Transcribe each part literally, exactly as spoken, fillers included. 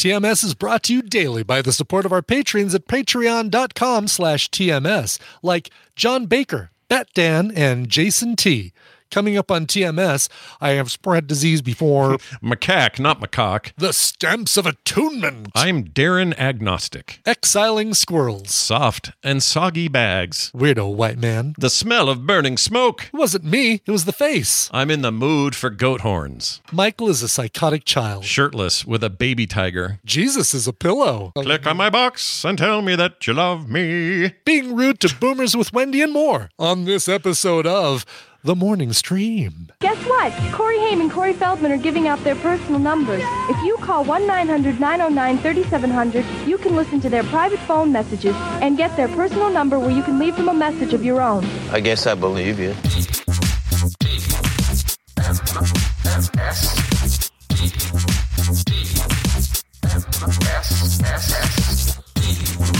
T M S is brought to you daily by the support of our patrons at patreon dot com slash T M S, like John Baker, Bat Dan, and Jason T. Coming up on T M S, I have spread disease before. M'Cack, not M'Cack. The Stamps of Attunement. I'm Darren Agnostic. Exiling squirrels. Soft and soggy bags. Weirdo white man. The smell of burning smoke. It wasn't me, it was the face. I'm in the mood for goat horns. Michael is a psychotic child. Shirtless with a baby tiger. Jesus is a pillow. Click on my box and tell me that you love me. Being rude to boomers with Wendi and more on this episode of The Morning Stream. Guess what? Corey Haim and Corey Feldman are giving out their personal numbers. If you call one nine hundred nine oh nine three seven hundred, you can listen to their private phone messages and get their personal number where you can leave them a message of your own. I guess I believe you.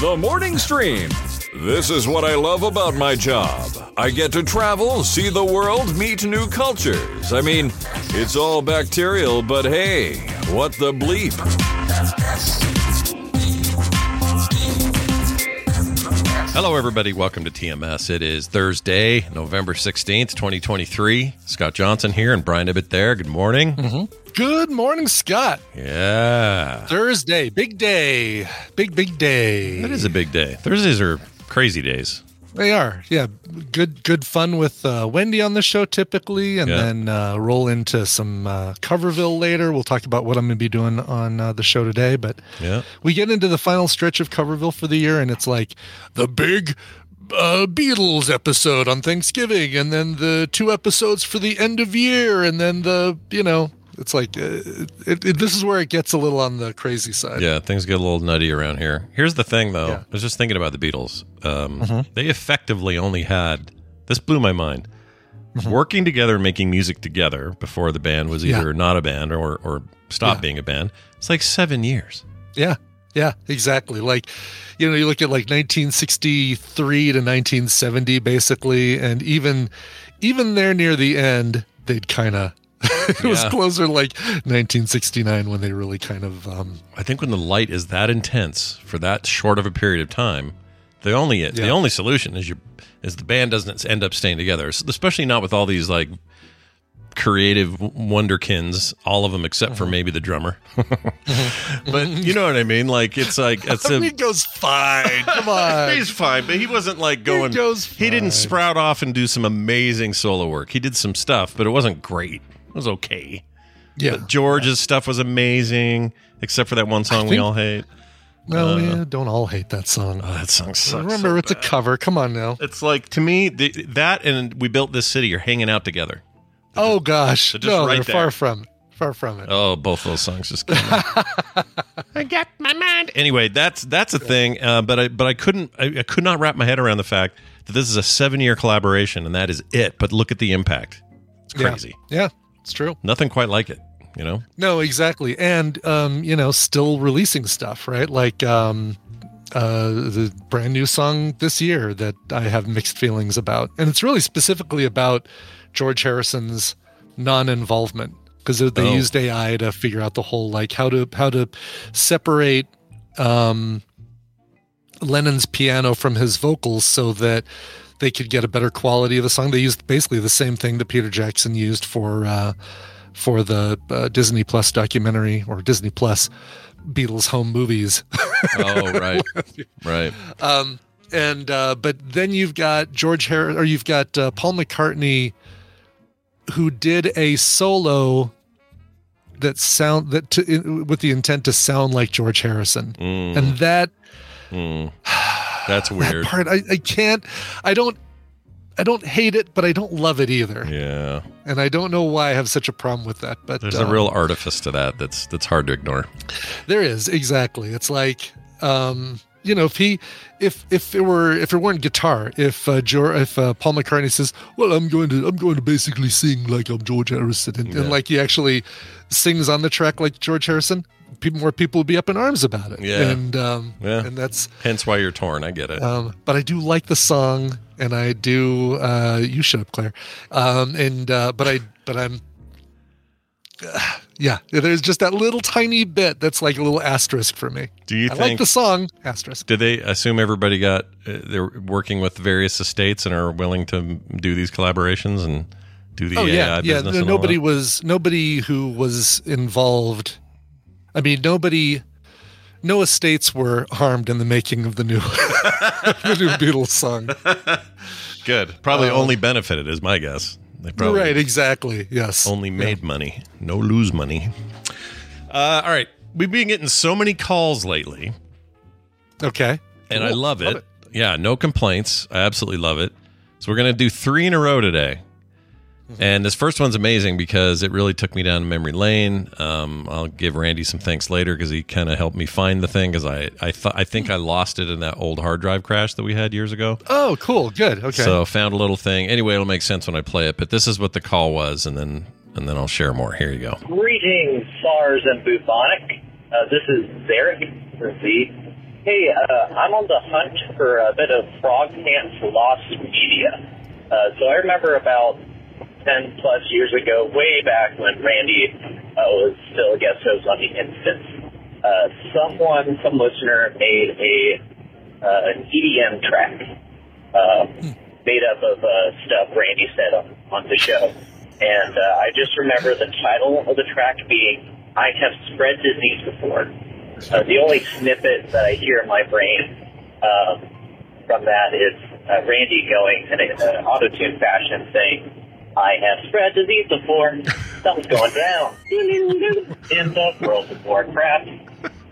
The Morning Stream. This is what I love about my job. I get to travel, see the world, meet new cultures. I mean, it's all bacterial, but hey, what the bleep? Hello, everybody. Welcome to T M S. It is Thursday, November sixteenth, twenty twenty-three. Scott Johnson here and Brian Ibbotson there. Good morning. Mm-hmm. Good morning, Scott. Yeah. Thursday. Big day. Big, big day. That is a big day. Thursdays are crazy days. They are, yeah. Good, good fun with uh, Wendi on the show typically, and yeah. then uh, roll into some uh, Coverville later. We'll talk about what I'm going to be doing on uh, the show today, but yeah. we get into the final stretch of Coverville for the year, and it's like the big uh, Beatles episode on Thanksgiving, and then the two episodes for the end of year, and then the you know, it's like uh, it, it, this is where it gets a little on the crazy side. Yeah, things get a little nutty around here. Here's the thing, though. Yeah. I was just thinking about the Beatles. Um, mm-hmm. They effectively only had, this blew my mind, mm-hmm. working together, making music together before the band was either yeah. not a band or, or stopped yeah. being a band. It's like seven years. Yeah, yeah, exactly. Like, you know, you look at like nineteen sixty-three to nineteen seventy, basically, and even even there near the end, they'd kind of, it yeah. was closer like nineteen sixty-nine when they really kind of um I think when the light is that intense for that short of a period of time, the only yeah. the only solution is you is the band doesn't end up staying together, especially not with all these like creative wonderkins, all of them except for maybe the drummer. But you know what I mean? Like it's like it's a, he goes fine. Come on, he's fine. But he wasn't like going. He, goes he didn't sprout off and do some amazing solo work. He did some stuff, but it wasn't great. It was okay. Yeah, but George's stuff was amazing, except for that one song think, we all hate. No, uh, yeah, don't all hate that song. Oh, that song sucks. Remember, so it's bad. A cover. Come on now. It's like to me the, that and We Built This City are hanging out together. Oh gosh! So no, right they're there. far from, far from it. Oh, both those songs just. Came out. I got my mind. Anyway, that's that's a thing. Uh, but I but I couldn't I, I could not wrap my head around the fact that this is a seven year collaboration and that is it. But look at the impact. It's crazy. Yeah, yeah, it's true. Nothing quite like it. You know. No, exactly, and um, you know, still releasing stuff, right? Like. Um, Uh, the brand new song this year that I have mixed feelings about. And it's really specifically about George Harrison's non-involvement because they oh. used A I to figure out the whole, like how to, how to separate um, Lennon's piano from his vocals so that they could get a better quality of the song. They used basically the same thing that Peter Jackson used for, uh, for the uh, Disney Plus documentary or Disney Plus Beatles home movies. Oh, right. Right. Um, and, uh, but then you've got George Harris, or you've got uh, Paul McCartney, who did a solo that sound that to, in, with the intent to sound like George Harrison. Mm. And that, mm. that's weird. That part, I, I can't, I don't, I don't hate it, but I don't love it either. Yeah. And I don't know why I have such a problem with that. But there's um, a real artifice to that that's that's hard to ignore. There is, exactly. It's like, um, you know, if he, if if it were if it weren't guitar, if uh, George, if uh, Paul McCartney says, "Well, I'm going to I'm going to basically sing like I'm George Harrison," and, yeah. and like he actually sings on the track like George Harrison, people, more people would be up in arms about it. Yeah, and um, yeah. and that's hence why you're torn. I get it. Um, but I do like the song, and I do. Uh, you shut up, Claire. Um, and uh, but I but I'm. Uh, Yeah, there's just that little tiny bit that's like a little asterisk for me. Do you I think, like the song, asterisk. Did they assume everybody got, uh, they're working with various estates and are willing to do these collaborations and do the oh, A I yeah, business? Yeah, and nobody all that? was, nobody who was involved, I mean, nobody, no estates were harmed in the making of the new, the new Beatles song. Good. Probably um, only benefited is my guess. They probably right, exactly. Yes. Only made yeah. money. No lose money. Uh, all right. We've been getting so many calls lately. Okay. And cool. I love it. love it. Yeah, no complaints. I absolutely love it. So we're going to do three in a row today. Mm-hmm. And this first one's amazing because it really took me down memory lane. Um, I'll give Randy some thanks later because he kind of helped me find the thing because I I, th- I think I lost it in that old hard drive crash that we had years ago. Oh, cool. Good. Okay. So found a little thing. Anyway, it'll make sense when I play it. But this is what the call was, and then and then I'll share more. Here you go. Greetings, SARS and Bubonic. Uh, this is Zarek for Z. Hey, uh, I'm on the hunt for a bit of Frog Pants lost media. Uh, so I remember about ten plus years ago, way back when Randy uh, was still a guest host on The Instance, uh, someone, some listener, made a uh, an E D M track uh, made up of uh, stuff Randy said on, on the show. And uh, I just remember the title of the track being I Have Spread Disease Before. Uh, the only snippet that I hear in my brain um, from that is uh, Randy going in an uh, auto-tune fashion saying, I have spread disease before. Something's going down in the world of Warcraft.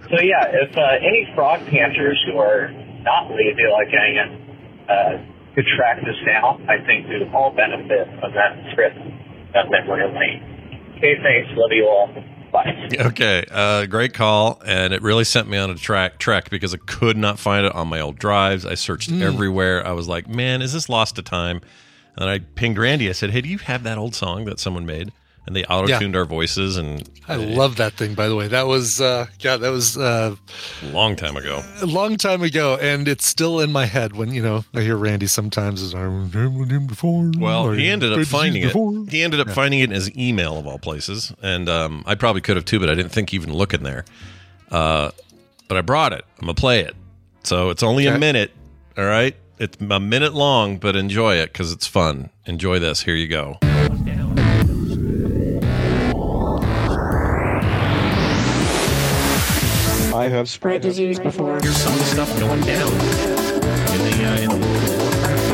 So yeah, if uh, any frog panthers who are not leaving like I uh, could track this down, I think we would all benefit from that trip that memory lane. Okay, thanks. Love you all. Bye. Okay, uh, great call, and it really sent me on a track trek because I could not find it on my old drives. I searched mm. everywhere. I was like, man, is this lost to time? And I pinged Randy. I said, hey, do you have that old song that someone made? And they auto-tuned yeah. our voices. And I it, love that thing, by the way. That was, uh, yeah, that was... Uh, a long time ago. A long time ago. And it's still in my head when, you know, I hear Randy sometimes as I remember him before. Well, he ended up finding it. Before. He ended up yeah. finding it in his email, of all places. And um, I probably could have, too, but I didn't think even look in there. Uh, but I brought it. I'm going to play it. So it's only okay. a minute, all right? It's a minute long, but enjoy it because it's fun. Enjoy this. Here you go. I have spread disease before. Here's some of the stuff going down in the, uh, in the world of Warcraft.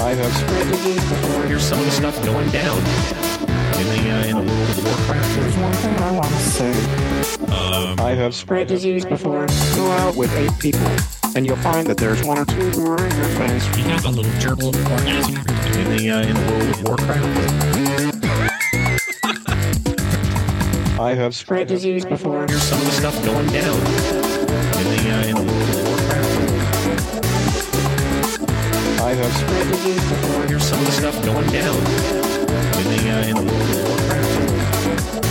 I have spread disease before. Here's some of the stuff going down in the, uh, in the world of Warcraft. There's one thing I want to say. Um, I have spread disease before. Go out with eight people. And you'll find that there's one or two more in your face. You have a little gerbil organism in the, uh, in the world of Warcraft. I have spread disease before. Here's some of the stuff going down in the, uh, in the world of Warcraft. I have spread disease before. Here's some of the stuff going down in the, uh, in the world of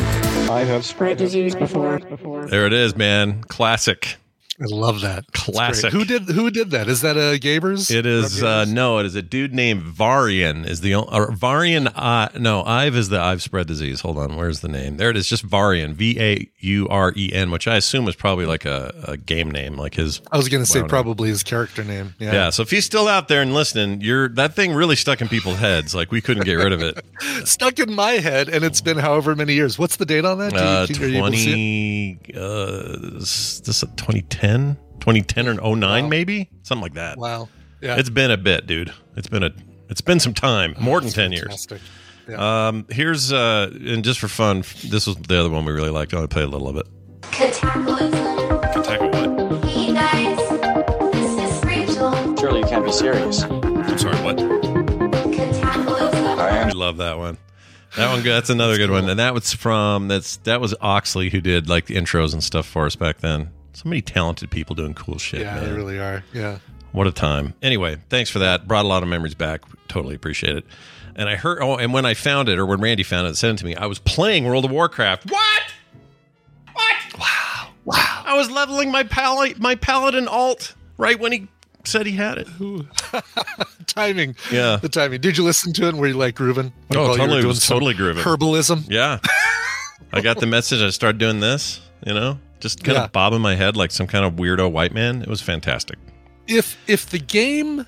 Warcraft. I have spread disease before. There it is, man. Classic. I love that. Classic. Who did who did that? Is that a Gabers? It is. Uh, no, it is a dude named Varian. Is the or Varian? Uh, no, Ive is the I've spread disease. Hold on, where's the name? There it is. Just Varian. V a u r e n, which I assume is probably like a, a game name, like his. I was going to say probably his character name. Yeah. Yeah. So if he's still out there and listening, you're that thing really stuck in people's heads. Like we couldn't get rid of it. Stuck in my head, and it's been however many years. What's the date on that? You, uh, twenty. Uh, this is twenty ten. twenty ten or oh nine, wow. Maybe something like that. Wow, yeah, it's been a bit, dude. It's been a, it's been some time, more oh, than ten fantastic. years. Yeah. Um, here's uh, and just for fun, this was the other one we really liked. I'm gonna play a little of it. Cataclysm. Cataclysm. Hey guys, this is Rachel. be serious. I'm sorry, what? I love that one. That one, that's another good one. And that was from, that's that was Oxley who did like the intros and stuff for us back then. So many talented people doing cool shit. Yeah, man. They really are. Yeah. What a time. Anyway, thanks for that. Brought a lot of memories back. Totally appreciate it. And I heard, oh, and when I found it, or when Randy found it and sent it to me, I was playing World of Warcraft. What? What? Wow. Wow. I was leveling my pal- my paladin alt right when he said he had it. Timing. Yeah. The timing. Did you listen to it? And were you like grooving? What oh, totally. It was totally grooving. Herbalism. Yeah. I got the message. I started doing this, you know, just kind yeah. of bobbing my head like some kind of weirdo white man. It was fantastic. If if the game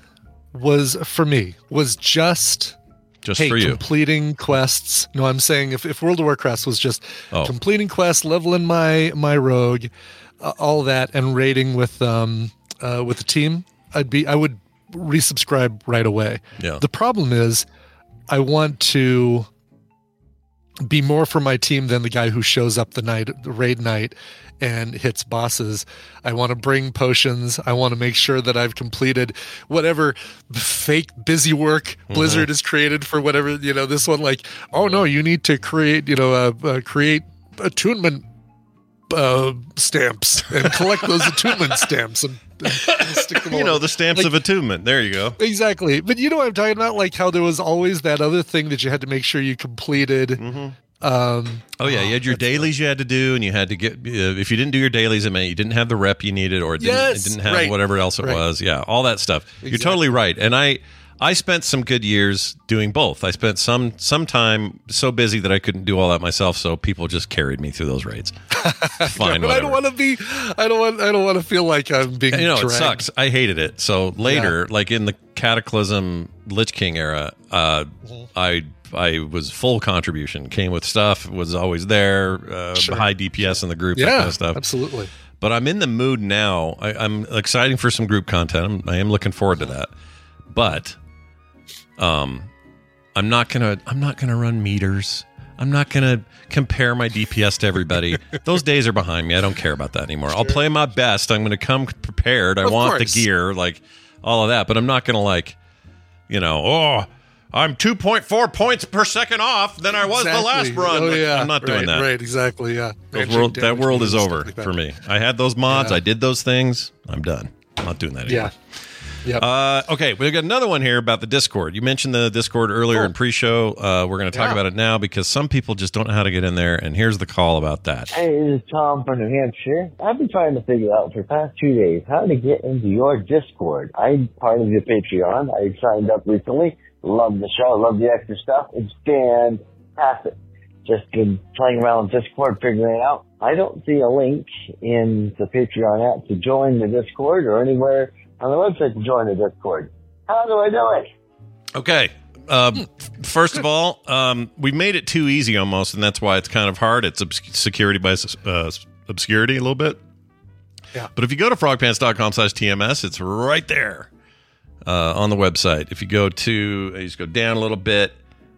was, for me, was just... Just hey, for you. Completing quests. No, I'm saying if, if World of Warcraft was just oh. completing quests, leveling my my rogue, uh, all that, and raiding with um uh, with the team, I'd be I would resubscribe right away. Yeah. The problem is, I want to be more for my team than the guy who shows up the night the raid night and hits bosses. I want to bring potions. I want to make sure that I've completed whatever fake busy work mm-hmm. Blizzard has created for whatever, you know, this one like, oh no, you need to create, you know, uh, uh, create attunement uh, stamps and collect those attunement stamps and, and stick them all. You know, the stamps like, of attunement. There you go. Exactly. But you know what I'm talking about? Like how there was always that other thing that you had to make sure you completed. Mm-hmm. Um, oh yeah, you had your dailies you had to do, and you had to get. Uh, if you didn't do your dailies, it meant you didn't have the rep you needed, or it didn't, yes, it didn't have right, whatever else it right. was. Yeah, all that stuff. Exactly. You're totally right. And I, I spent some good years doing both. I spent some some time so busy that I couldn't do all that myself, so people just carried me through those raids. Fine, yeah, but whatever. I don't want to be. I don't want. I don't want to feel like I'm being. And, you know, dragged. It sucks. I hated it. So later, yeah. like in the Cataclysm Lich King era, uh, mm-hmm. I. I was full contribution, came with stuff, was always there, uh, sure. high D P S in the group, yeah, that kind of stuff. Absolutely. But I'm in the mood now. I, I'm excited for some group content. I'm, I am looking forward to that. But um, I'm not gonna. I'm not gonna run meters. I'm not gonna compare my D P S to everybody. Those days are behind me. I don't care about that anymore. Sure. I'll play my best. I'm gonna come prepared. I of want course. the gear, like all of that. But I'm not gonna like, you know, oh. I'm two point four points per second off than I was exactly. the last run. Oh, yeah. I'm not doing right, that. Right, exactly, yeah. World, that world is over like for me. I had those mods. Yeah. I did those things. I'm done. I'm not doing that anymore. Yeah. Yep. Uh, okay, we've got another one here about the Discord. You mentioned the Discord earlier oh. in pre-show. Uh, we're going to talk yeah. about it now because some people just don't know how to get in there, and here's the call about that. Hey, this is Tom from New Hampshire. I've been trying to figure out for the past two days how to get into your Discord. I'm part of your Patreon. I signed up recently. Love the show. Love the extra stuff. It's fantastic. Just been playing around with Discord, figuring it out. I don't see a link in the Patreon app to join the Discord or anywhere on the website to join the Discord. How do I do it? Okay. Uh, first of all, um, we made it too easy almost, and that's why it's kind of hard. It's obs- security by uh, obscurity a little bit. Yeah. But if you go to frogpants dot com slash T M S, it's right there. Uh, on the website, if you go to, you just go down a little bit.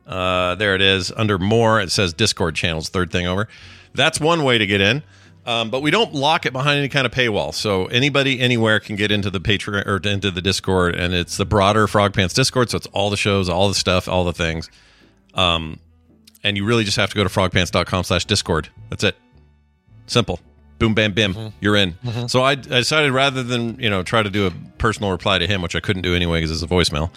Uh, there it is under more. It says Discord channels, third thing over. That's one way to get in, um, but we don't lock it behind any kind of paywall. So anybody anywhere can get into the Patreon or into the Discord, and it's the broader Frog Pants Discord. So it's all the shows, all the stuff, all the things. Um, and you really just have to go to frogpants dot com slash Discord. That's it. Simple. Boom, bam, bim, mm-hmm. you're in. Mm-hmm. So I, I decided rather than, you know, try to do a personal reply to him, which I couldn't do anyway because it's a voicemail,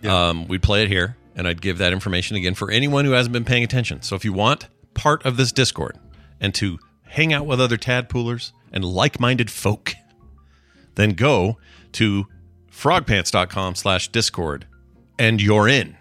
yeah. um, we'd play it here, and I'd give that information again for anyone who hasn't been paying attention. So if you want part of this Discord and to hang out with other tadpoolers and like-minded folk, then go to frogpants dot com slash Discord, and you're in.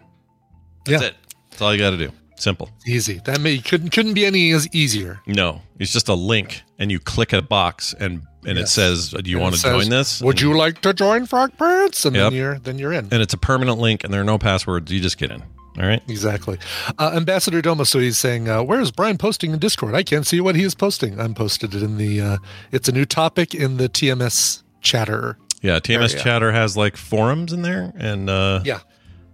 That's yeah. it. That's all you got to do. Simple. Easy. That may couldn't couldn't be any easier. No, it's just a link, and you click a box, and, and yes. it says, "Do you and want to says, join this? Would and you like to join Frog Pants?" And yep. then you're then you're in. And it's a permanent link, and there are no passwords. You just get in. All right. Exactly. Uh, Ambassador Domo, so he's saying, uh, "Where is Brian posting in Discord? I can't see what he is posting. I'm posted it in the. Uh, it's a new topic in the T M S chatter. Yeah, T M S area. Chatter has like forums in there, and uh, yeah.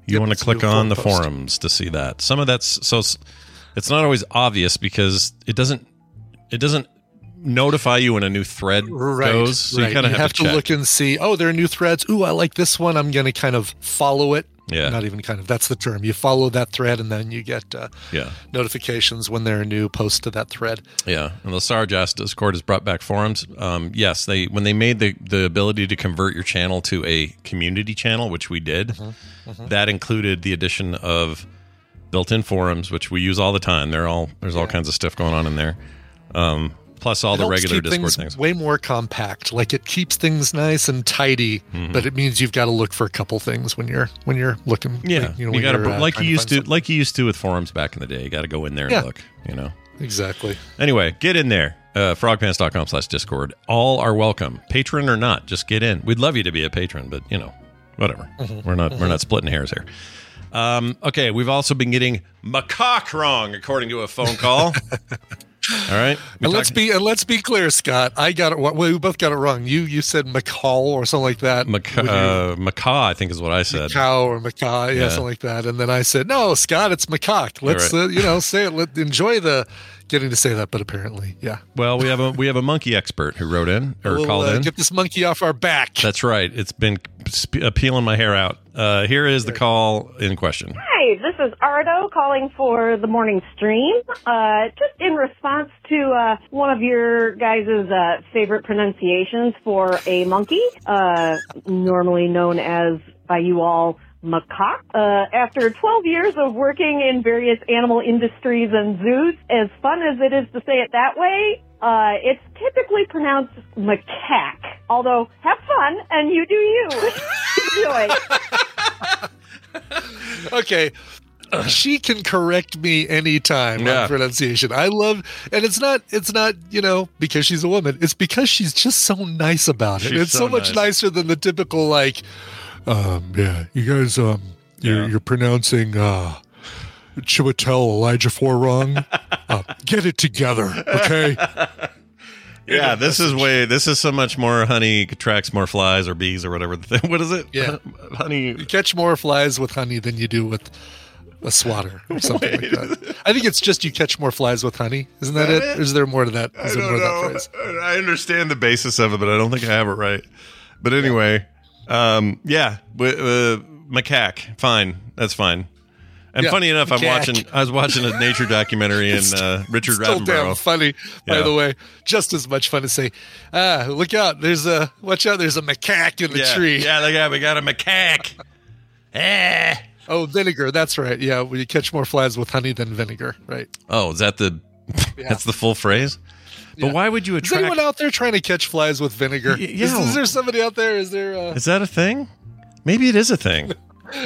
You yep, want to click on the post. forums to see that. Some of that's so it's not always obvious because it doesn't it doesn't notify you when a new thread right, goes. So right. you kind of have, have to, to look and see, oh, there are new threads. Ooh, I like this one. I'm going to kind of follow it. Yeah. Not even kind of, that's the term. You follow that thread and then you get uh, yeah. notifications when there are new posts to that thread. Yeah. And the Sarge asked, Discord has brought back forums. Um, yes, they when they made the, the ability to convert your channel to a community channel, which we did, mm-hmm. Mm-hmm. that included the addition of built-in forums, which we use all the time. They're all There's all yeah. kinds of stuff going on in there. Um, plus all it the helps regular keep Discord things, things. Way more compact. Like it keeps things nice and tidy, mm-hmm. but it means you've got to look for a couple things when you're when you're looking. Yeah, you, know, you got to uh, like you to used to something. like you used to with forums back in the day. You got to go in there and yeah. look. You know exactly. Anyway, get in there. Uh, frogpants dot com slash discord. All are welcome, patron or not. Just get in. We'd love you to be a patron, but you know whatever. Mm-hmm. We're not mm-hmm. we're not splitting hairs here. Um, okay, we've also been getting M'Cack wrong according to a phone call. All right. And let's be and let's be clear, Scott. I got it. Well, we both got it wrong. You you said McCall or something like that. Maca, uh, Macaw, I think is what I said. Macaw or Macaw, yeah, yeah, something like that. And then I said, no, Scott, it's M'Cack. Let's right. uh, you know say it. Let enjoy the getting to say that. But apparently, yeah. Well, we have a we have a monkey expert who wrote in or we'll, called uh, in. Get this monkey off our back. That's right. It's been sp- peeling my hair out. Uh, here is the call in question. Hi, this is Ardo calling for The Morning Stream. Uh, just in response to uh, one of your guys' uh, favorite pronunciations for a monkey, uh, normally known as, by you all, M'Cack. Uh, after twelve years of working in various animal industries and zoos, as fun as it is to say it that way, Uh, it's typically pronounced M'Cack, although have fun and you do you. Enjoy. Okay. She can correct me anytime yeah. on pronunciation. I love, and it's not, it's not, you know, because she's a woman. It's because she's just so nice about it. She's it's so, so much nice. nicer than the typical, like, um, yeah, you guys, um, yeah. you're, you're pronouncing, uh, Chiwetel Ejiofor wrong. Uh, get it together, okay? Yeah, this is way. This is so much more. Honey attracts more flies or bees or whatever. The thing. What is it? Yeah, honey. You catch more flies with honey than you do with a swatter or something Wait. like that. I think it's just you catch more flies with honey. Isn't that it? Or is there more to that? Is I don't there more know. To that phrase? I understand the basis of it, but I don't think I have it right. But anyway, yeah, um, yeah uh, M'Cack. Fine, that's fine. And yeah, funny enough, I'm Jack. watching. I was watching a nature documentary in uh, Richard Attenborough. Still damn funny, by yeah. the way. Just as much fun to say, ah, look out! There's a watch out! There's a M'Cack in the yeah. tree. Yeah, look out! We got a M'Cack. eh. Oh, vinegar. That's right. Yeah, well, you catch more flies with honey than vinegar, right? Oh, is that the? Yeah. That's the full phrase. But yeah. why would you attract? Is anyone out there trying to catch flies with vinegar? Y- yeah. Is, is there somebody out there? Is there? A... Is that a thing? Maybe it is a thing.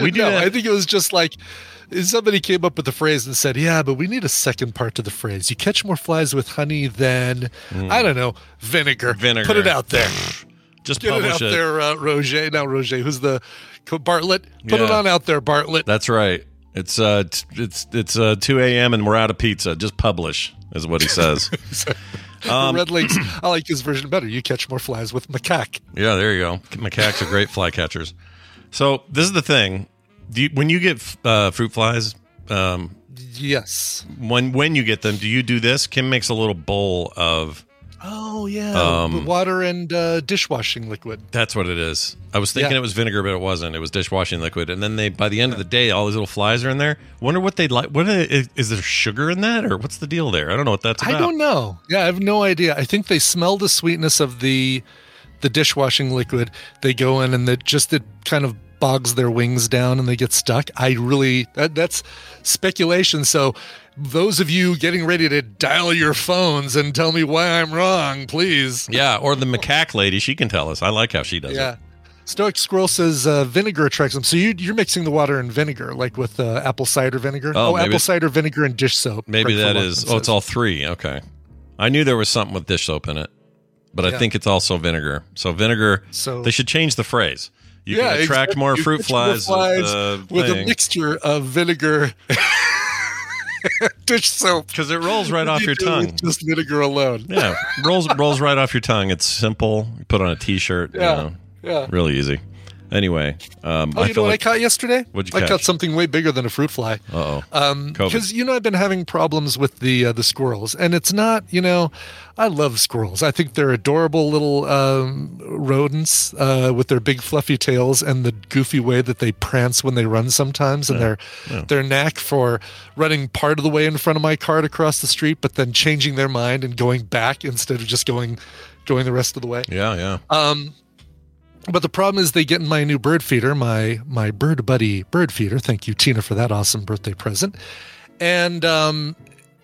We do. No, that. I think it was just like. Somebody came up with the phrase and said, yeah, but we need a second part to the phrase. You catch more flies with honey than, mm. I don't know, vinegar. Vinegar. Put it out there. Just Get publish it. Get it out it. there, uh, Roger. Now, Roger, who's the Bartlett? Put yeah. it on out there, Bartlett. That's right. It's uh, t- it's it's uh, two a.m. and we're out of pizza. Just publish is what he says. so, um, Red Lakes, I like his version better. You catch more flies with M'Cack. Yeah, there you go. Macaques are great fly catchers. So this is the thing. Do you, when you get uh, fruit flies, um, yes. When when you get them, do you do this? Kim makes a little bowl of oh yeah, um, water and uh, dishwashing liquid. That's what it is. I was thinking yeah. it was vinegar, but it wasn't. It was dishwashing liquid. And then they by the end yeah. of the day, all these little flies are in there. Wonder what they like. What are they, is there sugar in that, or what's the deal there? I don't know what that's about. I don't know. Yeah, I have no idea. I think they smell the sweetness of the the dishwashing liquid. They go in and that just it kind of. bogs their wings down and they get stuck. I really, that, that's speculation. So those of you getting ready to dial your phones and tell me why I'm wrong, please. Yeah, or the M'Cack lady, she can tell us. I like how she does yeah. it. Stoic Squirrel says uh, vinegar attracts them. So you, you're mixing the water and vinegar, like with uh, apple cider vinegar. Oh, oh apple cider vinegar and dish soap. Maybe that is. Oh, it's all three. Okay. I knew there was something with dish soap in it, but yeah. I think it's also vinegar. So vinegar, so, they should change the phrase. You yeah, can attract exactly. more fruit flies, flies with, uh, with a mixture of vinegar and dish soap. Because it rolls right off you your tongue. Just vinegar alone. Yeah, rolls rolls right off your tongue. It's simple. You put on a T-shirt. Yeah, you know, yeah. Really easy. Anyway, um, oh, I you know what like, I caught yesterday? What'd you I catch? caught something way bigger than a fruit fly. Uh-oh. Um, because you know I've been having problems with the uh, the squirrels, and it's not you know I love squirrels. I think they're adorable little um, rodents uh, with their big fluffy tails and the goofy way that they prance when they run sometimes, and yeah. their yeah. their knack for running part of the way in front of my cart across the street, but then changing their mind and going back instead of just going going the rest of the way. Yeah, yeah. Um. But the problem is they get in my new bird feeder, my my bird buddy bird feeder. Thank you, Tina, for that awesome birthday present. And um,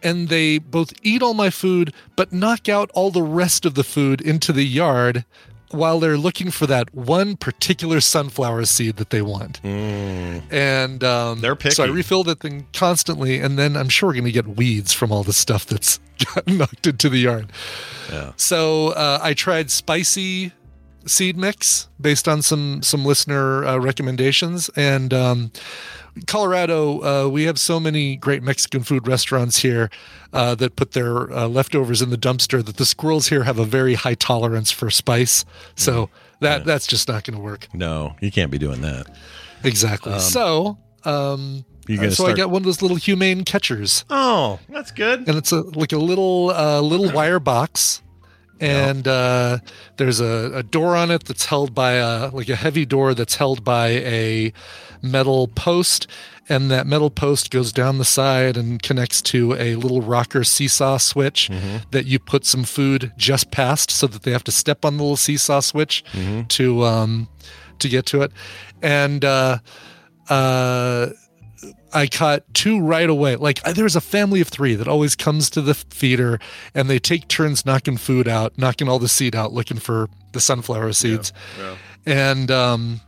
and they both eat all my food, but knock out all the rest of the food into the yard while they're looking for that one particular sunflower seed that they want. Mm. And um, they're picky. So I refill that thing constantly, and then I'm sure we're going to get weeds from all the stuff that's got knocked into the yard. Yeah. So uh, I tried spicy seed mix based on some some listener uh, recommendations, and um Colorado uh we have so many great Mexican food restaurants here uh that put their uh, leftovers in the dumpster that the squirrels here have a very high tolerance for spice, so that yeah. that's just not going to work. No, you can't be doing that. Exactly. um, so um Uh, so start... I got one of those little humane catchers. Oh, that's good. And it's a like a little uh little wire box. And uh, there's a, a door on it that's held by a like a heavy door that's held by a metal post, and that metal post goes down the side and connects to a little rocker seesaw switch mm-hmm. that you put some food just past, so that they have to step on the little seesaw switch mm-hmm. to um, to get to it. And uh, uh, I caught two right away. Like, there's a family of three that always comes to the feeder, and they take turns knocking food out, knocking all the seed out, looking for the sunflower seeds. Yeah, yeah. And um,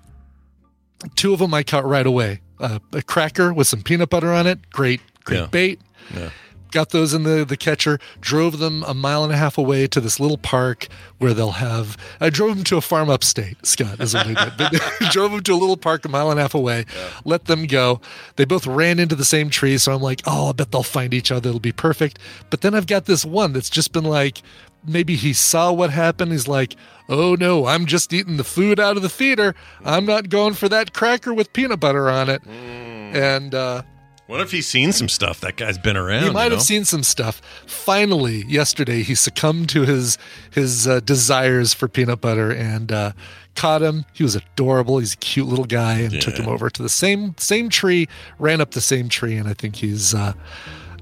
two of them I caught right away. Uh, a cracker with some peanut butter on it. Great, great yeah. bait. Yeah. Got those in the, the catcher, drove them a mile and a half away to this little park where they'll have, I drove them to a farm upstate, Scott, is what I did, but drove them to a little park a mile and a half away, yeah. let them go. They both ran into the same tree, so I'm like, oh, I bet they'll find each other, it'll be perfect. But then I've got this one that's just been like, maybe he saw what happened, he's like, oh no, I'm just eating the food out of the feeder, I'm not going for that cracker with peanut butter on it. Mm. And, uh, what if he's seen some stuff? That guy's been around. He might you know? have seen some stuff. Finally, yesterday, he succumbed to his his uh, desires for peanut butter and uh, caught him. He was adorable. He's a cute little guy, and yeah. took him over to the same same tree, ran up the same tree, and I think he's uh,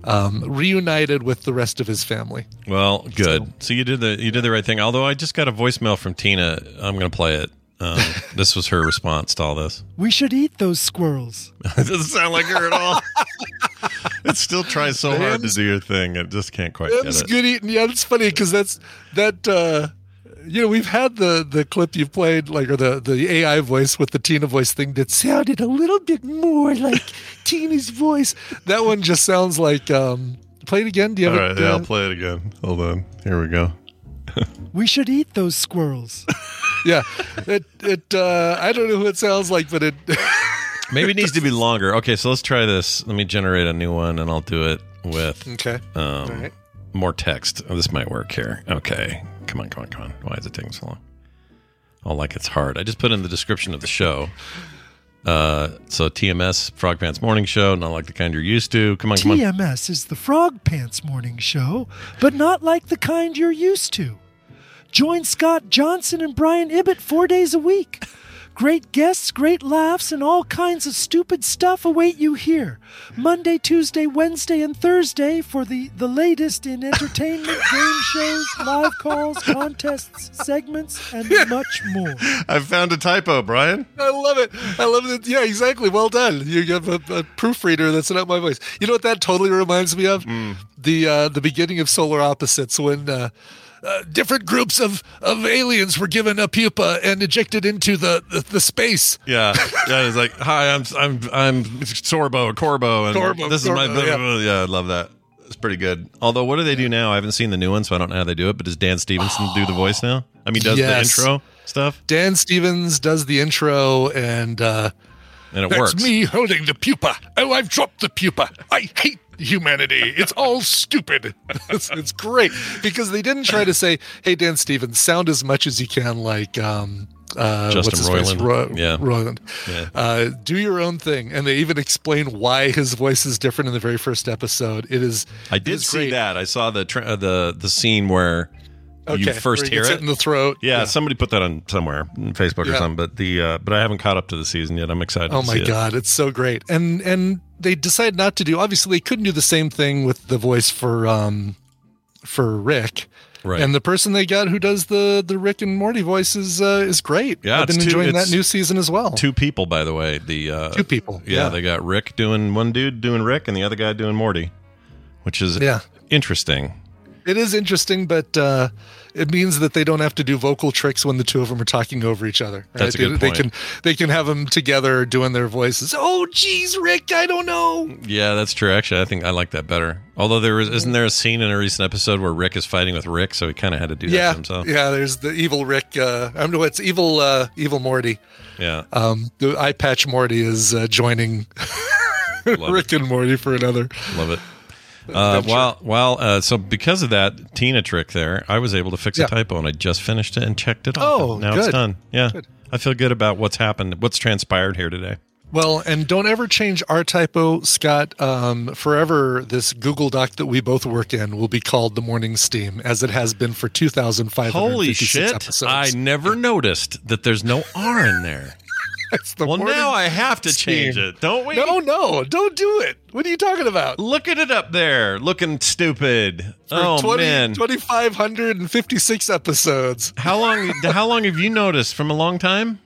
um, reunited with the rest of his family. Well, good. So, so you did the you did the right thing. Although I just got a voicemail from Tina. I'm going to play it. Um, this was her response to all this. We should eat those squirrels. It doesn't sound like her at all. It still tries so hard to do your thing. It just can't quite get it. It's good eating. Yeah, it's funny because that's that. Uh, you know, we've had the the clip you played, like, or the the A I voice with the Tina voice thing that sounded a little bit more like Tina's voice. That one just sounds like. Um, play it again. Do you have all right, it, yeah, uh, I'll play it again. Hold on. Here we go. We should eat those squirrels. Yeah, it it uh, I don't know who it sounds like, but it maybe it needs to be longer. Okay, so let's try this. Let me generate a new one, and I'll do it with okay, um, all right. more text. Oh, this might work here. Okay, come on, come on, come on. Why is it taking so long? Oh, like it's hard. I just put in the description of the show. Uh, so T M S, Frog Pants Morning Show, not like the kind you're used to. Come on, come on. T M S is the Frog Pants Morning Show, but not like the kind you're used to. Join Scott Johnson and Brian Ibbotson four days a week. Great guests, great laughs, and all kinds of stupid stuff await you here. Monday, Tuesday, Wednesday, and Thursday for the, the latest in entertainment, game shows, live calls, contests, segments, and much more. I found a typo, Brian. I love it. I love it. Yeah, exactly. Well done. You have a, a proofreader that's not my voice. You know what that totally reminds me of? Mm. The, uh, the beginning of Solar Opposites when... Uh, Uh, different groups of, of aliens were given a pupa and ejected into the, the, the space. Yeah, yeah. It's like, hi, I'm I'm I'm Sorbo, Corbo, and Corbo, this Corbo, is my yeah. yeah. I love that. It's pretty good. Although, what do they do now? I haven't seen the new one, so I don't know how they do it. But does Dan Stevenson oh, do the voice now? I mean, does yes. the intro stuff? Dan Stevens does the intro, and uh, And it That's works. That's me holding the pupa. Oh, I've dropped the pupa. I hate humanity. It's all stupid. It's, it's great because they didn't try to say, hey, Dan Stevens, sound as much as you can like um, uh, Justin Roiland. Ro- yeah. Roiland. Yeah. Uh, do your own thing. And they even explain why his voice is different in the very first episode. It is. I did see great. that. I saw the tra- uh, the the scene where okay. you first where he hear it. it in the throat. Yeah, yeah, somebody put that on somewhere, on Facebook yeah. or something. But the uh, but I haven't caught up to the season yet. I'm excited. Oh to my see god, it. it's so great. And and. They decide not to do. Obviously, they couldn't do the same thing with the voice for um, for Rick, right? And the person they got who does the the Rick and Morty voice is uh, is great. Yeah, I've been two, enjoying that new season as well. Two people, by the way. The uh, two people. Yeah, yeah, they got Rick doing one dude doing Rick, and the other guy doing Morty, which is yeah. interesting. It is interesting, but uh, it means that they don't have to do vocal tricks when the two of them are talking over each other. Right? That's a good they, point. They can they can have them together doing their voices. Oh, geez, Rick, I don't know. Yeah, that's true. Actually, I think I like that better. Although there was, isn't there a scene in a recent episode where Rick is fighting with Rick, so he kind of had to do yeah, that to himself. Yeah, there's the evil Rick. Uh, I don't know it's evil uh, evil Morty. Yeah, um, the eye patch Morty is uh, joining Rick it. and Morty for another. Love it. Uh, while while uh, so because of that Tina trick there, I was able to fix yeah. a typo, and I just finished it and checked it off. Oh, now good. It's done. Yeah, good. I feel good about what's happened, what's transpired here today. Well, and don't ever change our typo, Scott. Um, forever, this Google Doc that we both work in will be called The Morning Steam, as it has been for two thousand five hundred fifty-six Holy shit! Episodes. I never noticed that there's no R in there. It's the well, now I have to change steam. it, don't we? No, no, don't do it. What are you talking about? Looking it up there, looking stupid. For oh, twenty, man. two thousand five hundred fifty-six episodes. How long How long have you noticed? From a long time?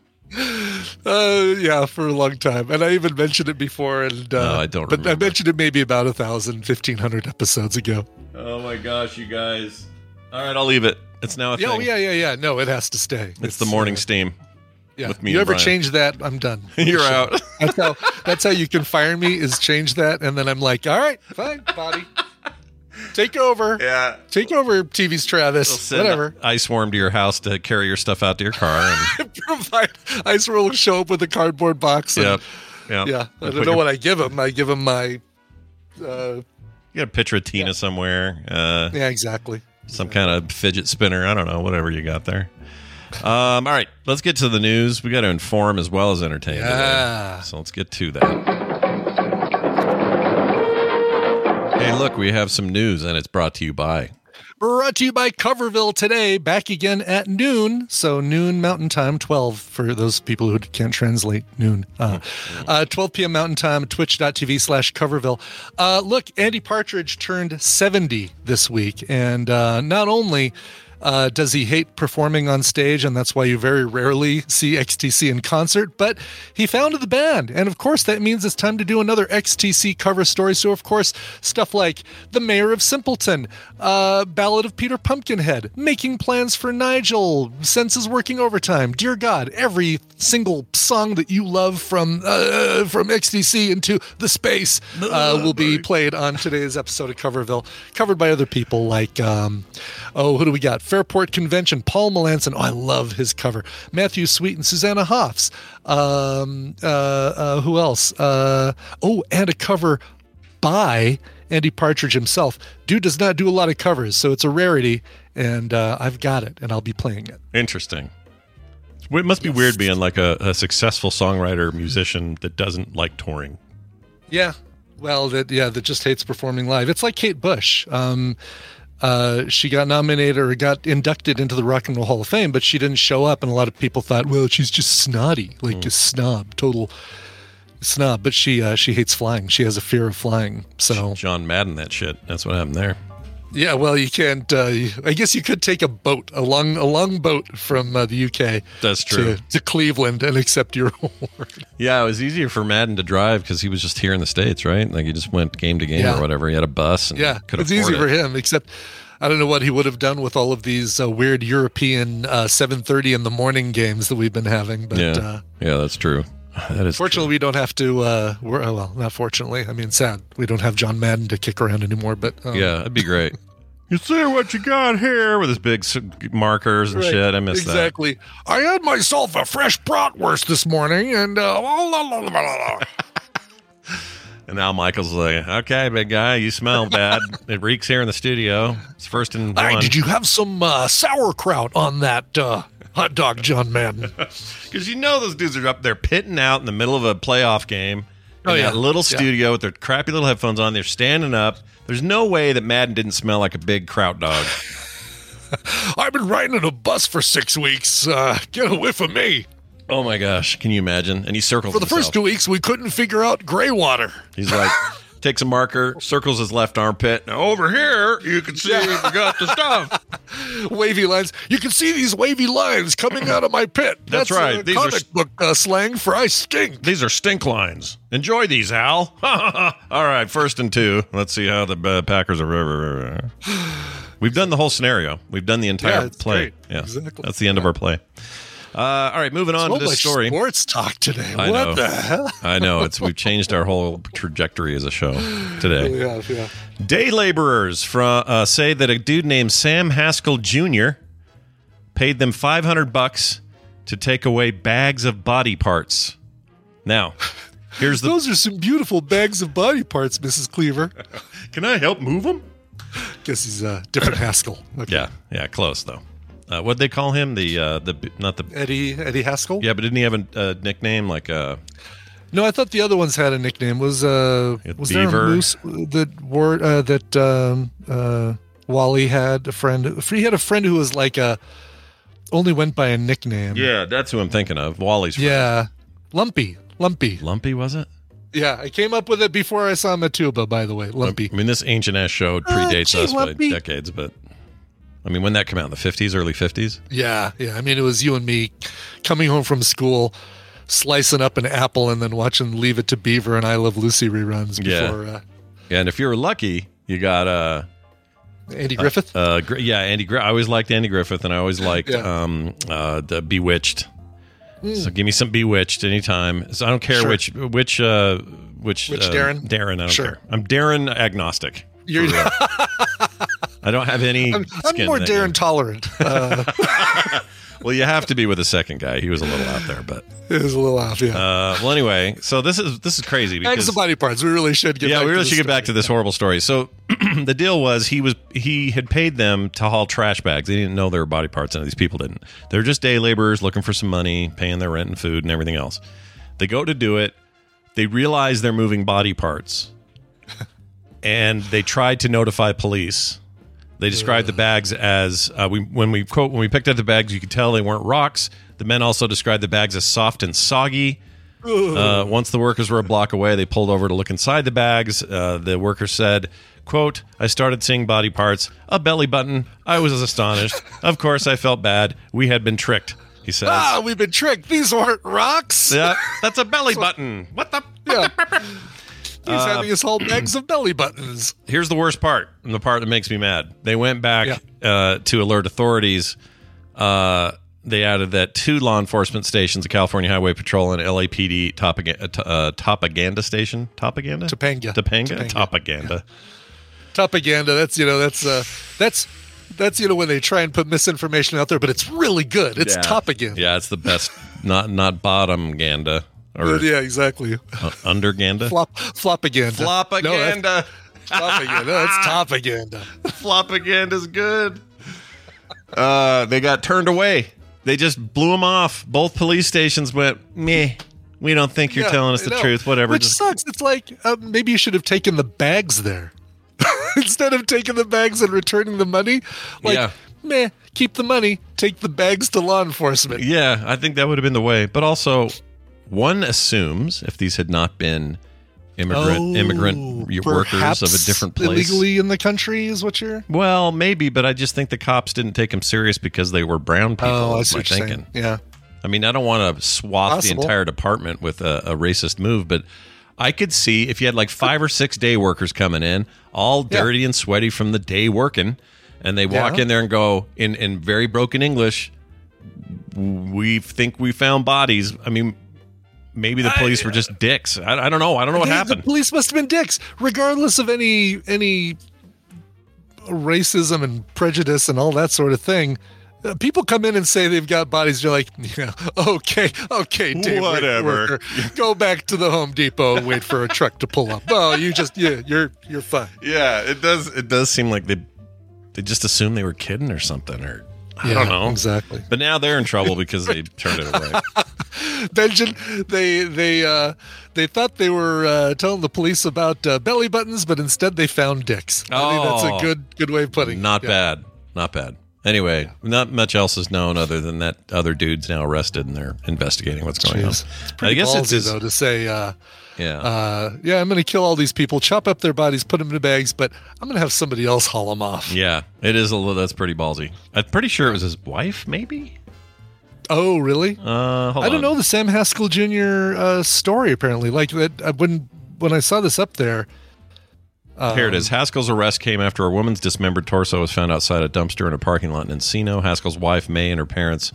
Uh, yeah, for a long time. And I even mentioned it before. And, uh, no, I don't remember. But I mentioned it maybe about one thousand, fifteen hundred episodes ago. Oh, my gosh, you guys. All right, I'll leave it. It's now a yeah, thing. Oh, yeah, yeah, yeah. No, it has to stay. It's, it's the morning uh, steam. Yeah, with me you ever Brian. change that? I'm done. You're sure. out. That's how. That's how you can fire me. Is change that, and then I'm like, all right, fine, Bobby, take over. Yeah, take over. T V's Travis, whatever. Ice worm to your house to carry your stuff out to your car. And provide ice worm will show up with a cardboard box. Yeah, yeah. Yep. I don't know your... what I give him. I give him my. Uh, you got a picture of Tina yeah. somewhere. Uh, yeah, exactly. Some yeah. kind of fidget spinner. I don't know. Whatever you got there. Um, all right, let's get to the news. We got to inform as well as entertain yeah. today. So let's get to that. Hey, look, we have some news, and it's brought to you by... Brought to you by Coverville today, back again at noon. So noon Mountain Time, twelve for those people who can't translate noon. Uh, uh, twelve p.m. Mountain Time, twitch.tv slash Coverville. Uh, look, Andy Partridge turned seventy this week, and uh, not only... Uh, does he hate performing on stage, and that's why you very rarely see X T C in concert, but he founded the band, and of course that means it's time to do another X T C cover story. So of course stuff like The Mayor of Simpleton, uh, Ballad of Peter Pumpkinhead, Making Plans for Nigel, Senses Working Overtime, Dear God, every single song that you love from uh, from X T C into the space uh, will be played on today's episode of Coverville, covered by other people like um, oh who do we got? Fairport Convention, Paul Melanson. Oh, I love his cover. Matthew Sweet and Susanna Hoffs. Um, uh, uh, who else? Uh, oh, and a cover by Andy Partridge himself. Dude does not do a lot of covers, so it's a rarity, and uh, I've got it, and I'll be playing it. Interesting. It must be yes. weird being like a, a successful songwriter, musician that doesn't like touring. Yeah. Well, that yeah, that just hates performing live. It's like Kate Bush. Um Uh, she got nominated or got inducted into the Rock and Roll Hall of Fame, but she didn't show up, and a lot of people thought, well, she's just snotty, like mm. a snob, total snob. But she uh, she hates flying. She has a fear of flying. So John Madden, that shit. That's what happened there. Yeah, well, you can't. Uh, I guess you could take a boat, a long, a long boat from uh, the U K. That's true. To, to Cleveland and accept your award. Yeah, it was easier for Madden to drive because he was just here in the States, right? Like he just went game to game yeah. or whatever. He had a bus. And yeah, could it's easy it. for him. Except I don't know what he would have done with all of these uh, weird European uh, seven thirty in the morning games that we've been having. But yeah, uh, yeah that's true. That is fortunately, true. we don't have to. Uh, we're, well, not fortunately. I mean, sad. We don't have John Madden to kick around anymore. But um. yeah, that'd be great. you see what you got here, with his big markers and right. shit. I miss exactly. that. Exactly. I had myself a fresh bratwurst this morning, and uh, la, la, la, la, la. And now Michael's like, okay, big guy, you smell bad. It reeks here in the studio. It's first and one. Hey, did you have some uh, sauerkraut on that uh, hot dog, John Madden? Because you know those dudes are up there pitting out in the middle of a playoff game. In oh, yeah. that little studio yeah. with their crappy little headphones on. They're standing up. There's no way that Madden didn't smell like a big kraut dog. I've been riding on a bus for six weeks. Uh, get a whiff of me. Oh, my gosh. Can you imagine? And he circles For the himself. First two weeks, we couldn't figure out gray water. He's like, takes a marker, circles his left armpit. Now, over here, you can see we've got the stuff. Wavy lines. You can see these wavy lines coming out of my pit. That's, That's right. A these comic are st- book uh, slang for I stink. These are stink lines. Enjoy these, Al. All right, first and two. Let's see how the uh, Packers are. We've done the whole scenario. We've done the entire yeah, play. Great. Yeah, exactly. That's the end yeah. of our play. Uh, all right, moving on so to this much story. Sports talk today. I what know. the hell? I know it's we've changed our whole trajectory as a show today. Yeah, yeah. Day laborers from uh, say that a dude named Sam Haskell Junior paid them five hundred bucks to take away bags of body parts. Now, here's the. Those are some beautiful bags of body parts, Missus Cleaver. Can I help move them? Guess he's a uh, different Haskell. Okay. Yeah, yeah, close though. Uh, what'd they call him? The uh, the not the Eddie Eddie Haskell. Yeah, but didn't he have a uh, nickname like? Uh, no, I thought the other ones had a nickname. Was uh was Beaver. There a moose that word uh, that um, uh, Wally had a friend? He had a friend who was like a only went by a nickname. Yeah, that's who I'm thinking of. Wally's friend. Yeah, Lumpy, Lumpy, Lumpy was it? Yeah, I came up with it before I saw Matuba. By the way, Lumpy. I mean, this ancient ass show predates uh, gee, us Lumpy. By decades, but. I mean, when that came out in the fifties, early fifties? Yeah, yeah. I mean, it was you and me coming home from school, slicing up an apple, and then watching Leave It to Beaver and I Love Lucy reruns. Before, yeah. Uh, yeah, and if you were lucky, you got uh, Andy Griffith. Uh, uh, yeah, Andy. Gr- I always liked Andy Griffith, and I always liked yeah. um, uh, the Bewitched. Mm. So give me some Bewitched anytime. So I don't care sure. which which uh, which, which uh, Darren. Darren, I don't sure. care. I'm Darren Agnostic. You're. I don't have any. I'm, I'm skin more Darren game. Tolerant. Uh. Well, you have to be with the second guy. He was a little out there, but it was a little off. Yeah. Uh, well, anyway, so this is this is crazy because bags of body parts. We really should get. Yeah, back we really to should get story. Back to this yeah. horrible story. So the deal was he was he had paid them to haul trash bags. They didn't know there were body parts, and these people didn't. They're just day laborers looking for some money, paying their rent and food and everything else. They go to do it. They realize they're moving body parts, and they tried to notify police. They described the bags as uh, we when we quote when we picked up the bags, you could tell they weren't rocks. The men also described the bags as soft and soggy. Uh, once the workers were a block away, they pulled over to look inside the bags. Uh, the worker said, quote, I started seeing body parts, a belly button. I was astonished. Of course, I felt bad. We had been tricked. He says, ah, we've been tricked. These aren't rocks. Yeah, that's a belly button. What the? What yeah. the He's uh, having us haul bags of belly buttons. Here's the worst part, and the part that makes me mad. They went back yeah. uh, to alert authorities. Uh, they added that two law enforcement stations, the California Highway Patrol and L A P D Topaganda uh, Topaganda Station. Topaganda? Topanga. Topanga? Topaganda. Yeah. Topaganda. That's, you know, that's, uh, that's, that's, you know, when they try and put misinformation out there, but it's really good. It's yeah. Topaganda. Yeah, it's the best. not not bottom ganda. Or yeah, exactly. Uh, underganda? Flop, flopaganda. Flopaganda. No, flopaganda. That's topaganda. Flopaganda's good. Uh, they got turned away. They just blew them off. Both police stations went, meh, we don't think you're yeah, telling us the no. truth, whatever. Which just- sucks. It's like, uh, maybe you should have taken the bags there. Instead of taking the bags and returning the money. Like, yeah. meh, keep the money, take the bags to law enforcement. Yeah, I think that would have been the way. But also... One assumes if these had not been immigrant oh, immigrant workers of a different place, illegally in the country is what you're. Well, maybe, but I just think the cops didn't take them serious because they were brown people. Oh, that's what you're thinking. Saying. Yeah, I mean, I don't want to swath Possible. the entire department with a, a racist move, but I could see if you had like five or six day workers coming in, all dirty yeah. and sweaty from the day working, and they walk yeah. in there and go in in very broken English. We think we found bodies. I mean. Maybe the police I, were just dicks. I, I don't know. I don't know what happened. The police must have been dicks, regardless of any any racism and prejudice and all that sort of thing, uh, people come in and say they've got bodies. You're like, you know, okay, okay, dude, whatever. Worker, go back to the Home Depot and wait for a truck to pull up. Oh, you just, yeah, you're, you're fine. Yeah, it does. It does seem like they, they just assumed they were kidding or something, or I yeah, don't know exactly. But now they're in trouble because they turned it away. Benjamin, they they uh, they thought they were uh, telling the police about uh, belly buttons, but instead they found dicks. Oh, I think that's a good good way of putting it. Not yeah. bad, not bad. Anyway, yeah. not much else is known other than that other dude's now arrested and they're investigating what's going Jeez. on. It's pretty I guess ballsy, it's his... though to say, uh, yeah, uh, yeah, I'm going to kill all these people, chop up their bodies, put them in bags, but I'm going to have somebody else haul them off. Yeah, it is a little. That's pretty ballsy. I'm pretty sure it was his wife, maybe. Oh, really? Uh, hold I don't on. know the Sam Haskell Junior Uh, story, apparently. Like, that when, when I saw this up there... Um, Here it is. Haskell's arrest came after a woman's dismembered torso was found outside a dumpster in a parking lot in Encino. Haskell's wife, May, and her parents,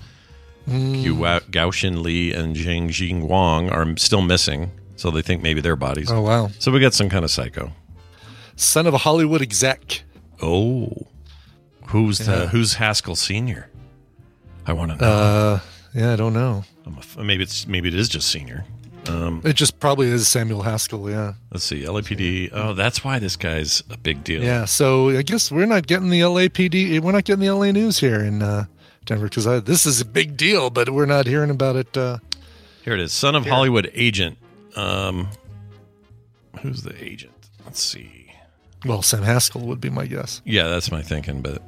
mm. Gua- Gaoshin Li and Zhang Jing Wang, are still missing, so they think maybe their bodies. Oh, wow. So we got some kind of psycho. Son of a Hollywood exec. Oh. Who's, yeah. the, who's Haskell Senior? I want to know. Uh, yeah, I don't know. I'm a, maybe it's maybe it is just senior. Um, it just probably is Samuel Haskell. Yeah. Let's see. L A P D. Oh, that's why this guy's a big deal. Yeah. So I guess we're not getting the L A P D. We're not getting the L A news here in uh, Denver because this is a big deal, but we're not hearing about it. Uh, here it is. Son of here. Hollywood agent. Um, who's the agent? Let's see. Well, Sam Haskell would be my guess. Yeah, that's my thinking, but.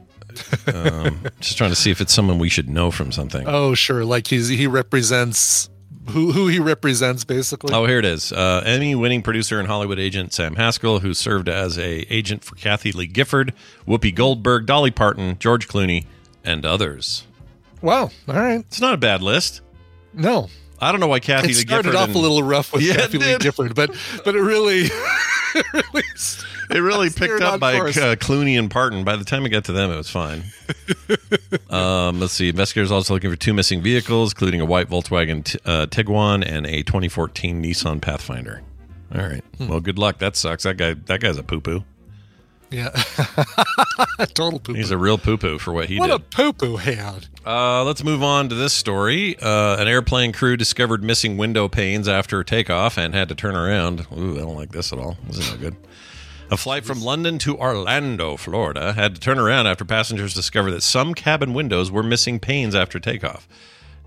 um, just trying to see if it's someone we should know from something. Oh, sure. Like he's he represents who who he represents, basically. Oh, here it is. Uh, Emmy-winning producer and Hollywood agent Sam Haskell, who served as a agent for Kathy Lee Gifford, Whoopi Goldberg, Dolly Parton, George Clooney, and others. Wow. All right. It's not a bad list. No. I don't know why Kathy Lee Gifford... It started off and, a little rough with yeah, Kathy Lee Gifford, but, but it really... It really, it really picked up by uh, Clooney and Parton. By the time it got to them, it was fine. um, let's see. Investigators also looking for two missing vehicles, including a white Volkswagen t- uh, Tiguan and a twenty fourteen Nissan Pathfinder. All right. Hmm. Well, good luck. That sucks. That guy. That guy's a poo-poo. Yeah. Total poo-poo. He's a real poo-poo for what he what did. What a poo-poo hound. Uh, let's move on to this story. Uh, an airplane crew discovered missing window panes after takeoff and had to turn around. Ooh, I don't like this at all. This is no good. A flight from London to Orlando, Florida, had to turn around after passengers discovered that some cabin windows were missing panes after takeoff.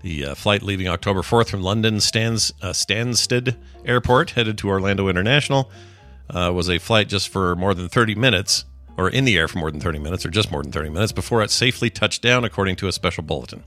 The uh, flight leaving October fourth from London Stans, uh, Stansted Airport, headed to Orlando International, Uh, was a flight just for more than thirty minutes, or in the air for more than thirty minutes, or just more than thirty minutes, before it safely touched down, according to a special bulletin.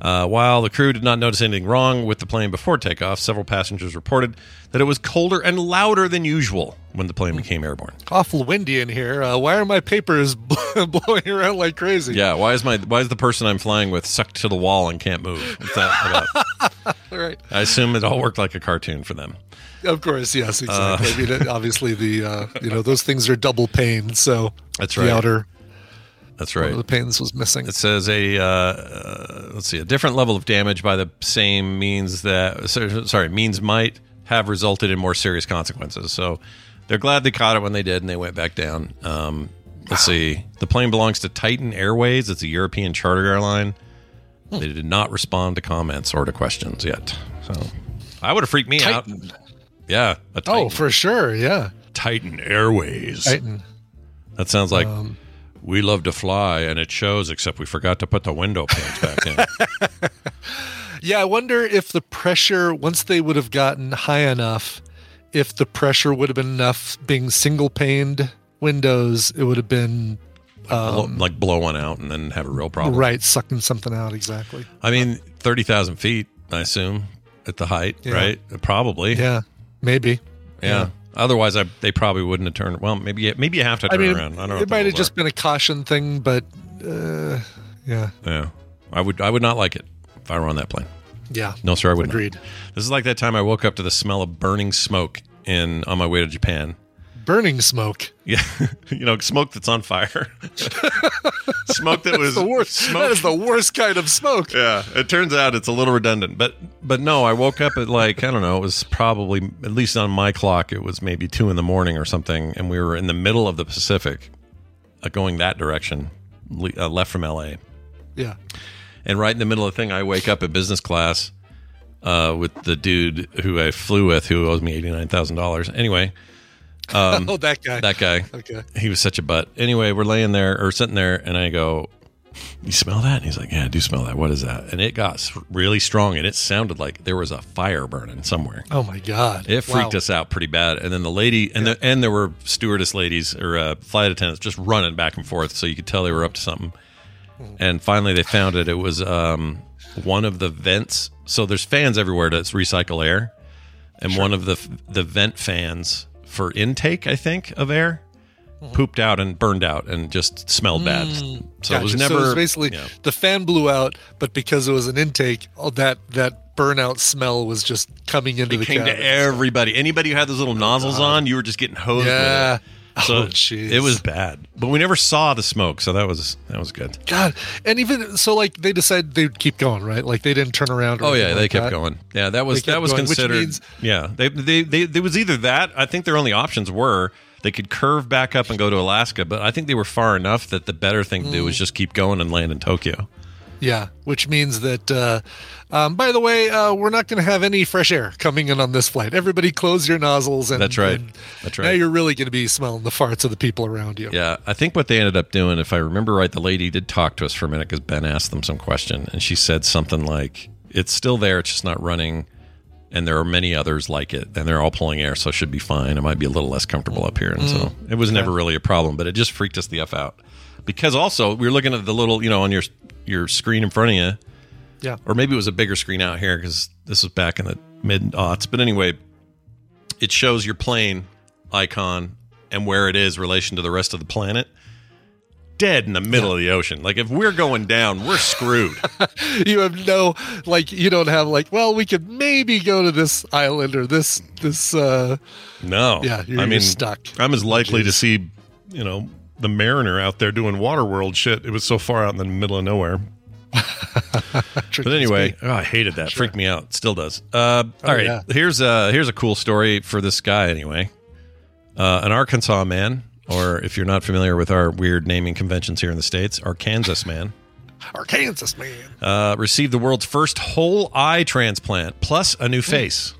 Uh, while the crew did not notice anything wrong with the plane before takeoff, several passengers reported that it was colder and louder than usual when the plane became airborne. Awful windy in here. Uh, why are my papers blowing around like crazy? Yeah, why is my why is the person I'm flying with sucked to the wall and can't move? What's that about? Right. I assume it all worked like a cartoon for them. Of course, yes, exactly. Uh, I mean, obviously, the uh, you know those things are double pane, so that's right. The outer. That's right. One of the panes was missing. It says a uh, uh, let's see, a different level of damage by the same means that sorry means might have resulted in more serious consequences. So they're glad they caught it when they did, and they went back down. Um, let's see. The plane belongs to Titan Airways. It's a European charter airline. Hmm. They did not respond to comments or to questions yet. So I would have freaked me Titan. out. Yeah. A Titan. Oh, for sure. Yeah. Titan Airways. Titan. That sounds like. Um, We love to fly, and it shows, except we forgot to put the window panes back in. Yeah, I wonder if the pressure, once they would have gotten high enough, if the pressure would have been enough, being single-paned windows, it would have been... Um, like blow one out and then have a real problem. Right, sucking something out, exactly. I mean, thirty thousand feet, I assume, at the height, yeah. Right? Probably. Yeah, maybe. Yeah. yeah. Otherwise, I, they probably wouldn't have turned. Well, maybe maybe you have to turn I mean, around. I don't know. It might have just are. been a caution thing, but uh, yeah, yeah. I would I would not like it if I were on that plane. Yeah, no, sir, I wouldn't. Agreed. Not. This is like that time I woke up to the smell of burning smoke in on my way to Japan. Burning smoke. Yeah, you know, smoke that's on fire. Smoke that was the worst. Smoke. That is the worst kind of smoke. Yeah, it turns out it's a little redundant, but but no, I woke up at like I don't know. It was probably at least on my clock, it was maybe two in the morning or something, and we were in the middle of the Pacific, going that direction, uh, left from L A. Yeah. And right in the middle of the thing, I wake up at business class uh, with the dude who I flew with, who owes me eighty-nine thousand dollars. Anyway. Um, oh, that guy. That guy. Okay. He was such a butt. Anyway, we're laying there or sitting there, and I go, "You smell that?" And he's like, "Yeah, I do smell that. What is that?" And it got really strong, and it sounded like there was a fire burning somewhere. Oh my god! It freaked wow. us out pretty bad. And then the lady, and yeah. the, and there were stewardess ladies or uh, flight attendants just running back and forth, so you could tell they were up to something. Mm. And finally, they found it. It was um, one of the vents. So there's fans everywhere to recycle air, and sure. one of the the vent fans for intake, I think, of air. Pooped out and burned out and just smelled bad. So gotcha. It was never. So it was basically, you know, the fan blew out, but because it was an intake, all that that burnout smell was just coming into the cabin. It came to everybody. Anybody who had those little oh, nozzles God. on, you were just getting hosed. Yeah. With it. So oh, jeez. It was bad, but we never saw the smoke, so that was that was good. God, and even so, like they decided they'd keep going, right? Like they didn't turn around. Or oh yeah, they like kept that. going. Yeah, that was that was going, considered. Means, yeah, they they they it was either that. I think their only options were. They could curve back up and go to Alaska, but I think they were far enough that the better thing to do was just keep going and land in Tokyo. Yeah, which means that, uh, um, by the way, uh, we're not going to have any fresh air coming in on this flight. Everybody close your nozzles. And, That's right. And That's right. Now you're really going to be smelling the farts of the people around you. Yeah, I think what they ended up doing, if I remember right, the lady did talk to us for a minute because Ben asked them some question, and she said something like, "It's still there, it's just not running. And there are many others like it, and they're all pulling air, so it should be fine. It might be a little less comfortable up here." And mm. so it was never yeah. really a problem, but it just freaked us the F out. Because also, we were looking at the little, you know, on your your screen in front of you. Yeah. Or maybe it was a bigger screen out here, because this was back in the mid-aughts. But anyway, it shows your plane icon and where it is in relation to the rest of the planet. Dead in the middle yeah. of the ocean. Like, if we're going down, we're screwed. You have no, like, you don't have, like, well, we could maybe go to this island or this, this, uh, no. Yeah, you're, I mean, you're stuck. I'm as likely Jeez. to see, you know, the Mariner out there doing Waterworld shit. It was so far out in the middle of nowhere. But anyway, oh, I hated that. Sure. Freaked me out. Still does. Uh, all oh, right. Yeah. Here's a, here's a cool story for this guy, anyway. Uh, an Arkansas man. Or if you're not familiar with our weird naming conventions here in the States, Arkansas man. Arkansas man. Uh, received the world's first whole eye transplant, plus a new face.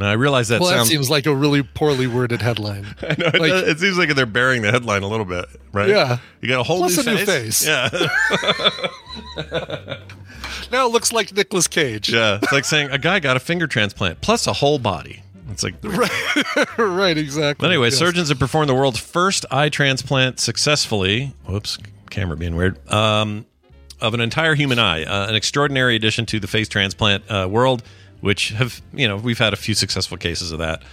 Now, I realize that well, sounds... that seems like a really poorly worded headline. I know, it, like, does, it seems like they're burying the headline a little bit, right? Yeah. You got a whole plus new, a face. new face. Yeah. Now it looks like Nicolas Cage. Yeah, it's like saying a guy got a finger transplant, plus a whole body. It's like right, right, exactly. But anyway, yes. surgeons have performed the world's first eye transplant successfully. Whoops, camera being weird. Um, of an entire human eye, uh, an extraordinary addition to the face transplant uh, world, which have you know we've had a few successful cases of that.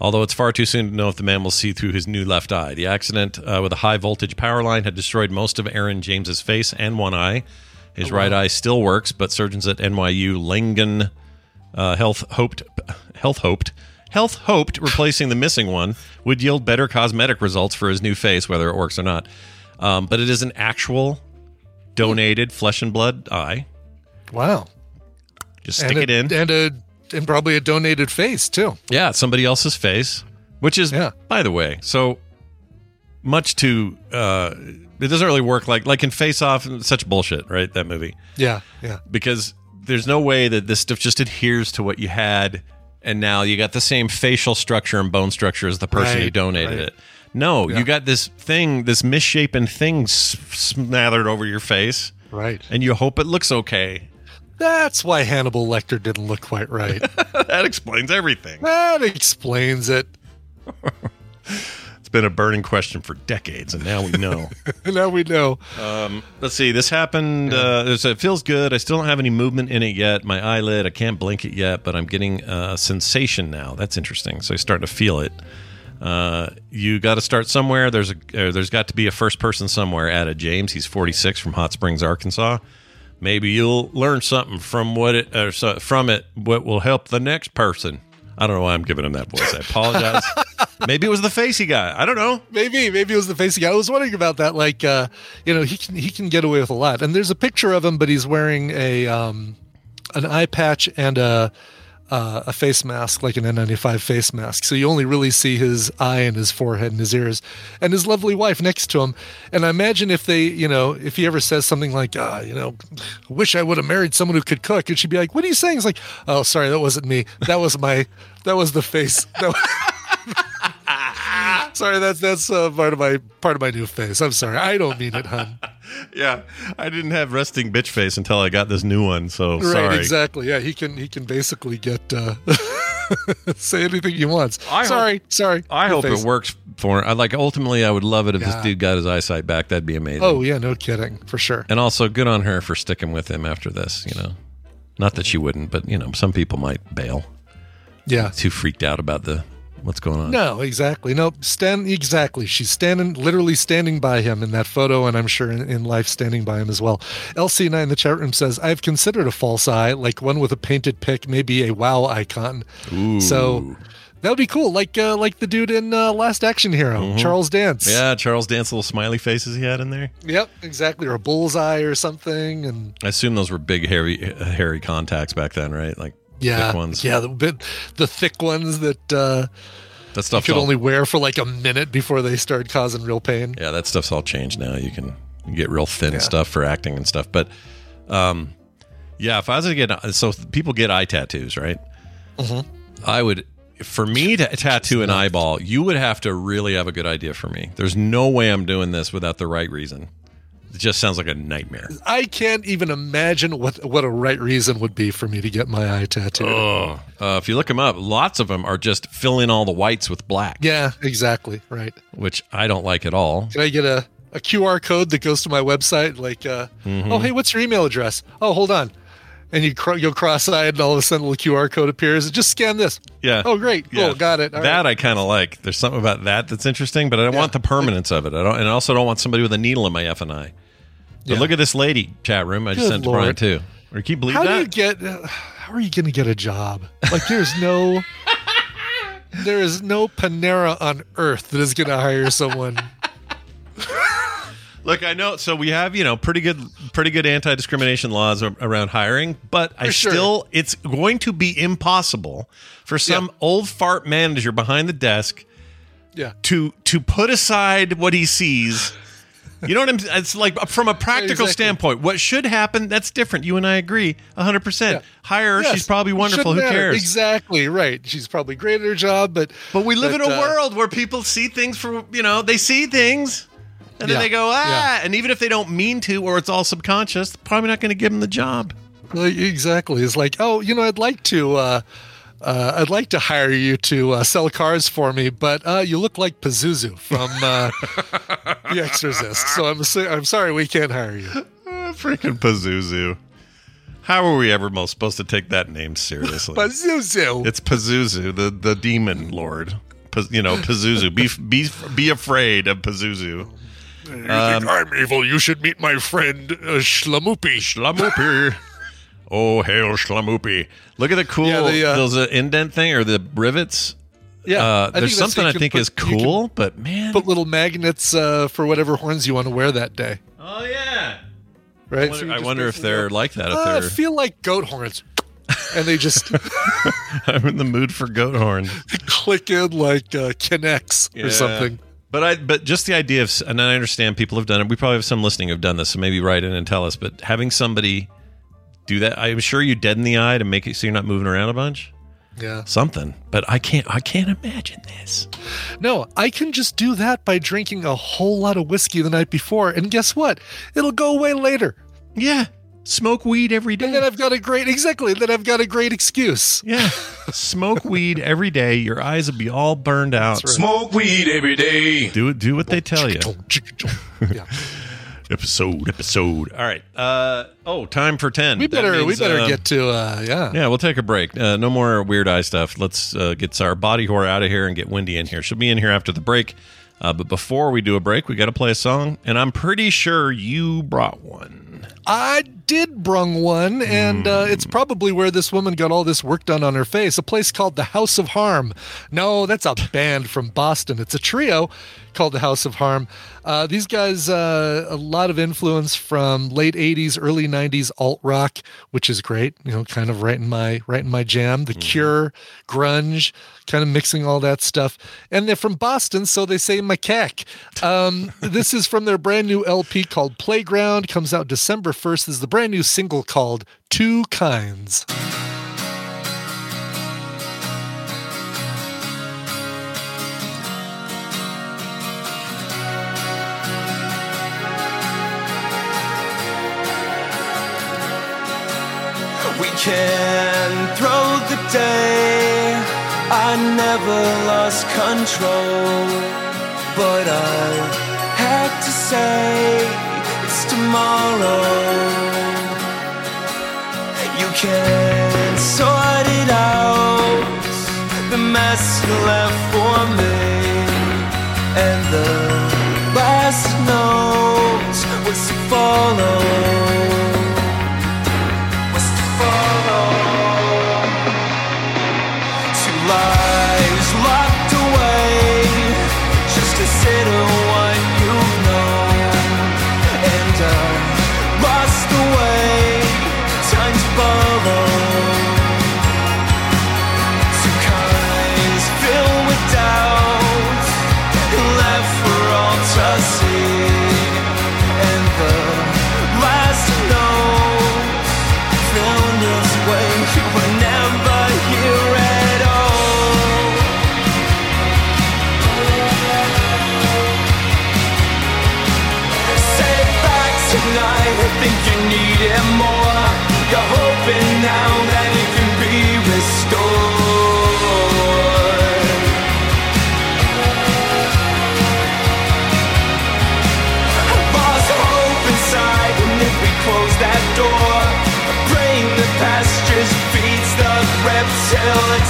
Although it's far too soon to know if the man will see through his new left eye. The accident uh, with a high voltage power line had destroyed most of Aaron James's face and one eye. His oh, wow. right eye still works, but surgeons at N Y U Langone uh, Health hoped Health hoped. Health hoped replacing the missing one would yield better cosmetic results for his new face, whether it works or not. Um, but it is an actual donated flesh and blood eye. Wow. Just stick and it a, in. And a and probably a donated face, too. Yeah, somebody else's face, which is, yeah. by the way, so much to, uh, it doesn't really work like, like in Face Off and such bullshit, right, that movie? Yeah, yeah. Because there's no way that this stuff just adheres to what you had. And now you got the same facial structure and bone structure as the person right, who donated right. it. No, yeah. you got this thing, this misshapen thing smothered over your face. Right. And you hope it looks okay. That's why Hannibal Lecter didn't look quite right. That explains everything. That explains it. It's been a burning question for decades, and now we know. Now we know. Um, let's see. This happened. Uh, it feels good. I still don't have any movement in it yet. My eyelid, I can't blink it yet, but I'm getting a sensation now. That's interesting. So you're starting to feel it. Uh, you got to start somewhere. There's a. Uh, there's got to be a first person somewhere. Added James. He's forty-six from Hot Springs, Arkansas. Maybe you'll learn something from what it or so, from it. What will help the next person. I don't know why I'm giving him that voice. I apologize. Maybe it was the face he got. I don't know. Maybe. Maybe it was the face he got. I was wondering about that. Like, uh, you know, he can he can get away with a lot. And there's a picture of him, but he's wearing a um, an eye patch and a uh, a face mask, like an N ninety-five face mask. So you only really see his eye and his forehead and his ears and his lovely wife next to him. And I imagine if they, you know, if he ever says something like, uh, you know, I wish I would have married someone who could cook. And she'd be like, what are you saying? He's like, oh, sorry, that wasn't me. That was my, that was the face. That was- Sorry, that's that's uh, part of my part of my new face. I'm sorry, I don't mean it, hun. Yeah, I didn't have resting bitch face until I got this new one. So right, sorry. Exactly. Yeah, he can he can basically get uh, say anything he wants. I sorry, hope, sorry. I hope face. It works for him. I, like ultimately, I would love it if yeah. this dude got his eyesight back. That'd be amazing. Oh yeah, no kidding, for sure. And also, good on her for sticking with him after this. You know, not that she wouldn't, but you know, some people might bail. Yeah, too freaked out about the. What's going on? No, exactly. No, stand exactly. She's standing, literally standing by him in that photo, and I'm sure in, in life standing by him as well. L C nine in the chat room says, I've considered a false eye, like one with a painted pic, maybe a wow icon. Ooh. So that would be cool, like uh, like the dude in uh, Last Action Hero, mm-hmm. Charles Dance. Yeah, Charles Dance, little smiley faces he had in there. Yep, exactly, or a bullseye or something. And I assume those were big, hairy, hairy contacts back then, right? Like. Yeah, thick ones. yeah, the bit, the thick ones that uh, that stuff you could all, only wear for like a minute before they started causing real pain. Yeah, that stuff's all changed now. You can get real thin yeah. stuff for acting and stuff. But um, yeah, if I was to get so people get eye tattoos, right? Mm-hmm. I would, for me to tattoo an eyeball, you would have to really have a good idea for me. There's no way I'm doing this without the right reason. It just sounds like a nightmare. I can't even imagine what what a right reason would be for me to get my eye tattooed. Oh, uh, if you look them up, lots of them are just fill in all the whites with black. Yeah, exactly. Right. Which I don't like at all. Can I get a, a Q R code that goes to my website? Like, uh, mm-hmm. oh, hey, what's your email address? Oh, hold on. And you cr- go cross-eyed and all of a sudden a little Q R code appears. Just scan this. Yeah. Oh, great. Cool. Yeah. Got it. All that right. I kind of like. There's something about that that's interesting, but I don't yeah. want the permanence of it. I don't, and I also don't want somebody with a needle in my F and I. But yeah. look at this lady chat room. I Good just sent Lord. to Brian, too. Or can you believe how that? How do you get, uh, how are you going to get a job? Like, there's no, there is no Panera on earth that is going to hire someone. Look, I know. So we have, you know, pretty good, pretty good anti-discrimination laws around hiring, but for I sure. still, it's going to be impossible for some yeah. old fart manager behind the desk, yeah. to to put aside what he sees. You know what I'm? It's like from a practical exactly. standpoint, what should happen? That's different. You and I agree, one hundred percent. Yeah. Hire her. Yes. She's probably wonderful. Who matter. Cares? Exactly right. She's probably great at her job, but but we live but, in a uh, world where people see things from, you know, they see things. And then yeah. they go, ah, yeah. and even if they don't mean to, or it's all subconscious, probably not going to give them the job. Exactly. It's like, oh, you know, I'd like to, uh, uh, I'd like to hire you to uh, sell cars for me, but uh, you look like Pazuzu from uh, The Exorcist, so I'm I'm sorry we can't hire you. Oh, freaking Pazuzu. How are we ever most supposed to take that name seriously? Pazuzu. It's Pazuzu, the the demon lord. Paz, you know, Pazuzu. Be be be afraid of Pazuzu. You um, think I'm evil? You should meet my friend uh, Schlamoopy. Schlamoopy. Oh, hail Schlamoopy. Look at the cool, yeah, the, uh, those uh, indent thing or the rivets. Yeah. Uh, there's something I think put, is cool, but man. Put little magnets uh, for whatever horns you want to wear that day. Oh, yeah. Right? I wonder, so I wonder if they're up. Like that. If uh, I feel like goat horns. And they just. I'm in the mood for goat horns. Click in like uh, Kinex yeah. or something. But I, but just the idea of, and I understand people have done it. We probably have some listening who've done this, so maybe write in and tell us. But having somebody do that, I'm sure you deaden the eye to make it so you're not moving around a bunch. Yeah, something. But I can't, I can't imagine this. No, I can just do that by drinking a whole lot of whiskey the night before, and guess what? It'll go away later. Yeah, smoke weed every day, and then I've got a great exactly. Then I've got a great excuse. Yeah, smoke weed every day. Your eyes will be all burned out. Right. Smoke weed every day. Do it. Do what they tell you. Yeah. Episode. Episode. All right. Uh, oh, time for ten. We better. Means, we better um, get to. Uh, yeah. Yeah. We'll take a break. Uh, no more weird eye stuff. Let's uh, get our body whore out of here and get Wendi in here. She'll be in here after the break. Uh, but before we do a break, we got to play a song, and I'm pretty sure you brought one. I did brung one, and mm. uh, it's probably where this woman got all this work done on her face, a place called the House of Harm. No, that's a band from Boston. It's a trio called The House of Harm. Uh, these guys, uh, a lot of influence from late eighties, early nineties alt rock, which is great. You know, kind of right in my right in my jam. The mm-hmm. Cure, grunge, kind of mixing all that stuff. And they're from Boston, so they say M'Cack. Um, this is from their brand new L P called Playground. Comes out December first. This is the brand new single called Two Kinds. Can throw the day. I never lost control, but I had to say it's tomorrow. You can sort it out, the mess you left for me, and the last note was to follow. Till it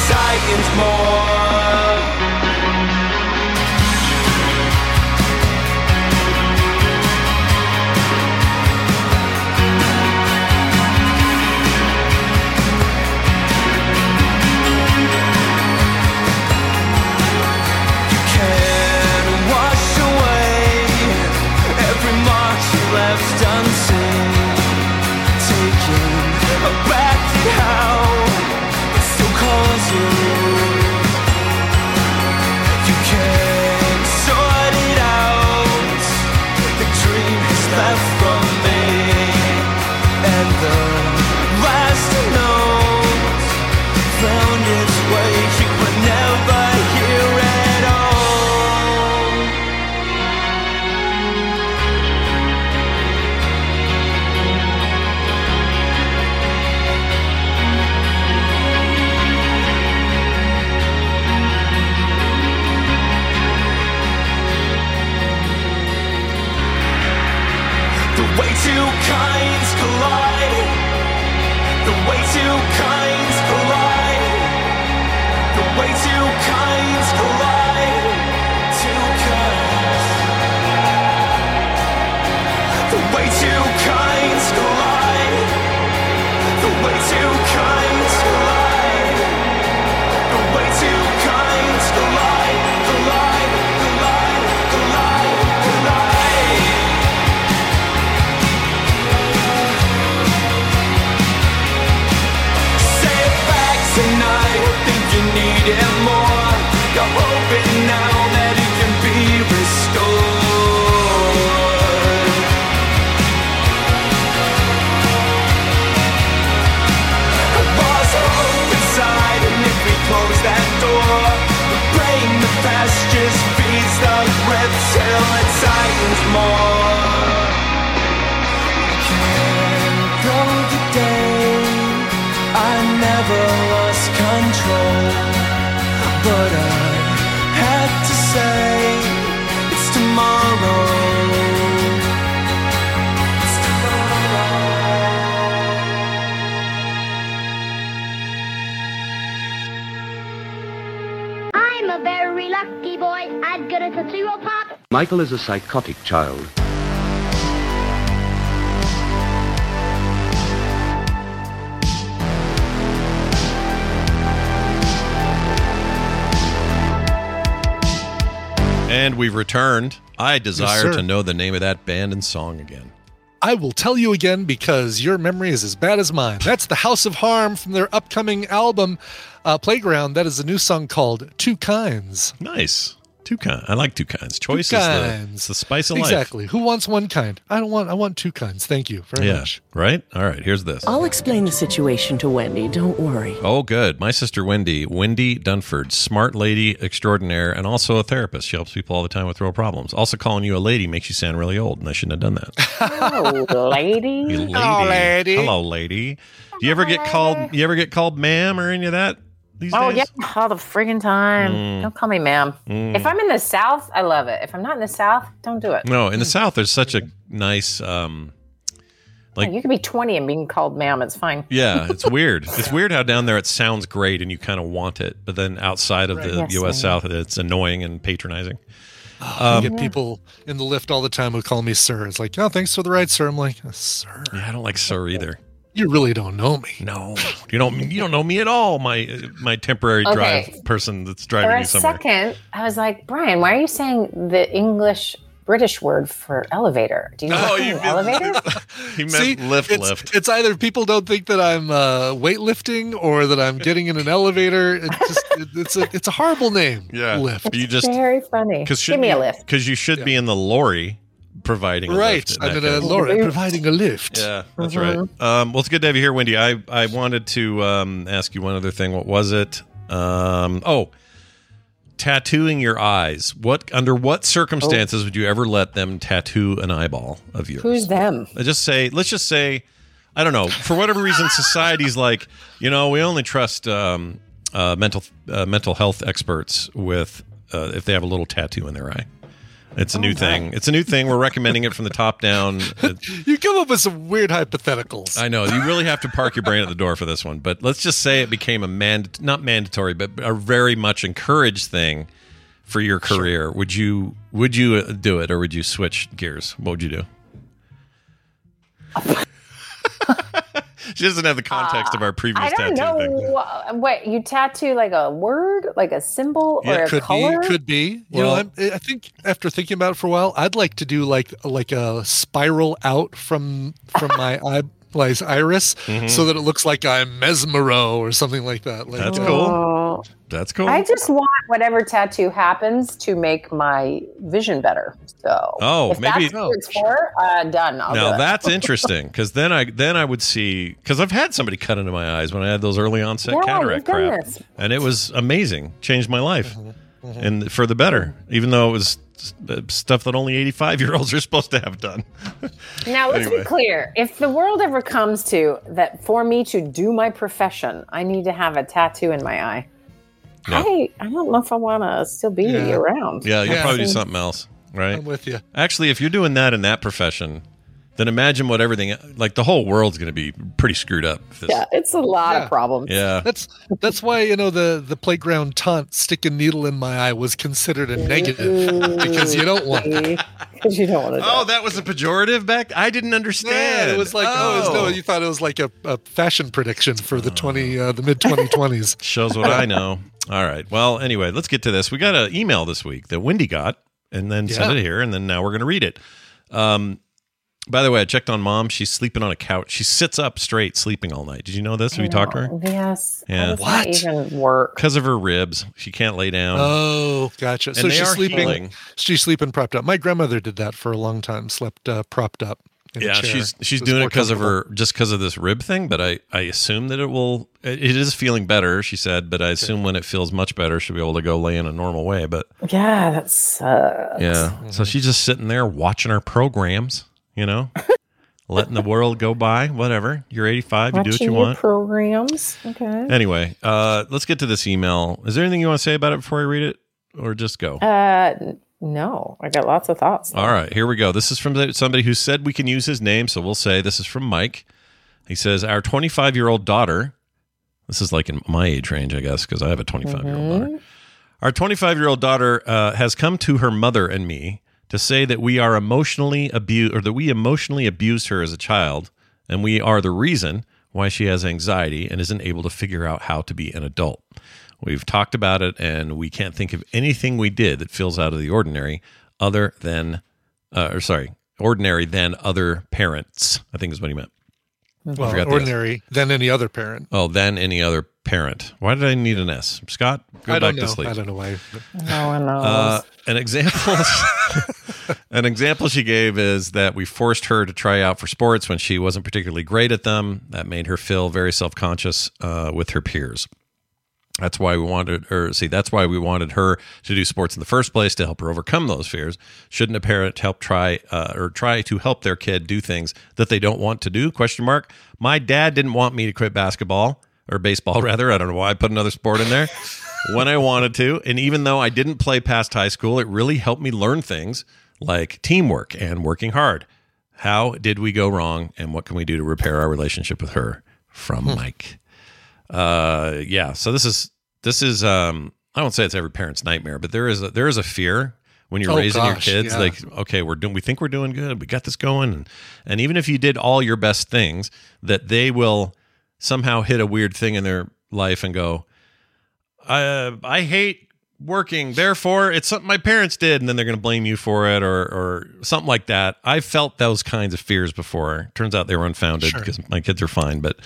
tightens more. You can wash away every mark you left unseen, taking a back out. Michael is a psychotic child. And we've returned. I desire yes, to know the name of that band and song again. I will tell you again because your memory is as bad as mine. That's the House of Harm from their upcoming album, uh, Playground. That is a new song called Two Kinds. Nice. Two kinds. I like two kinds. Choice two kinds. is the, the spice of exactly. life. Exactly. Who wants one kind? I don't want, I want two kinds. Thank you very yeah. much. Right? All right. Here's this. I'll explain the situation to Wendi. Don't worry. Oh, good. My sister, Wendi, Wendi Dunford, smart lady extraordinaire and also a therapist. She helps people all the time with real problems. Also calling you a lady makes you sound really old and I shouldn't have done that. Hello, lady. Hey, lady. Hello, lady. Hello, lady. Do you ever get called, you ever get called ma'am or any of that? These oh, days? yeah, all the friggin' time. Mm. Don't call me ma'am. Mm. If I'm in the South, I love it. If I'm not in the South, don't do it. No, in the South, there's such a nice, um, like... Yeah, you could be twenty and being called ma'am. It's fine. Yeah, it's weird. It's weird how down there it sounds great and you kind of want it. But then outside of right. the yes, U S South, it's annoying and patronizing. Oh, um, I get people in the lift all the time who call me sir. It's like, oh, thanks for the ride, sir. I'm like, oh, sir. Yeah, I don't like sir either. You really don't know me. No, you don't. You don't know me at all. My my temporary okay. drive person that's driving me somewhere. For a second, I was like, Brian, why are you saying the English British word for elevator? Do you know oh, elevator? You meant See, lift. It's, lift. It's either people don't think that I'm uh, weightlifting or that I'm getting in an elevator. It just, it, it's a it's a horrible name. Yeah, lift. It's you just very funny. Give me a lift because you should yeah. be in the lorry. Providing a right. lift. Right. Uh, Laura, providing a lift. Yeah, that's mm-hmm. right. Um, well, it's good to have you here, Wendi. I, I wanted to um, ask you one other thing. What was it? Um, oh, tattooing your eyes. What Under what circumstances oh. would you ever let them tattoo an eyeball of yours? Who's them? I just say, let's just say, I don't know. For whatever reason, society's like, you know, we only trust um, uh, mental uh, mental health experts with uh, if they have a little tattoo in their eye. It's a oh, new God. thing. It's a new thing. We're recommending it from the top down. You come up with some weird hypotheticals. I know. You really have to park your brain at the door for this one. But let's just say it became a man, not mandatory, but a very much encouraged thing for your career. Sure. Would you would you do it or would you switch gears? What would you do? She doesn't have the context uh, of our previous tattoo thing. I don't know. Thing. What, you tattoo like a word, like a symbol yeah, or a could color? Be, could be. You well, know, I'm, I think after thinking about it for a while, I'd like to do like like a spiral out from from my eye, like iris mm-hmm. so that it looks like I'm Mesmero or something like that. Like, That's uh, cool. That's cool. I just want whatever tattoo happens to make my vision better. So, oh, if maybe that's what it's for, uh, done. I'll now do that's interesting because then I then I would see because I've had somebody cut into my eyes when I had those early onset yeah, cataract crap, this. and it was amazing, changed my life, mm-hmm. Mm-hmm. and for the better. Even though it was stuff that only eighty-five year olds are supposed to have done. Now let's anyway. be clear: if the world ever comes to that, for me to do my profession, I need to have a tattoo in my eye. No. I, I don't know if I want to still be yeah. around. Yeah, you'll yeah. probably do something else, right? I'm with you. Actually, if you're doing that in that profession, then imagine what everything, like the whole world's going to be pretty screwed up. This, yeah, it's a lot yeah. of problems. Yeah. That's that's why, you know, the, the playground taunt, stick a needle in my eye, was considered a negative because you don't want it. Because you don't want to do Oh, that was a pejorative back? I didn't understand. Yeah, it was like, oh, oh it was, no, you thought it was like a, a fashion prediction for the, twenty, uh, the mid twenty twenties. Shows what I know. All right. Well, anyway, let's get to this. We got an email this week that Wendi got and then yeah. sent it here, and then now we're going to read it. Um, by the way, I checked on Mom. She's sleeping on a couch. She sits up straight, sleeping all night. Did you know this? Have you talked to her? Yes. Yeah. What? Even work because of her ribs. She can't lay down. Oh, gotcha. And so she's sleeping. Healing. She's sleeping propped up. My grandmother did that for a long time. Slept uh, propped up. Yeah, she's she's doing it because of her, just because of this rib thing. But I, I assume that it will. It, it is feeling better, she said. But I assume when it feels much better, she'll be able to go lay in a normal way. But yeah, that sucks. Yeah, mm-hmm. So she's just sitting there watching our programs. You know, letting the world go by. Whatever. You're eighty-five. Watching you do what you your want. Programs. Okay. Anyway, uh, let's get to this email. Is there anything you want to say about it before I read it, or just go? Uh. No, I got lots of thoughts. All right, here we go. This is from somebody who said we can use his name, so we'll say this is from Mike. He says, our twenty-five-year-old daughter, this is like in my age range, I guess, because I have a twenty-five-year-old mm-hmm. daughter. Our twenty-five-year-old daughter uh, has come to her mother and me to say that we are emotionally abused, or that we emotionally abused her as a child, and we are the reason why she has anxiety and isn't able to figure out how to be an adult. We've talked about it, and we can't think of anything we did that feels out of the ordinary other than, uh, or sorry, ordinary than other parents, I think is what he meant. Well, I ordinary than any other parent. Oh, than any other parent. Why did I need an S? Scott, go I back don't know. to sleep. I don't know why. No one knows. Uh, an example, an example she gave is that we forced her to try out for sports when she wasn't particularly great at them. That made her feel very self-conscious uh, with her peers. That's why we wanted her. See, that's why we wanted her to do sports in the first place, to help her overcome those fears. Shouldn't a parent help try uh, or try to help their kid do things that they don't want to do? Question mark. My dad didn't want me to quit basketball or baseball, rather. I don't know why I put another sport in there when I wanted to. And even though I didn't play past high school, it really helped me learn things like teamwork and working hard. How did we go wrong, and what can we do to repair our relationship with her? From hmm. Mike. Uh, yeah. So this is, this is, um, I won't say it's every parent's nightmare, but there is, a, there is a fear when you're oh, raising gosh, your kids, yeah. like, okay, we're doing, we think we're doing good. We got this going. And, and even if you did all your best things, that they will somehow hit a weird thing in their life and go, I, I hate working. Therefore it's something my parents did. And then they're going to blame you for it or, or something like that. I've felt those kinds of fears before. Turns out they were unfounded sure. because my kids are fine, but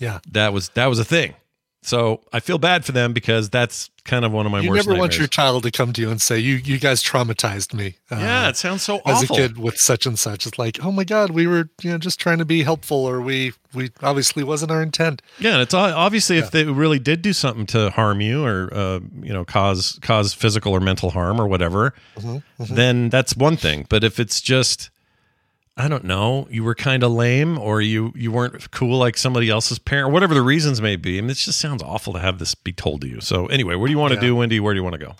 yeah, that was that was a thing. So I feel bad for them because that's kind of one of my you worst. You never nightmares. Want your child to come to you and say, "You you guys traumatized me." Uh, yeah, it sounds so as awful. As a kid with such and such, it's like, "Oh my God, we were you know just trying to be helpful, or we we obviously wasn't our intent." Yeah, and it's obviously yeah. if they really did do something to harm you or uh, you know cause cause physical or mental harm or whatever, mm-hmm, mm-hmm. then that's one thing. But if it's just I don't know, you were kind of lame or you, you weren't cool like somebody else's parent, or whatever the reasons may be. I mean, it just sounds awful to have this be told to you. So anyway, what do you want to yeah. do, Wendi? Where do you want to go?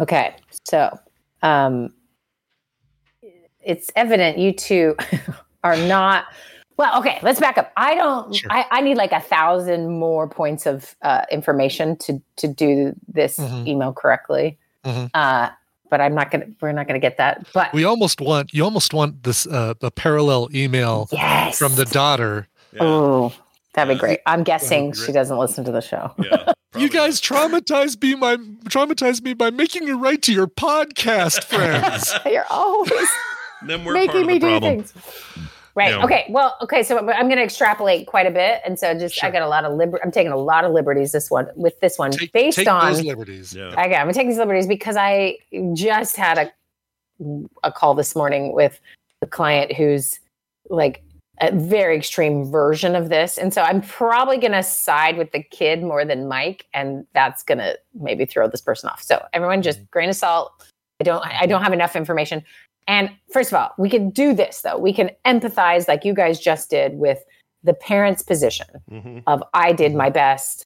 Okay. So um, it's evident you two are not... Well, okay, let's back up. I don't... Sure. I, I need like a thousand more points of uh, information to, to do this mm-hmm. email correctly. Mm-hmm. Uh But I'm not gonna. We're not gonna get that. But we almost want. You almost want this uh, a parallel email yes. from the daughter. Yeah. Oh, that'd be great. I'm guessing she doesn't listen to the show. Yeah, you guys traumatized me. My traumatized me by making me write to your podcast friends. You're always then we're making me do problem. Things. Right. No. Okay. Well. Okay. So I'm going to extrapolate quite a bit, and so just sure. I got a lot of liber- I'm taking a lot of liberties. This one with this one take, based take on those liberties. Yeah. Okay. I'm going to take these liberties because I just had a a call this morning with a client who's like a very extreme version of this, and so I'm probably going to side with the kid more than Mike, and that's going to maybe throw this person off. So everyone, just mm-hmm. grain of salt. I don't. I don't have enough information. And first of all, we can do this, though. We can empathize like you guys just did with the parent's position mm-hmm. of I did my best.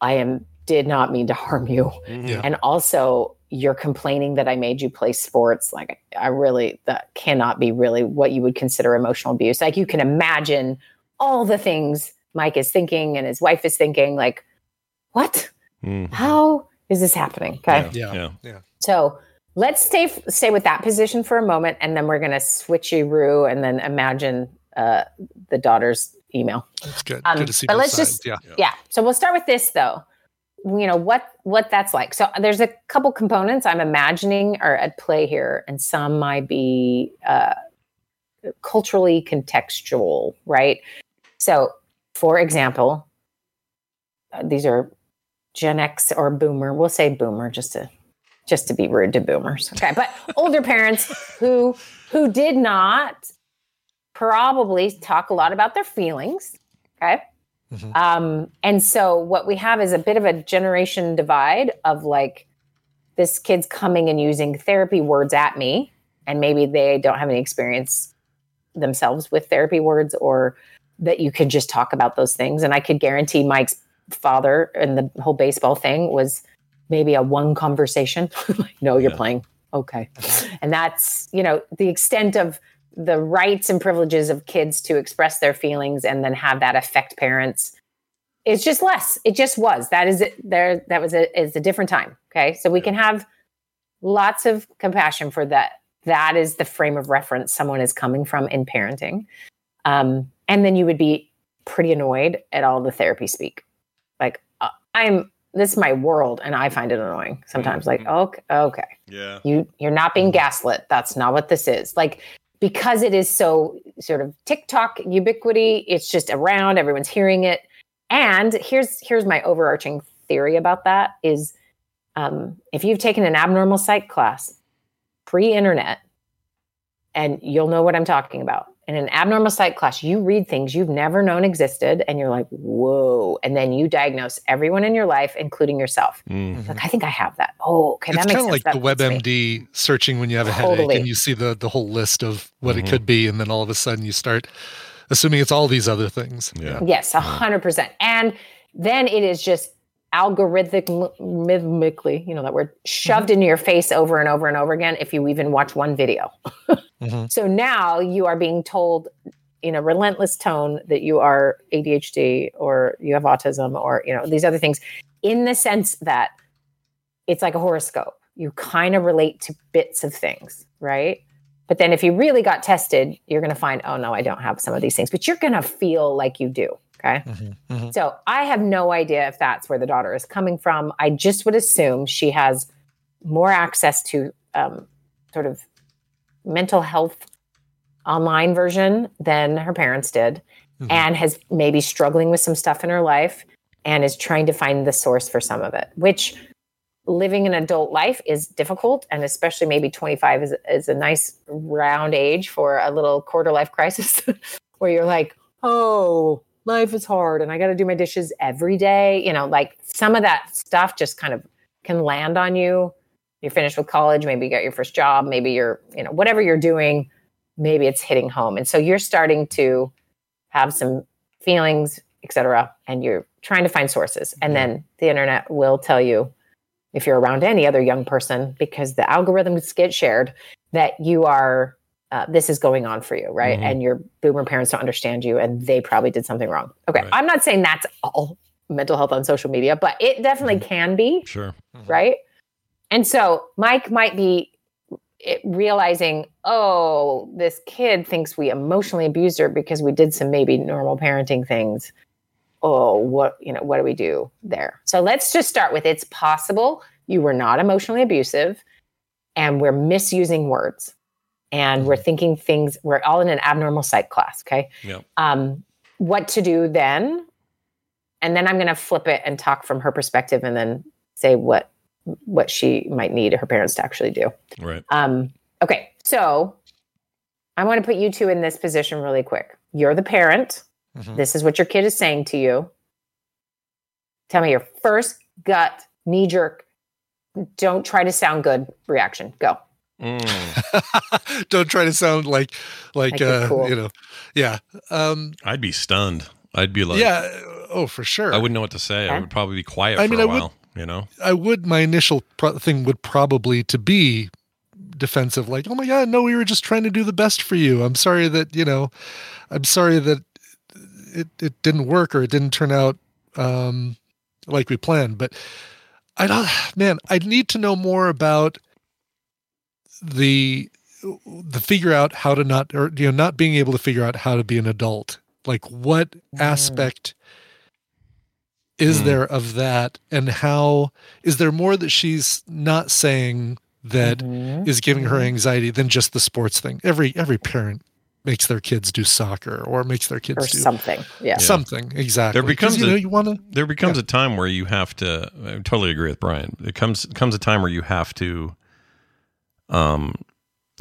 I am did not mean to harm you. Yeah. And also you're complaining that I made you play sports. Like I really, that cannot be really what you would consider emotional abuse. Like you can imagine all the things Mike is thinking and his wife is thinking like, what? Mm-hmm. How is this happening? Okay. Yeah. Yeah. yeah. So let's stay stay with that position for a moment, and then we're going to switcheroo and then imagine uh, the daughter's email. That's good. Um, good to see but let's sides. Just, yeah. yeah. So we'll start with this, though. You know, what what that's like. So there's a couple components I'm imagining are at play here, and some might be uh, culturally contextual, right? So, for example, uh, these are Gen X or Boomer. We'll say Boomer just to... just to be rude to boomers. Okay. But older parents who, who did not probably talk a lot about their feelings. Okay. Mm-hmm. Um, and so what we have is a bit of a generation divide of like, this kid's coming and using therapy words at me. And maybe they don't have any experience themselves with therapy words, or that you can just talk about those things. And I could guarantee Mike's father and the whole baseball thing was maybe a one conversation. like, no, you're yeah. playing. Okay. And that's, you know, the extent of the rights and privileges of kids to express their feelings and then have that affect parents. It's just less. It just was. That is it there. That was a, is a different time. Okay. So we yeah. can have lots of compassion for that. That is the frame of reference someone is coming from in parenting. Um, and then you would be pretty annoyed at all the therapy speak. Like uh, I'm, this is my world, and I find it annoying sometimes. Mm-hmm. Like, okay, okay, yeah, you you're not being gaslit. That's not what this is. Like, because it is so sort of TikTok ubiquity, it's just around. Everyone's hearing it. And here's here's my overarching theory about that is, um, if you've taken an abnormal psych class pre-internet, and you'll know what I'm talking about. In an abnormal psych class, you read things you've never known existed, and you're like, whoa. And then you diagnose everyone in your life, including yourself. Mm-hmm. Like, I think I have that. Oh, okay, that makes sense. It's kind of like the WebMD searching when you have a headache, totally. And you see the, the whole list of what mm-hmm. it could be, and then all of a sudden you start assuming it's all these other things. Yeah. Yes, one hundred percent. And then it is just algorithmically, you know that word, shoved mm-hmm. into your face over and over and over again if you even watch one video. Mm-hmm. So now you are being told in a relentless tone that you are A D H D or you have autism or, you know, these other things, in the sense that it's like a horoscope. You kind of relate to bits of things, right? But then if you really got tested, you're going to find, oh no, I don't have some of these things, but you're going to feel like you do. Okay. Mm-hmm, mm-hmm. So I have no idea if that's where the daughter is coming from. I just would assume she has more access to um, sort of mental health online version than her parents did, mm-hmm. and has maybe struggling with some stuff in her life and is trying to find the source for some of it, which living an adult life is difficult. And especially maybe twenty-five is, is a nice round age for a little quarter life crisis where you're like, oh, life is hard and I got to do my dishes every day. You know, like some of that stuff just kind of can land on you. You're finished with college. Maybe you got your first job. Maybe you're, you know, whatever you're doing, maybe it's hitting home. And so you're starting to have some feelings, et cetera. And you're trying to find sources. And then the internet will tell you, if you're around any other young person, because the algorithms get shared, that you are, Uh, this is going on for you, right? Mm-hmm. And your boomer parents don't understand you, and they probably did something wrong. Okay, right. I'm not saying that's all mental health on social media, but it definitely mm-hmm. can be, sure, mm-hmm. right? And so Mike might be realizing, oh, this kid thinks we emotionally abused her because we did some maybe normal parenting things. Oh, what you know? What do we do there? So let's just start with, it's possible you were not emotionally abusive, and we're misusing words. And we're thinking things, we're all in an abnormal psych class, okay? Yep. Um, what to do then? And then I'm going to flip it and talk from her perspective and then say what what she might need her parents to actually do. Right. Um, okay, so I want to put you two in this position really quick. You're the parent. Mm-hmm. This is what your kid is saying to you. Tell me your first gut, knee-jerk, don't try to sound good reaction. Go. Mm. Don't try to sound like, like, like uh, cool. you know, yeah. Um, I'd be stunned. I'd be like, yeah, oh, for sure. I wouldn't know what to say. Okay. I would probably be quiet I for mean, a I while, would, you know, I would, my initial pro- thing would probably to be defensive. Like, oh my God, no, we were just trying to do the best for you. I'm sorry that, you know, I'm sorry that it, it didn't work or it didn't turn out, um, like we planned, but I don't, man, I'd need to know more about the the figure out how to not, or you know, not being able to figure out how to be an adult. Like, what mm. aspect is mm. there of that, and how is there more that she's not saying that mm-hmm. is giving her anxiety than just the sports thing? Every every parent makes their kids do soccer or makes their kids or do something. Yeah, something exactly. There becomes you a, know, you wanna, there becomes yeah. a time where you have to. I totally agree with Brian. It comes comes a time where you have to. Um,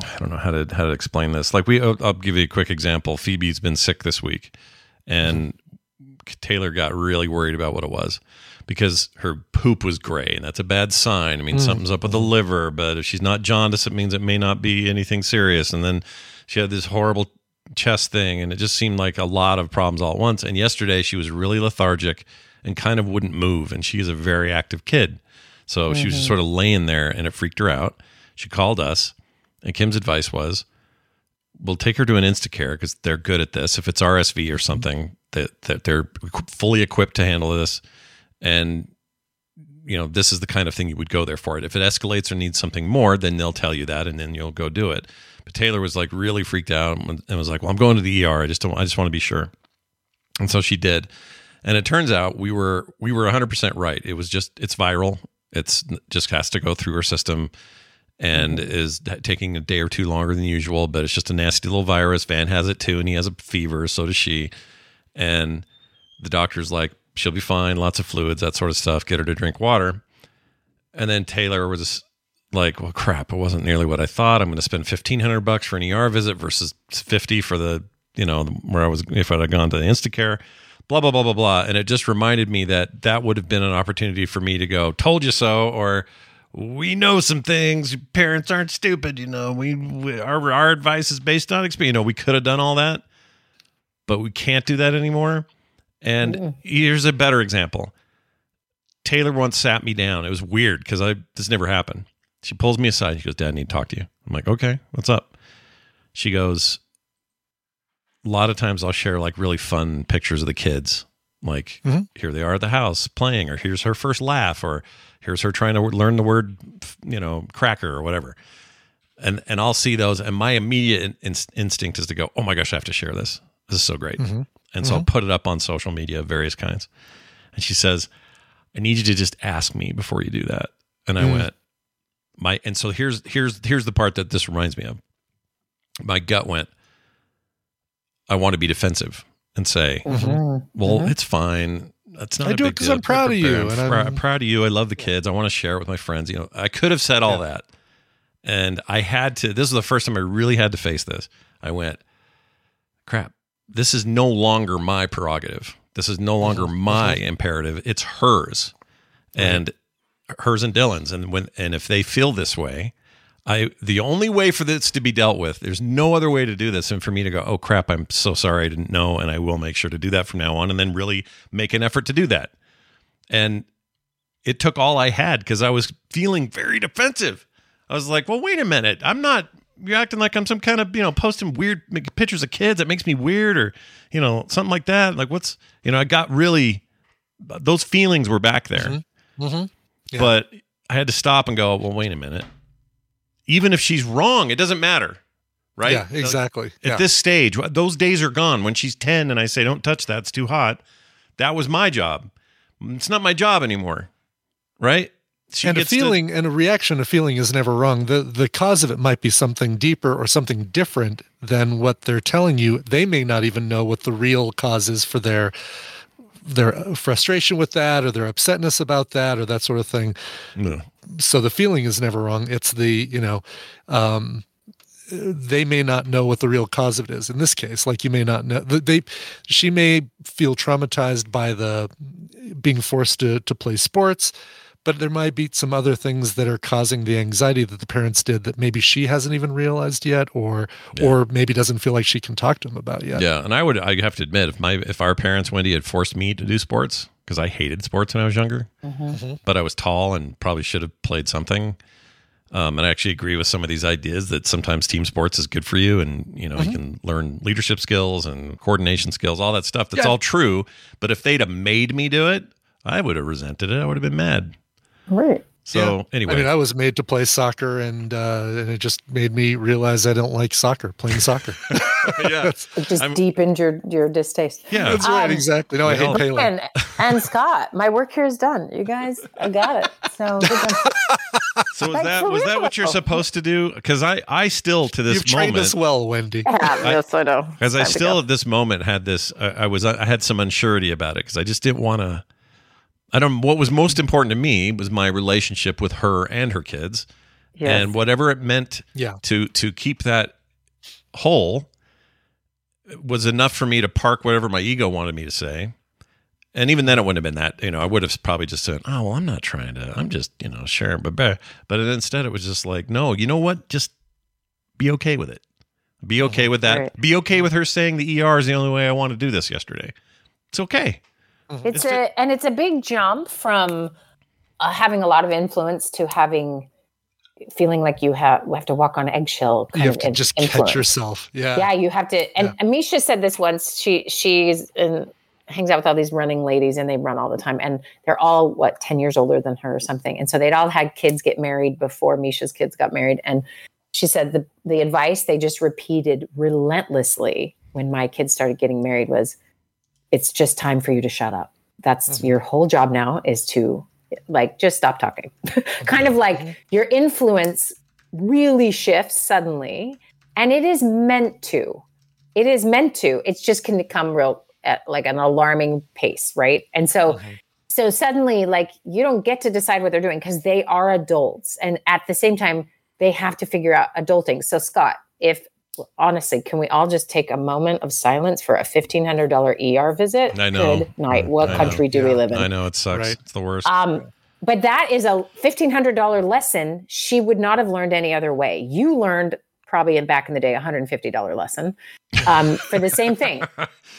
I don't know how to, how to explain this. Like we, I'll, I'll give you a quick example. Phoebe's been sick this week and Taylor got really worried about what it was because her poop was gray, and that's a bad sign. I mean, mm. something's up with the liver, but if she's not jaundiced, it means it may not be anything serious. And then she had this horrible chest thing, and it just seemed like a lot of problems all at once. And yesterday she was really lethargic and kind of wouldn't move. And she's a very active kid. So mm-hmm. she was just sort of laying there, and it freaked her out. She called us, and Kim's advice was, we'll take her to an Instacare because they're good at this. If it's R S V or something, that, that they're fully equipped to handle this. And, you know, this is the kind of thing you would go there for it. If it escalates or needs something more, then they'll tell you that, and then you'll go do it. But Taylor was like really freaked out and was like, well, I'm going to the E R. I just don't, I just want to be sure. And so she did. And it turns out we were we were one hundred percent right. It was just, it's viral. It's just has to go through our system and is taking a day or two longer than usual, but it's just a nasty little virus. Van has it too, and he has a fever. So does she. And the doctor's like, she'll be fine. Lots of fluids, that sort of stuff. Get her to drink water. And then Taylor was like, well, crap, it wasn't nearly what I thought. I'm going to spend fifteen hundred bucks for an E R visit versus fifty for the, you know, where I was, if I'd have gone to the Instacare. Blah, blah, blah, blah, blah. And it just reminded me that that would have been an opportunity for me to go, told you so, or we know some things. Parents aren't stupid. You know, we, we our, our advice is based on experience. You know, we could have done all that, but we can't do that anymore. And yeah. Here's a better example. Taylor once sat me down. It was weird because I this never happened. She pulls me aside. She goes, Dad, I need to talk to you. I'm like, okay, what's up? She goes, a lot of times I'll share like really fun pictures of the kids. Like mm-hmm. here they are at the house playing, or here's her first laugh, or here's her trying to learn the word, you know, cracker or whatever. And, and I'll see those. And my immediate in- instinct is to go, oh my gosh, I have to share this. This is so great. Mm-hmm. And so mm-hmm. I'll put it up on social media of various kinds. And she says, I need you to just ask me before you do that. And I mm. went my, and so here's, here's, here's the part that this reminds me of. My gut went, I want to be defensive and say, mm-hmm. well, mm-hmm. it's fine. That's not I a do big it because I'm proud of you. I'm, and I'm, I'm proud of you. I love the kids. I want to share it with my friends. You know, I could have said all yeah. that. And I had to, this is the first time I really had to face this. I went, crap, this is no longer my prerogative. This is no longer my imperative. It's hers mm-hmm. and hers and Dylan's. And when, and if they feel this way, I, the only way for this to be dealt with, there's no other way to do this. And for me to go, oh crap, I'm so sorry. I didn't know. And I will make sure to do that from now on. And then really make an effort to do that. And it took all I had. Cause I was feeling very defensive. I was like, well, wait a minute. I'm not, you're acting like I'm some kind of, you know, posting weird pictures of kids. That makes me weird or, you know, something like that. Like what's, you know, I got really, those feelings were back there, mm-hmm. Mm-hmm. Yeah. But I had to stop and go, well, wait a minute. Even if she's wrong, it doesn't matter, right? Yeah, exactly. At yeah. this stage, those days are gone. When she's ten and I say, don't touch that, it's too hot. That was my job. It's not my job anymore, right? She and a feeling to- and a reaction, a feeling is never wrong. The the cause of it might be something deeper or something different than what they're telling you. They may not even know what the real cause is for their their frustration with that or their upsetness about that or that sort of thing. No. So the feeling is never wrong. It's the, you know, um, they may not know what the real cause of it is in this case. Like you may not know they, she may feel traumatized by the being forced to, to play sports, but there might be some other things that are causing the anxiety that the parents did that maybe she hasn't even realized yet, or, yeah. or maybe doesn't feel like she can talk to them about yet. Yeah. And I would, I have to admit if my, if our parents, Wendi, had forced me to do sports, because I hated sports when I was younger, mm-hmm. but I was tall and probably should have played something. Um, and I actually agree with some of these ideas that sometimes team sports is good for you. And, you know, mm-hmm. you can learn leadership skills and coordination skills, all that stuff. That's yeah. all true. But if they'd have made me do it, I would have resented it. I would have been mad. Right. So yeah. anyway, I mean, I was made to play soccer and, uh, and it just made me realize I don't like soccer, playing soccer. yeah. It just I'm, deepened your, your distaste. Yeah, that's um, right. Exactly. No, I hate Palin. And, and Scott, my work here is done. You guys, I got it. So, so was that, was that what you're supposed to do? Cause I, I still to this You've moment. You've trained us well, Wendi. Yeah, yes, I know. Cause I still at this moment had this, I, I was, I had some unsurety about it cause I just didn't want to. I don't, what was most important to me was my relationship with her and her kids yes. and whatever it meant yeah. to, to keep that whole was enough for me to park whatever my ego wanted me to say. And even then it wouldn't have been that, you know, I would have probably just said, oh, well, I'm not trying to, I'm just, you know, sharing, but, but instead it was just like, no, you know what? Just be okay with it. Be okay with that. Right. Be okay with her saying the E R is the only way I want to do this yesterday. It's okay. It's a and it's a big jump from uh, having a lot of influence to having feeling like you have have to walk on eggshell. You have to just influence. Catch yourself. Yeah, yeah. You have to. And yeah. Amisha said this once. She she's in, hangs out with all these running ladies, and they run all the time. And they're all what ten years older than her or something. And so they'd all had kids get married before Misha's kids got married. And she said the the advice they just repeated relentlessly when my kids started getting married was, it's just time for you to shut up. That's mm-hmm. your whole job now, is to like, just stop talking. Kind of like your influence really shifts suddenly, and it is meant to, it is meant to, it's just going to come real at like an alarming pace. Right. And so, mm-hmm. so suddenly like you don't get to decide what they're doing, because they are adults. And at the same time, they have to figure out adulting. So Scott, if honestly, can we all just take a moment of silence for a fifteen hundred dollars E R visit? I know. Good night. What I country know. do yeah. we live in? I know, it sucks. Right? It's the worst. Um, but that is a fifteen hundred dollars lesson she would not have learned any other way. You learned probably in back in the day, one hundred fifty dollars lesson um, for the same thing.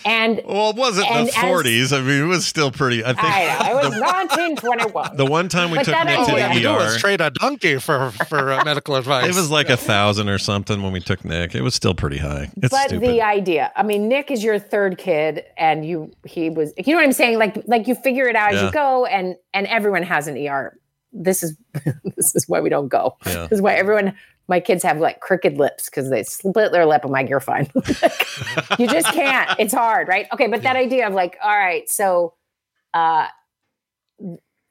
And well, it wasn't the forties. I mean, it was still pretty. I think I know, it was the, nineteen twenty-one. The one time we but took Nick to the E R, it was straight a donkey for for uh, medical advice. It was like a thousand or something when we took Nick. It was still pretty high. It's but stupid. The idea. I mean, Nick is your third kid, and you he was. You know what I'm saying? Like like you figure it out yeah. as you go, and and everyone has an E R. This is this is why we don't go. Yeah. This is why everyone. My kids have like crooked lips because they split their lip. I'm like, you're fine. Like, you just can't. It's hard, right? Okay, but that yeah. idea of like, all right, so uh,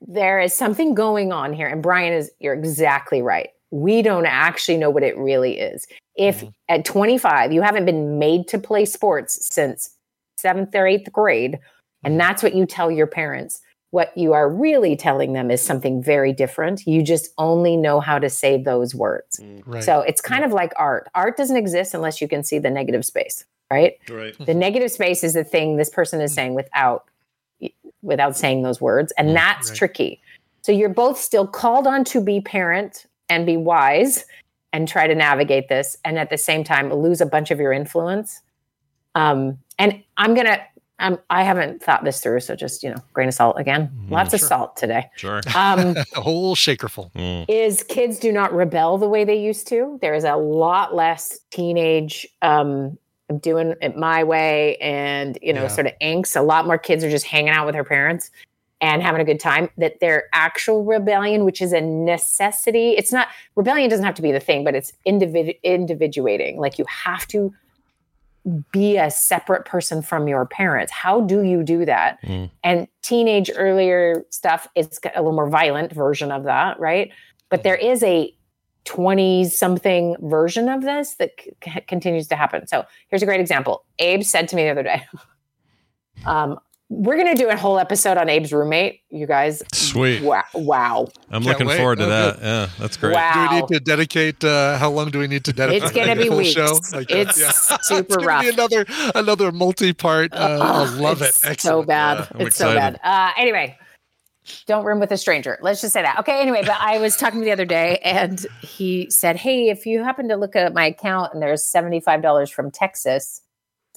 there is something going on here. And Brian is, you're exactly right. We don't actually know what it really is. If mm-hmm. at twenty-five, you haven't been made to play sports since seventh or eighth grade, and that's what you tell your parents, what you are really telling them is something very different. You just only know how to say those words. Right. So it's kind yeah. of like art. Art doesn't exist unless you can see the negative space, right? Right. The negative space is the thing this person is saying without without saying those words, and that's right. tricky. So you're both still called on to be parent and be wise and try to navigate this, and at the same time lose a bunch of your influence. Um, and I'm going to Um, I haven't thought this through, so just, you know, grain of salt again. Mm, Lots sure. of salt today. Sure. Um, a whole shakerful. Mm. Is kids do not rebel the way they used to. There is a lot less teenage, um, I'm doing it my way, and, you know, yeah. sort of angst. A lot more kids are just hanging out with their parents and having a good time. That their actual rebellion, which is a necessity. It's not, rebellion doesn't have to be the thing, but it's individu- individuating. Like you have to be a separate person from your parents. How do you do that? Mm. And teenage earlier stuff is a little more violent version of that, right? But there is a twenty-something version of this that c- continues to happen. So here's a great example. Abe said to me the other day, um, we're going to do a whole episode on Abe's roommate, you guys. Sweet. Wow. wow. I'm Can't looking wait. forward to okay. that. Yeah, that's great. Wow. Do we need to dedicate, uh, how long do we need to dedicate? It's going like to be weeks. Show? Like, it's yeah. super it's rough. It's going to be another, another multi-part. Uh, oh, I love it. Excellent. So bad. Yeah, it's excited. so bad. Uh, anyway, don't room with a stranger. Let's just say that. Okay, anyway, but I was talking the other day, and he said, hey, if you happen to look at my account and there's seventy-five dollars from Texas,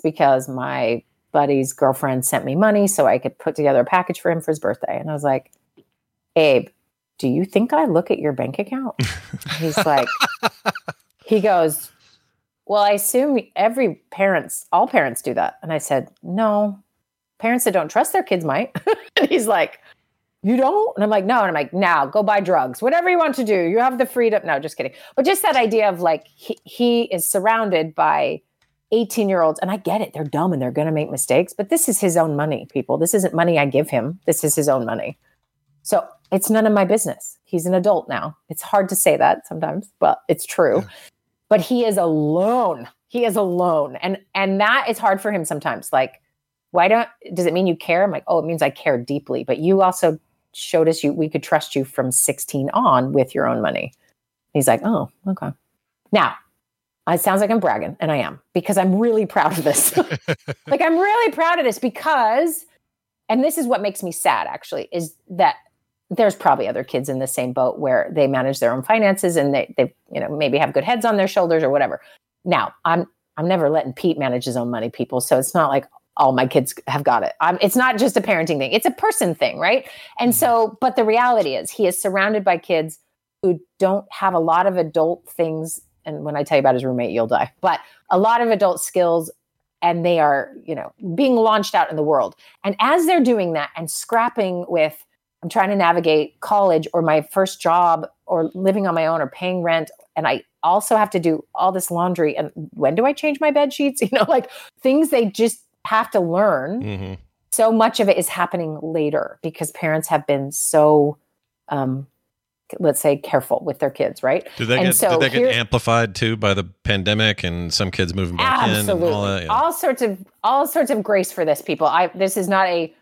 because my buddy's girlfriend sent me money so I could put together a package for him for his birthday. And I was like, Abe, do you think I look at your bank account? He's like, he goes, well, I assume every parents, all parents do that. And I said, no, parents that don't trust their kids might. And he's like, you don't? And I'm like, no. And I'm like, now go buy drugs, whatever you want to do. You have the freedom. No, just kidding. But just that idea of like, he, he is surrounded by eighteen year olds. And I get it. They're dumb and they're going to make mistakes, but this is his own money, people. This isn't money I give him. This is his own money. So it's none of my business. He's an adult now. It's hard to say that sometimes, but it's true. Yeah. But he is alone. He is alone. And, and that is hard for him sometimes. Like, why don't, does it mean you care? I'm like, oh, it means I care deeply, but you also showed us you, we could trust you from sixteen on with your own money. He's like, oh, okay. Now, it sounds like I'm bragging, and I am, because I'm really proud of this. Like, I'm really proud of this because, and this is what makes me sad, actually, is that there's probably other kids in the same boat where they manage their own finances and they, they, you know, maybe have good heads on their shoulders or whatever. Now, I'm I'm never letting Pete manage his own money, people. So it's not like all my kids have got it. I'm, it's not just a parenting thing. It's a person thing, right? And so, but the reality is he is surrounded by kids who don't have a lot of adult things. And when I tell you about his roommate, you'll die. But a lot of adult skills, and they are, you know, being launched out in the world. And as they're doing that and scrapping with, I'm trying to navigate college or my first job or living on my own or paying rent. And I also have to do all this laundry. And when do I change my bed sheets? You know, like things they just have to learn. Mm-hmm. so much of it is happening later because parents have been so, um, let's say, careful with their kids, right? Did that, and get, so did that get amplified too by the pandemic and some kids moving back absolutely. in? Absolutely, all, yeah. all sorts of all sorts of grace for this, people. I this is not a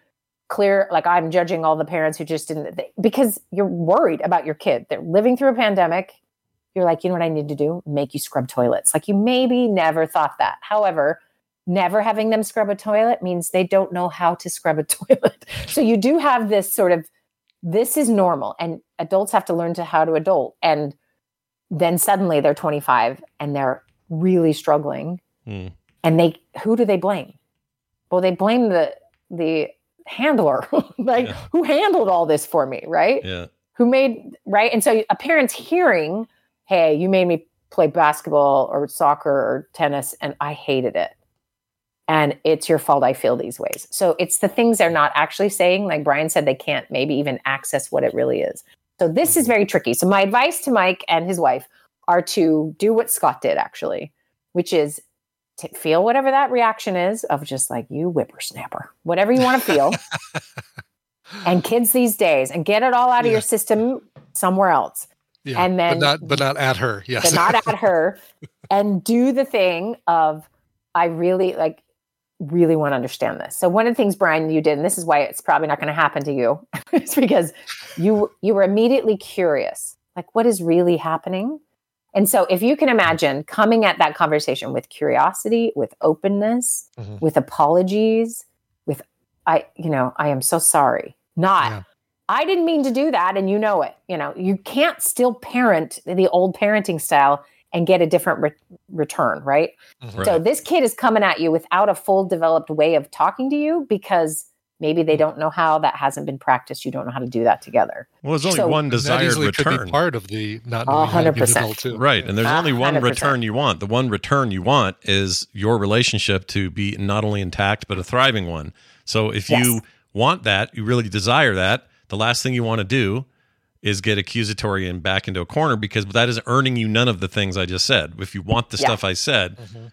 clear like I'm judging all the parents who just didn't they, because you're worried about your kid. They're living through a pandemic. You're like, you know what I need to do? Make you scrub toilets. Like you maybe never thought that. However, never having them scrub a toilet means they don't know how to scrub a toilet. So you do have this sort of, this is normal and adults have to learn to how to adult. And then suddenly they're twenty-five and they're really struggling. Mm. And they, who do they blame? Well, they blame the, the handler, like yeah. who handled all this for me, right? Yeah. Who made, right? And so a parent's hearing, hey, you made me play basketball or soccer or tennis and I hated it. And it's your fault I feel these ways. So it's the things they're not actually saying. Like Brian said, they can't maybe even access what it really is. So this is very tricky. So my advice to Mike and his wife are to do what Scott did actually, which is to feel whatever that reaction is of just like, you whippersnapper, whatever you want to feel. And kids these days, and get it all out of yeah. your system somewhere else. Yeah, and then, but not, but not at her. Yes. But not at her. And do the thing of, I really like, really want to understand this. So one of the things, Brian, you did, and this is why it's probably not going to happen to you, is because you you were immediately curious, like what is really happening? And so if you can imagine coming at that conversation with curiosity, with openness, mm-hmm. with apologies, with, I, you know, I am so sorry. Not, yeah. I didn't mean to do that and you know it. You know, you can't still parent the old parenting style and get a different re- return, right? right? So this kid is coming at you without a full developed way of talking to you because maybe they don't know how, that hasn't been practiced. You don't know how to do that together. Well, there's only so, one desired that return. Could be part of the not knowing how to give it all to. Right, and there's uh, only one one hundred percent return you want. The one return you want is your relationship to be not only intact, but a thriving one. So if yes. you want that, you really desire that, the last thing you want to do is get accusatory and back into a corner because that is earning you none of the things I just said. If you want the yeah. stuff I said, mm-hmm.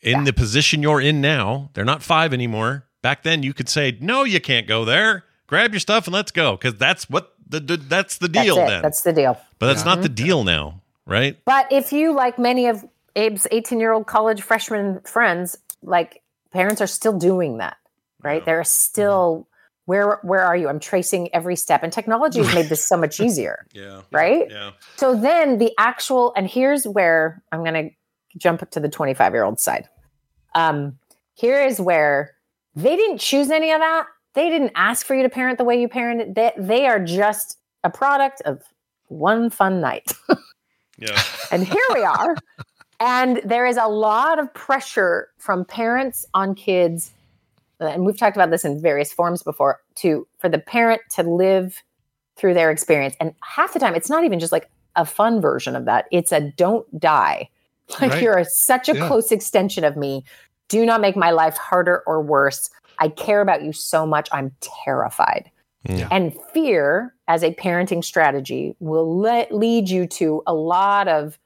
in yeah. the position you're in now, they're not five anymore. Back then you could say, no, you can't go there. Grab your stuff and let's go. Cause that's what the, that's the deal that's then. That's the deal. But that's yeah. not the deal now, right? But if you, like many of Abe's eighteen year old college freshman friends, like parents are still doing that, right? Yeah. They're still... Yeah. Where where are you? I'm tracing every step. And technology has made this so much easier. yeah. Right? Yeah. So then the actual, and here's where I'm going to jump to the twenty-five-year-old side. Um, here is where they didn't choose any of that. They didn't ask for you to parent the way you parented. They, they are just a product of one fun night. yeah. And here we are. And there is a lot of pressure from parents on kids, and we've talked about this in various forms before, to for the parent to live through their experience. And half the time, it's not even just like a fun version of that. It's a don't die. Like right. you're a, such a yeah. close extension of me. Do not make my life harder or worse. I care about you so much. I'm terrified. Yeah. And fear as a parenting strategy will let, lead you to a lot of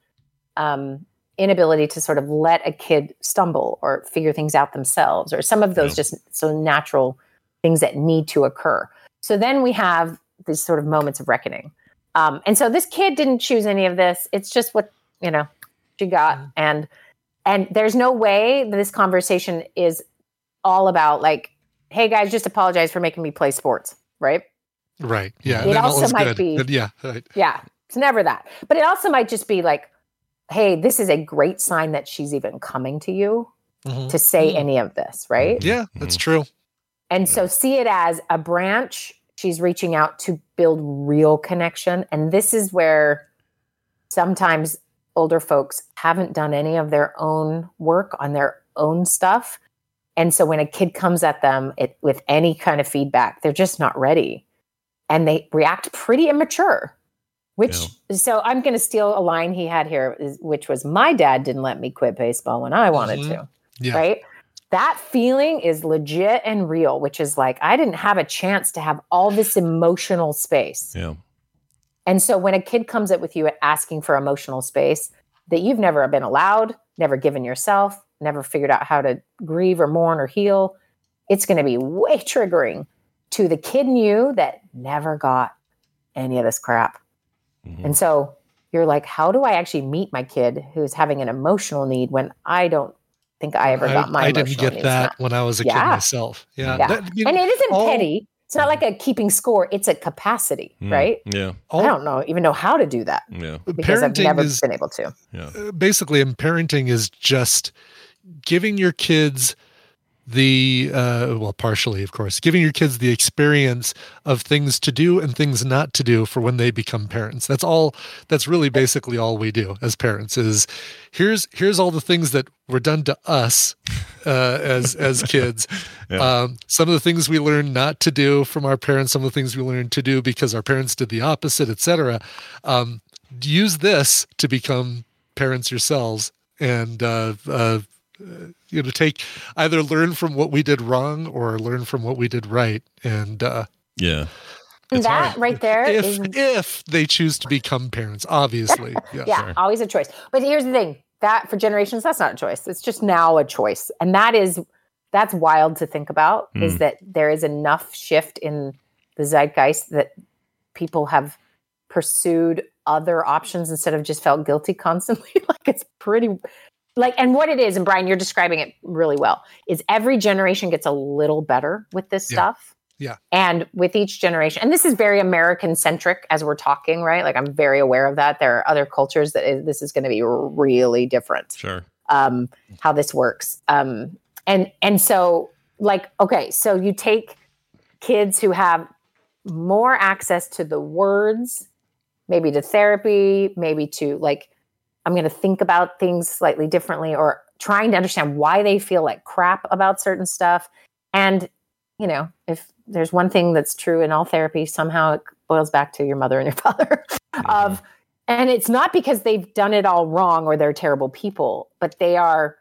um inability to sort of let a kid stumble or figure things out themselves, or some of those yeah. just so natural things that need to occur. So then we have these sort of moments of reckoning. Um, and so this kid didn't choose any of this. It's just what, you know, she got. Mm-hmm. And, and there's no way that this conversation is all about like, hey guys, just apologize for making me play sports. Right. Right. Yeah. It also might good. be. But yeah. Right. Yeah. It's never that, but it also might just be like, hey, this is a great sign that she's even coming to you mm-hmm. to say mm-hmm. any of this, right? Yeah, that's true. And yeah. so see it as a branch. She's reaching out to build real connection. And this is where sometimes older folks haven't done any of their own work on their own stuff. And so when a kid comes at them it, with any kind of feedback, they're just not ready. And they react pretty immature. Which, yeah. so I'm going to steal a line he had here, is, which was, my dad didn't let me quit baseball when I wanted mm-hmm. to, yeah. right? That feeling is legit and real, which is like, I didn't have a chance to have all this emotional space. Yeah. And so when a kid comes up with you asking for emotional space that you've never been allowed, never given yourself, never figured out how to grieve or mourn or heal, it's going to be way triggering to the kid in you that never got any of this crap. Mm-hmm. And so you're like, how do I actually meet my kid who's having an emotional need when I don't think I ever got my I, I emotional needs? I didn't get that not. when I was a yeah. kid myself. Yeah. yeah. That, you know, and it isn't all, petty. It's not like a keeping score. It's a capacity, mm, right? Yeah. All, I don't know, even know how to do that. Yeah. Because parenting I've never is, been able to. Yeah. Basically, parenting is just giving your kids the, uh, well, partially, of course, giving your kids the experience of things to do and things not to do for when they become parents. That's all, that's really basically all we do as parents is here's, here's all the things that were done to us, uh, as, as kids. Yeah. Um, some of the things we learned not to do from our parents, some of the things we learned to do because our parents did the opposite, et cetera. Um, use this to become parents yourselves and, uh, uh, Uh, you know, take either learn from what we did wrong or learn from what we did right. And uh, yeah, that hard. right there if, is if they choose to become parents, obviously. Yeah, yeah sure. Always a choice. But here's the thing that for generations, that's not a choice. It's just now a choice. And that is, that's wild to think about mm. is that there is enough shift in the zeitgeist that people have pursued other options instead of just felt guilty constantly. Like it's pretty Like, and what it is, and Brian, you're describing it really well, is every generation gets a little better with this yeah. stuff. Yeah. And with each generation, and this is very American centric as we're talking, right? Like, I'm very aware of that. There are other cultures that is, this is going to be really different. Sure. Um, how this works. Um, and, and so like, okay, so you take kids who have more access to the words, maybe to therapy, maybe to like, I'm going to think about things slightly differently or trying to understand why they feel like crap about certain stuff. And, you know, if there's one thing that's true in all therapy, somehow it boils back to your mother and your father. Mm-hmm. Of, and it's not because they've done it all wrong or they're terrible people, but they are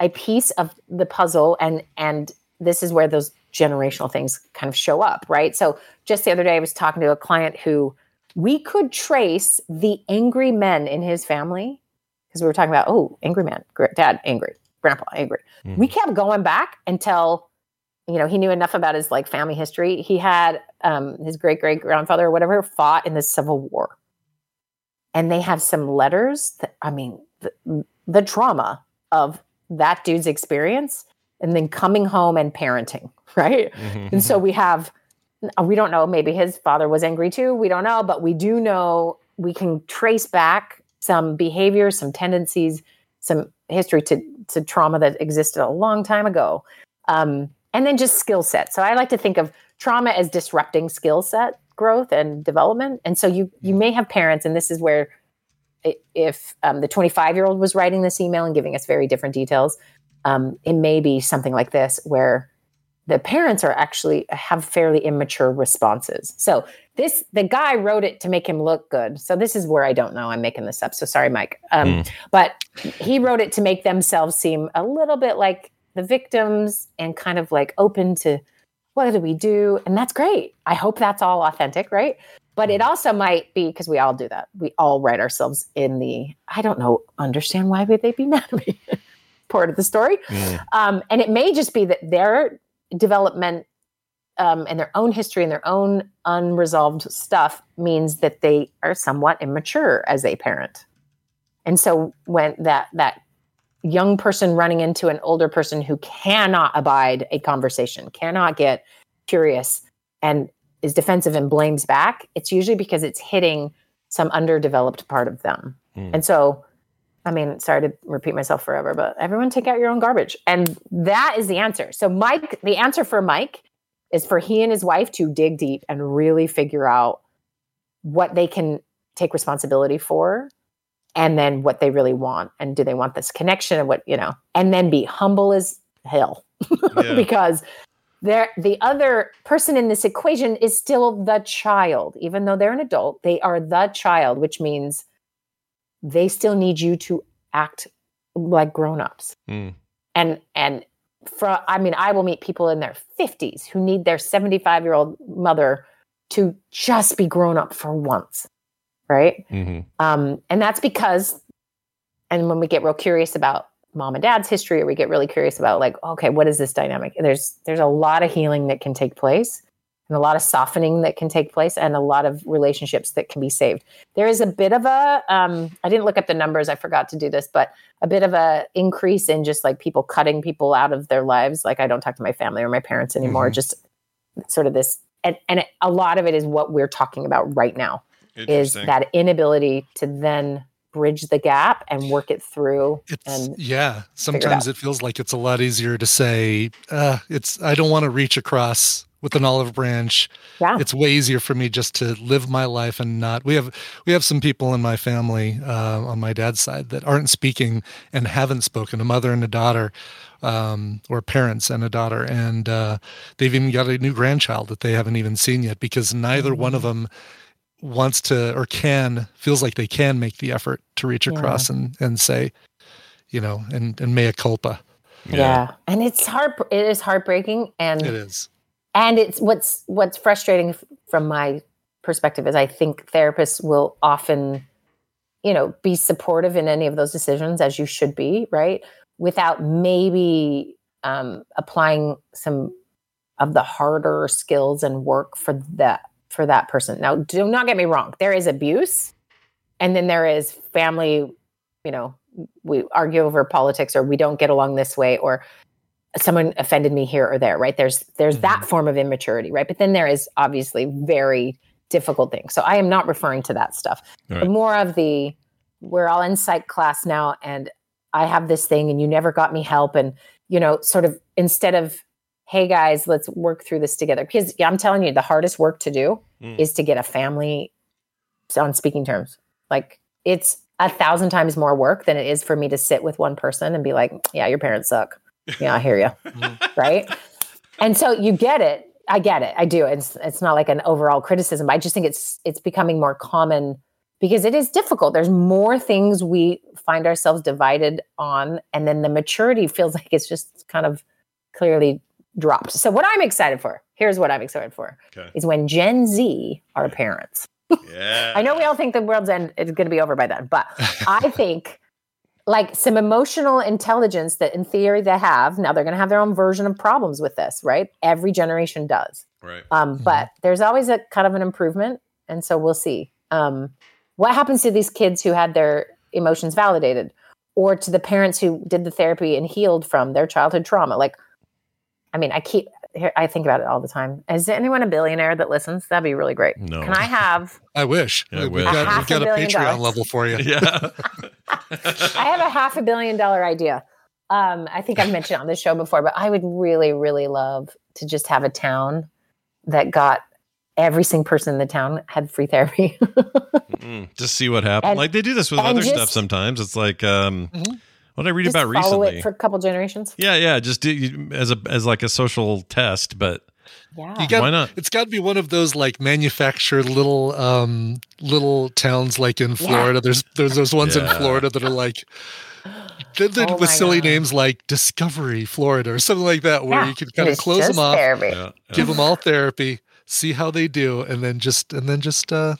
a piece of the puzzle. And, and this is where those generational things kind of show up, right? So just the other day, I was talking to a client who we could trace the angry men in his family. Because we were talking about, oh, angry man, dad, angry, grandpa, angry. Mm-hmm. We kept going back until, you know, he knew enough about his like family history. He had um, his great great grandfather or whatever fought in the Civil War, and they have some letters. That, I mean, the, the trauma of that dude's experience, and then coming home and parenting, right? Mm-hmm. And so we have, we don't know. Maybe his father was angry too. We don't know, but we do know we can trace back some behavior, some tendencies, some history to, to trauma that existed a long time ago. Um, and then just skill set. So I like to think of trauma as disrupting skill set growth and development. And so you you may have parents, and this is where if um, the twenty-five-year-old was writing this email and giving us very different details, um, it may be something like this where the parents are actually have fairly immature responses. So this, the guy wrote it to make him look good. So this is where I don't know, I'm making this up. So sorry, Mike. Um, mm. But he wrote it to make themselves seem a little bit like the victims and kind of like open to what do we do? And that's great. I hope that's all authentic, right? But it also might be, because we all do that. We all write ourselves in the, I don't know, understand why would they be mad at me? Part of the story. Mm. Um, and it may just be that they're, development um, and their own history and their own unresolved stuff means that they are somewhat immature as a parent. And so when that that young person running into an older person who cannot abide a conversation, cannot get curious and is defensive and blames back, it's usually because it's hitting some underdeveloped part of them. Mm. And so I mean, sorry to repeat myself forever, but everyone take out your own garbage. And that is the answer. So Mike, the answer for Mike is for he and his wife to dig deep and really figure out what they can take responsibility for and then what they really want. And do they want this connection and what, you know, and then be humble as hell yeah. because they're, the other person in this equation is still the child. Even though they're an adult, they are the child, which means they still need you to act like grown-ups. Mm. And, and for, I mean, I will meet people in their fifties who need their seventy-five-year-old mother to just be grown up for once. Right. Mm-hmm. Um, and that's because, and when we get real curious about mom and dad's history, or we get really curious about like, okay, what is this dynamic? There's, there's a lot of healing that can take place, and a lot of softening that can take place, and a lot of relationships that can be saved. There is a bit of a, um, I didn't look up the numbers, I forgot to do this, but a bit of a increase in just like people cutting people out of their lives. Like, I don't talk to my family or my parents anymore, mm-hmm. just sort of this. And, and a lot of it is what we're talking about right now, is that inability to then bridge the gap and work it through. It's, and yeah, sometimes it, it feels like it's a lot easier to say, uh, it's, I don't want to reach across with an olive branch. Yeah. It's way easier for me just to live my life and not, we have, we have some people in my family uh, on my dad's side that aren't speaking and haven't spoken, a mother and a daughter, um, or parents and a daughter. And uh, they've even got a new grandchild that they haven't even seen yet, because neither mm-hmm. one of them wants to, or can, feels like they can make the effort to reach across yeah. and, and say, you know, and, and mea culpa. Yeah. yeah. And it's hard. It is heartbreaking. And it is. And it's what's, what's frustrating from my perspective is I think therapists will often, you know, be supportive in any of those decisions, as you should be, right? Without maybe um, applying some of the harder skills and work for that, for that person. Now, do not get me wrong. There is abuse, and then there is family, you know, we argue over politics, or we don't get along this way, or someone offended me here or there, right? There's, there's mm-hmm. that form of immaturity, right? But then there is obviously very difficult things. So I am not referring to that stuff. Right. But more of the, we're all in psych class now, and I have this thing, and you never got me help. And, you know, sort of instead of, hey guys, let's work through this together. Because I'm telling you, the hardest work to do mm. is to get a family on speaking terms. Like, it's a thousand times more work than it is for me to sit with one person and be like, yeah, your parents suck. Yeah, I hear you. mm. Right? And so you get it. I get it. I do. It's it's not like an overall criticism. But I just think it's it's becoming more common, because it is difficult. There's more things we find ourselves divided on. And then the maturity feels like it's just kind of clearly dropped. So what I'm excited for, here's what I'm excited for, okay. is when Gen Z are parents. Yeah. I know we all think the world's end is going to be over by then, but I think like some emotional intelligence that in theory they have, now they're going to have their own version of problems with this, right? Every generation does. Right. Um, mm-hmm. But there's always a kind of an improvement. And so we'll see. Um, what happens to these kids who had their emotions validated, or to the parents who did the therapy and healed from their childhood trauma? Like, I mean, I keep, I think about it all the time. Is there anyone a billionaire that listens? That'd be really great. No. Can I have? I wish. Yeah, I wish. We've got, we've got a Patreon dollars. level for you. Yeah. I have a half a billion dollar idea. Um, I think I've mentioned it on this show before, but I would really, really love to just have a town that got every single person in the town had free therapy. mm, just see what happened. And, like they do this with other just, stuff sometimes. It's like, um, mm-hmm. What I read just about recently. Follow it for a couple generations. Yeah, yeah. Just do, as a as like a social test, but yeah, you got, why not? It's got to be one of those like manufactured little um, little towns, like in Florida. Yeah. There's there's those ones yeah. in Florida that are like that oh with silly God. names like Discovery Florida or something like that, where yeah. you can kind of close them off, yeah. give them all therapy, see how they do, and then just and then just. Uh,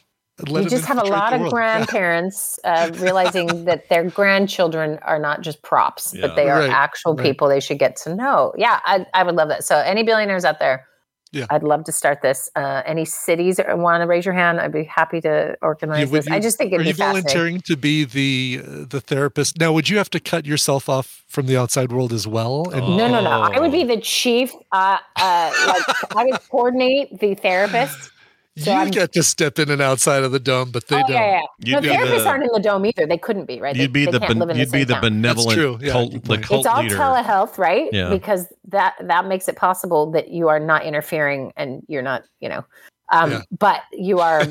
Let you just have a lot of grandparents uh, realizing that their grandchildren are not just props, yeah. but they are right. actual right. people they should get to know. Yeah, I, I would love that. So any billionaires out there, yeah. I'd love to start this. Uh, any cities want to raise your hand? I'd be happy to organize yeah, this. You, I just think it'd be fascinating. Are you volunteering to be the uh, the therapist? Now, would you have to cut yourself off from the outside world as well? And- oh. No, no, no. I would be the chief. Uh, uh, like, I would coordinate the therapist. So you I'm, get to step in and outside of the dome, but they oh, don't. Yeah, yeah. No, therapists the, aren't in the dome either. They couldn't be, right? You'd be they, the, they ben, the, you'd be the benevolent cult, yeah, cult leader. It's all telehealth, right? Yeah. Because that, that makes it possible that you are not interfering and you're not, you know, um, yeah. but you are,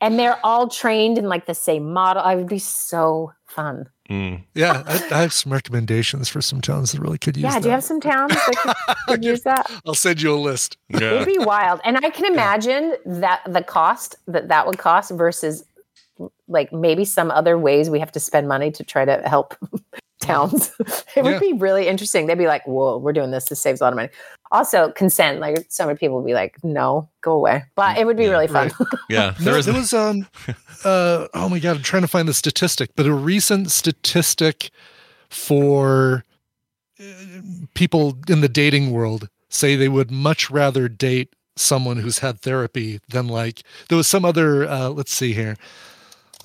and they're all trained in like the same model. I would be so fun. Mm. Yeah, I, I have some recommendations for some towns that really could use. Yeah, that. Do you have some towns that could, could use that? I'll send you a list. Yeah. It'd be wild, and I can imagine yeah. that the cost that that would cost versus like maybe some other ways we have to spend money to try to help towns. It yeah. would be really interesting. They'd be like, "Whoa, we're doing this. This saves a lot of money." Also, consent. Like so many people would be like, "No, go away," but it would be yeah, really fun. Right. Yeah, there no, is. It was um. Uh, oh my God, I'm trying to find the statistic, but a recent statistic for people in the dating world say they would much rather date someone who's had therapy than, like, there was some other, uh, let's see here.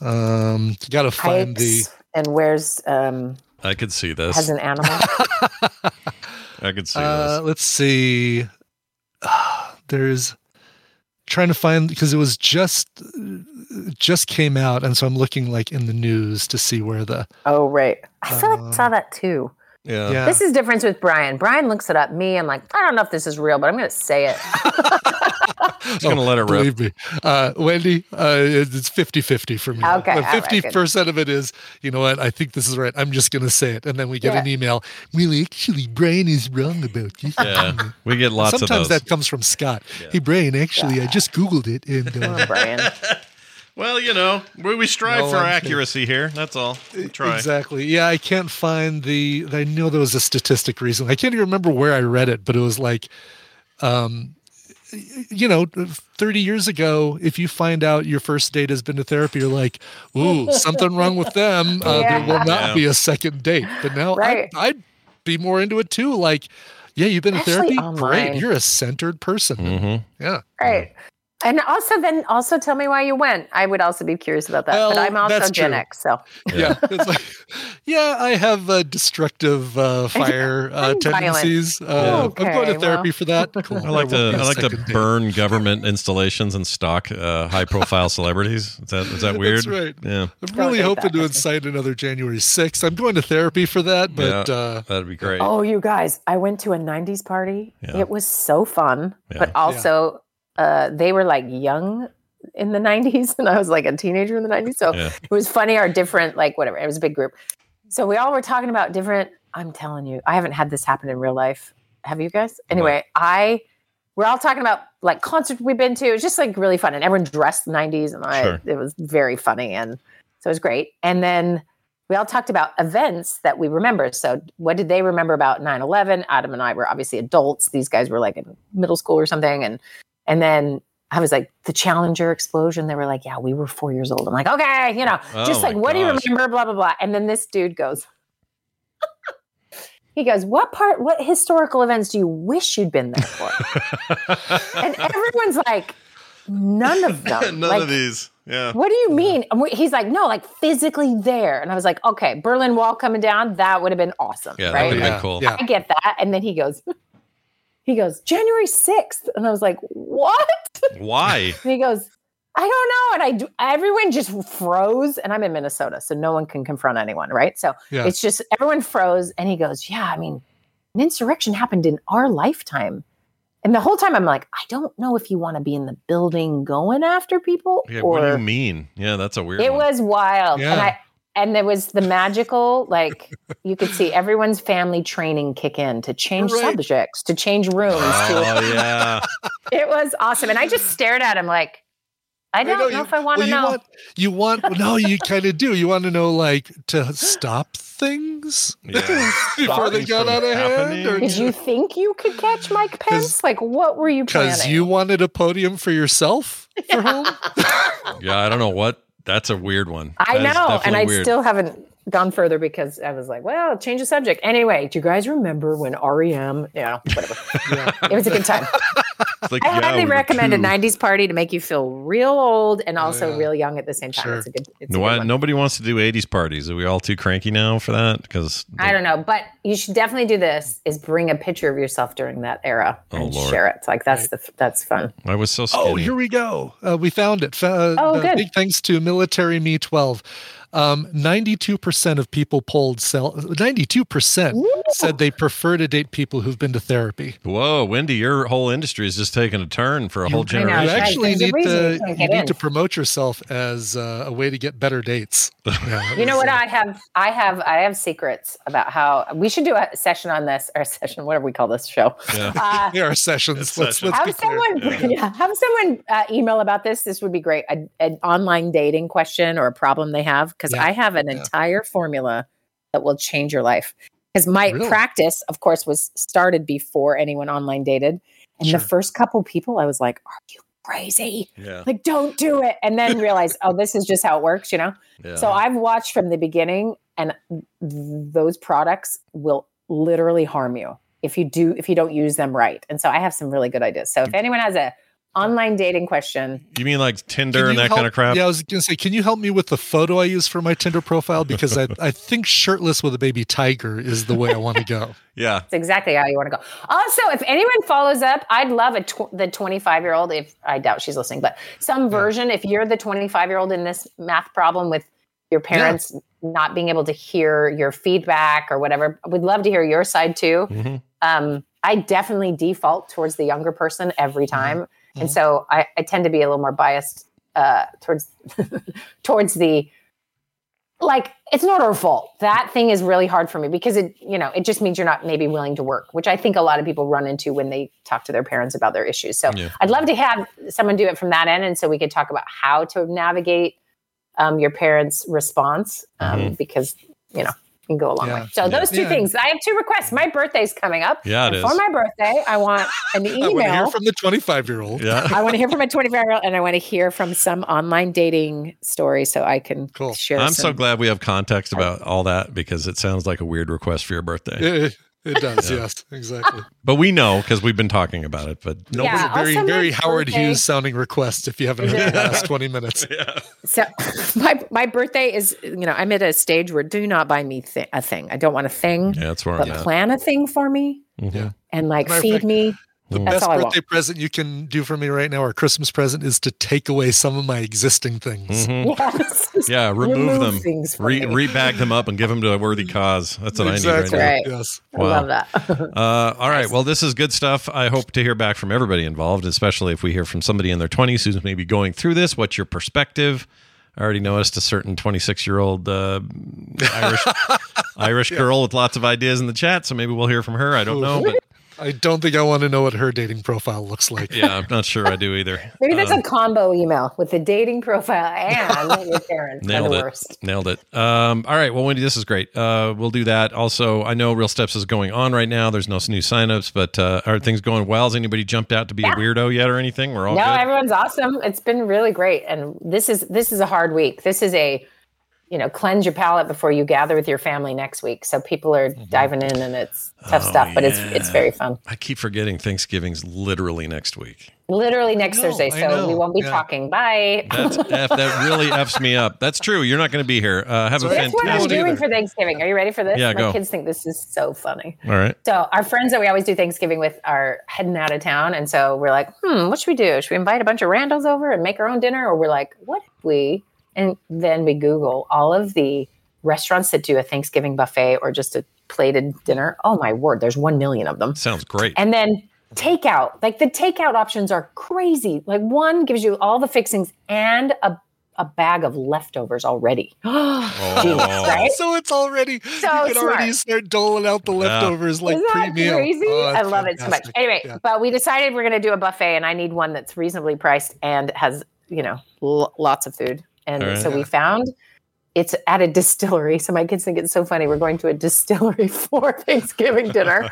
Um, gotta find the, and where's, um, I could see this as an animal. I could see uh, this. Let's see. Uh, there's trying to find, because it was just, just came out. And so I'm looking like in the news to see where the, oh, right. I thought uh, I saw that too. Yeah. yeah. This is difference with Brian. Brian looks it up. Me, I'm like, I don't know if this is real, but I'm going to say it. I'm just going to oh, let it rip. Believe me. Uh, Wendi, uh, it's fifty-fifty for me. Okay. But fifty percent right, of it is, you know what? I think this is right. I'm just going to say it. And then we get yeah. an email. Really, actually, Brian is wrong about this. Yeah. We get lots Sometimes of those. Sometimes that comes from Scott. Yeah. Hey, Brian, actually, yeah. I just Googled it. And, uh, oh, Brian. Well, you know, we, we strive no, for I'm accuracy kidding. Here. That's all. We try. Exactly. Yeah, I can't find the... I know there was a statistic recently. I can't even remember where I read it, but it was like, um, you know, thirty years ago, if you find out your first date has been to therapy, you're like, ooh, something wrong with them. Uh, yeah. There will not yeah. be a second date. But now right. I, I'd be more into it, too. Like, yeah, you've been Especially to therapy? Online. Great. You're a centered person. Mm-hmm. Yeah. Right. Yeah. And also, then also tell me why you went. I would also be curious about that. Well, but I'm also Gen X, so yeah, it's like, yeah, I have uh, destructive uh, fire uh, tendencies. Uh, okay, I'm going to therapy well. for that. Cool. I like to I like to burn government installations and stalk uh, high profile celebrities. Is that is that weird? That's right. Yeah, I'm really hoping that. to incite another January sixth. I'm going to therapy for that, but yeah, uh, that'd be great. Oh, you guys! I went to a nineties party. Yeah. It was so fun, yeah. but also. Yeah. Uh, they were like young in the nineties and I was like a teenager in the nineties. So yeah. it was funny, our different, like whatever, it was a big group. So we all were talking about different, I'm telling you, I haven't had this happen in real life. Have you guys? Anyway, no. I, we're all talking about like concerts we've been to. It was just like really fun and everyone dressed nineties and I, sure. it was very funny. And so it was great. And then we all talked about events that we remember. So what did they remember about nine eleven? Adam and I were obviously adults. These guys were like in middle school or something. And And then I was like, the Challenger explosion. They were like, yeah, we were four years old. I'm like, okay, you know, oh just like, what gosh. do you remember? Blah, blah, blah. And then this dude goes, he goes, what part, what historical events do you wish you'd been there for? And everyone's like, none of them. None like, of these. Yeah. What do you mean? And we, he's like, no, like physically there. And I was like, okay, Berlin Wall coming down. That would have been awesome. Yeah, right? That would have yeah. been cool. Yeah. I get that. And then he goes, He goes, January sixth. And I was like, what? Why? And he goes, I don't know. And I do, everyone just froze. And I'm in Minnesota, so no one can confront anyone, right? So yeah. it's just everyone froze. And he goes, yeah, I mean, an insurrection happened in our lifetime. And the whole time I'm like, I don't know if you want to be in the building going after people. Yeah, or... What do you mean? Yeah, that's a weird It one. was wild. Yeah. And I And there was the magical, like, you could see everyone's family training kick in to change right. subjects, to change rooms. Oh, to, yeah. It was awesome. And I just stared at him like, I don't I know, know you, if I want well, to you know. Want, you want, no, you kind of do. You want to know, like, to stop things yeah. before Stopping they got out of happening. hand? Or, Did you think you could catch Mike Pence? Like, what were you planning? Because you wanted a podium for yourself for home? Yeah, I don't know what. That's a weird one. I that know, and I weird. still haven't gone further because I was like, well, change the subject. Anyway, do you guys remember when R E M, you know, whatever. yeah. It was a good time. Like, I yeah, highly we recommend a nineties party to make you feel real old and also yeah. real young at the same time. Sure. It's a good, it's no, a good one. Nobody wants to do eighties parties. Are we all too cranky now for that? Because I don't know, but you should definitely do this, is bring a picture of yourself during that era oh, and Lord. share it. It's like, that's right. the that's fun. I was so skinny. Oh, here we go. Uh, we found it. Uh, oh, good. Uh, big thanks to Military Me twelve. Um, ninety-two percent of people polled, sell, ninety-two percent Ooh. said they prefer to date people who've been to therapy. Whoa, Wendi, your whole industry is just taking a turn for a you, whole generation. You actually need to, you need in. to promote yourself as uh, a way to get better dates. Yeah, you know what? I have, I have, I have secrets about how we should do a session on this, or a session, whatever we call this show. Yeah, uh, there are sessions. Let's, session. let's have, someone, yeah. Yeah, have someone uh, email about this. This would be great. A, an online dating question or a problem they have. Because yeah, I have an yeah. entire formula that will change your life. Because my really? practice, of course, was started before anyone online dated. And sure. the first couple people, I was like, are you crazy? Yeah. Like, don't do it. And then realize, oh, this is just how it works, you know? Yeah. So I've watched from the beginning And those products will literally harm you if you do, if you don't use them right. And so I have some really good ideas. So if anyone has a online dating question. You mean like Tinder and that help, kind of crap? Yeah, I was going to say, can you help me with the photo I use for my Tinder profile? Because I, I think shirtless with a baby tiger is the way I want to go. Yeah. That's exactly how you want to go. Also, if anyone follows up, I'd love a tw- the twenty-five-year-old, if I doubt she's listening, but some version, yeah. If you're the twenty-five-year-old in this math problem with your parents yeah. not being able to hear your feedback or whatever, we'd love to hear your side too. Mm-hmm. Um, I definitely default towards the younger person every time. Mm-hmm. And so I, I tend to be a little more biased uh, towards towards the, like, it's not our fault. That thing is really hard for me because it, you know, it just means you're not maybe willing to work, which I think a lot of people run into when they talk to their parents about their issues. So yeah. I'd love to have someone do it from that end. And so we could talk about how to navigate um, your parents' response um, mm-hmm. because, you know, you can go a long yeah. way. So yeah. those two yeah. things. I have two requests. My birthday's coming up. Yeah, it is. For my birthday, I want an email. I want to hear from the twenty-five-year-old. Yeah. I want to hear from a twenty-five-year-old, and I want to hear from some online dating story so I can cool. share. I'm some. so glad we have context about all that because it sounds like a weird request for your birthday. It, it does, yeah. yes, exactly. But we know because we've been talking about it. But no, yeah, very, very Howard birthday. Hughes sounding request if you haven't heard yeah. the last twenty minutes. Yeah. So my my birthday is, you know, I'm at a stage where do not buy me thi- a thing. I don't want a thing. Yeah, that's where but I'm at. Plan a thing for me. Mm-hmm. Yeah. And like Matter feed fact, me. The that's best all birthday I want. Present you can do for me right now, or Christmas present, is to take away some of my existing things. Mm-hmm. Yes. yeah, remove, remove them, re- rebag them up, and give them to a worthy cause. That's what exactly. I need right now. Right. Yes. Wow. I love that. uh, all right. Well, this is good stuff. I hope to hear back from everybody involved, especially if we hear from somebody in their twenties who's maybe going through this. What's your perspective? I already noticed a certain twenty-six-year-old uh, Irish Irish yeah. girl with lots of ideas in the chat, so maybe we'll hear from her. I don't know, but. I don't think I want to know what her dating profile looks like. Yeah, I'm not sure I do either. Maybe that's um, a combo email with the dating profile and your parents. Nailed the it. Worst. Nailed it. Um, all right. Well, Wendi, this is great. Uh, we'll do that. Also, I know Real Steps is going on right now. There's no new signups, but uh, are things going well? Has anybody jumped out to be yeah. a weirdo yet or anything? We're all No, good. Everyone's awesome. It's been really great. And this is this is a hard week. This is a... you know, cleanse your palate before you gather with your family next week. So people are diving in and it's tough oh, stuff, but yeah. it's it's very fun. I keep forgetting Thanksgiving's literally next week. Literally next know, Thursday, I so know. We won't be yeah. talking. Bye. That's F, that really F's me up. That's true. You're not going to be here. Uh, have so a fantastic. That's what I'm doing either. For Thanksgiving. Are you ready for this? Yeah, My go. kids think this is so funny. All right. So our friends that we always do Thanksgiving with are heading out of town. And so we're like, hmm, what should we do? Should we invite a bunch of randos over and make our own dinner? Or we're like, what if we... And then we Google all of the restaurants that do a Thanksgiving buffet or just a plated dinner. Oh, my word. There's one million of them. Sounds great. And then takeout. Like the takeout options are crazy. Like one gives you all the fixings and a a bag of leftovers already. Oh, genius, right? So it's already, so you can smart. already start doling out the leftovers yeah. like Isn't that pre-meal. Crazy? Oh, I love fantastic. it so much. Anyway, yeah. but we decided we're going to do a buffet and I need one that's reasonably priced and has, you know, l- lots of food. And right. so we found it's at a distillery. So my kids think it's so funny. We're going to a distillery for Thanksgiving dinner.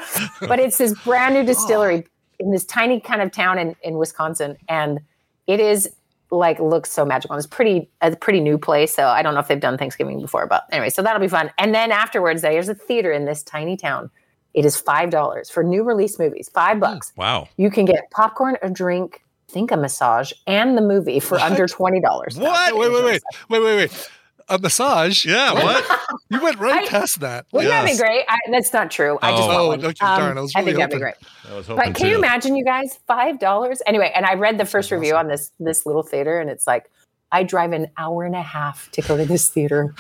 But it's this brand new distillery oh. in this tiny kind of town in, in Wisconsin. And it is like, looks so magical. It's pretty, a pretty new place. So I don't know if they've done Thanksgiving before, but anyway, so that'll be fun. And then afterwards, there's a theater in this tiny town. It is five dollars for new release movies, five bucks. Wow. You can get popcorn, a drink, think a massage and the movie for what? under twenty dollars. What? Wait, wait, wait, wait, wait, wait. A massage? Yeah, what? You went right I, past that. Wouldn't yes. that be great? I, that's not true. I just oh, want one. Okay, darn, I, was um, really I think hoping. That'd be great. I was hoping but can too. you imagine, you guys, five dollars? Anyway, and I read the first that's review awesome. on this this little theater, and it's like, I drive an hour and a half to go to this theater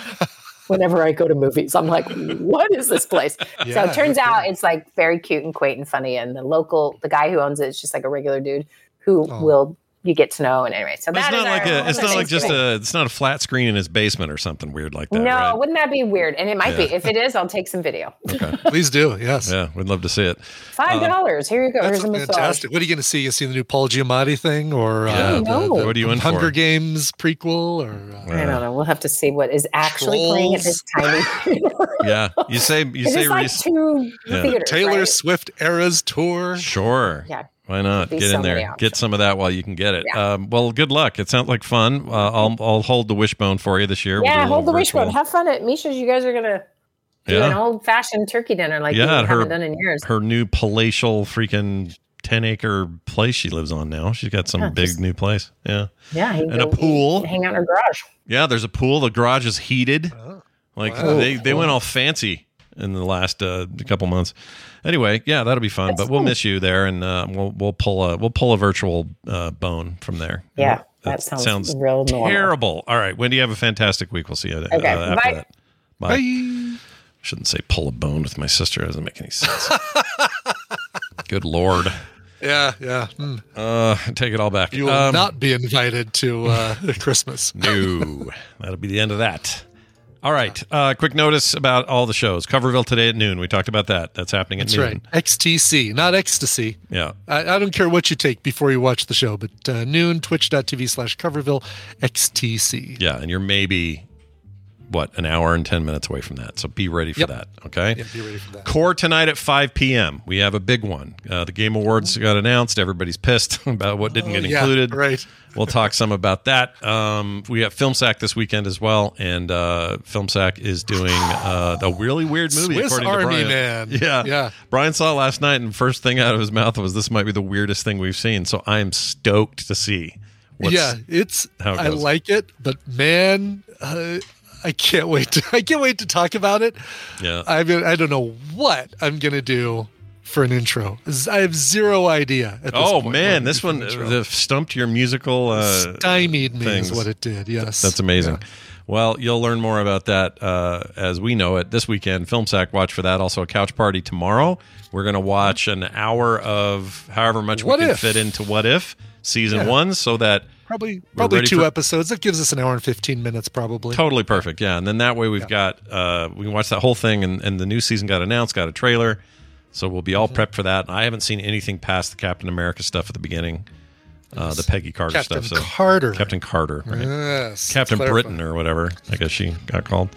whenever I go to movies. I'm like, what is this place? Yeah, so it turns out it's like very cute and quaint and funny, and the local, the guy who owns it is just like a regular dude. Who oh. will you get to know? And anyway, so that's not like a, it's not like just a, it's not a flat screen in his basement or something weird like that. No, right? Wouldn't that be weird? And it might yeah. be. If it is, I'll take some video. Okay. Please do. Yes. Yeah. We'd love to see it. Five dollars. Uh, Here you go. That's Here's a fantastic. What are you going to see? You see the new Paul Giamatti thing or yeah, uh, the, the, what are you in Hunger for? Games prequel? Or uh, I don't know. We'll have to see what is actually Trolls. playing at this tiny. yeah. You say you say like re- two yeah. theaters, Taylor right? Swift Eras tour. Sure. Yeah. Why not? Get in there. Get some of that while you can get it. Yeah. Um, well, good luck. It sounds like fun. Uh, I'll I'll hold the wishbone for you this year. Yeah, we'll hold the virtual. wishbone. Have fun at Misha's. You guys are going to do yeah. an old-fashioned turkey dinner like yeah, you haven't done in years. Her new palatial freaking ten-acre place she lives on now. She's got some yeah, big just, new place. Yeah. Yeah. And go, a pool. Hang out in her garage. Yeah, there's a pool. The garage is heated. Oh, like wow. they, they went all fancy in the last uh, couple months. Anyway, yeah, that'll be fun. That's but we'll cool. miss you there, and uh, we'll we'll pull a we'll pull a virtual uh, bone from there. Yeah, that, that sounds, sounds real terrible. Normal. All right, Wendi, have a fantastic week. We'll see you. Okay, uh, after bye. That. Bye. Bye. I shouldn't say pull a bone with my sister. It doesn't make any sense. Good Lord. Yeah, yeah. Mm. Uh, take it all back. You will um, not be invited to uh, Christmas. No, that'll be the end of that. All right. Uh, quick notice about all the shows. Coverville today at noon. We talked about that. That's happening at That's noon. That's right. X T C, not ecstasy. Yeah. I, I don't care what you take before you watch the show, but uh, noon, twitch.tv slash Coverville, X T C. Yeah, and you're maybe, what, an hour and ten minutes away from that. So be ready for yep. that, okay? Yeah, be ready for that. Core tonight at five p.m. We have a big one. Uh, the Game Awards got announced. Everybody's pissed about what didn't get oh, yeah, included. Right. We'll talk some about that. Um, we have Film Sack this weekend as well, and uh, Film Sack is doing uh, a really weird movie. Swiss according Army to Brian. Man. Yeah. yeah, Brian saw it last night, and first thing out of his mouth was, "This might be the weirdest thing we've seen." So I am stoked to see. What's, yeah, it's. How it goes. I like it, but man, uh, I can't wait. To, I can't wait to talk about it. Yeah, I mean, I don't know what I'm gonna do for an intro. I have zero idea at this oh point man this one the stumped your musical uh stymied me things. Is what it did. Yes, that's amazing. Yeah. Well, you'll learn more about that uh as we know it this weekend. Film Sack, watch for that. Also a couch party tomorrow. We're gonna watch an hour of however much what we if? Can fit into What If season yeah. one, so that Probably probably two for, episodes. That gives us an hour and fifteen minutes probably. Totally perfect, yeah. And then that way we've yeah. got, uh, we can watch that whole thing, and, and the new season got announced, got a trailer. So we'll be all mm-hmm. prepped for that. I haven't seen anything past the Captain America stuff at the beginning, uh, the Peggy Carter Captain stuff. Captain Carter. So. Captain Carter, right? Yes. Captain Britain or whatever, I guess she got called.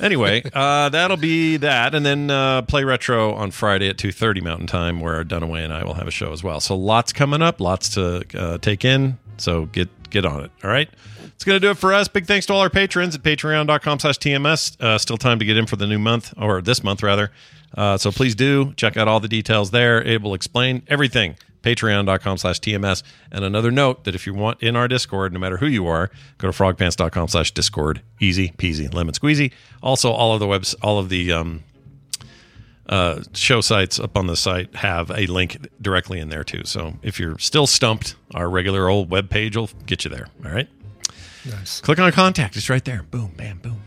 Anyway, uh, that'll be that. And then uh, Play Retro on Friday at two thirty Mountain Time, where Dunaway and I will have a show as well. So lots coming up, lots to uh, take in. So get get on it. All right. It's going to do it for us. Big thanks to all our patrons at patreon.com slash TMS. Uh, still time to get in for the new month, or this month, rather. Uh, so please do check out all the details there. It will explain everything. Patreon.com slash TMS. And another note that if you want in our Discord, no matter who you are, go to frogpants.com slash Discord. Easy peasy, lemon squeezy. Also, all of the webs, all of the um, uh, show sites up on the site have a link directly in there too. So if you're still stumped, our regular old webpage will get you there. All right. Nice. Click on contact. It's right there. Boom, bam, boom.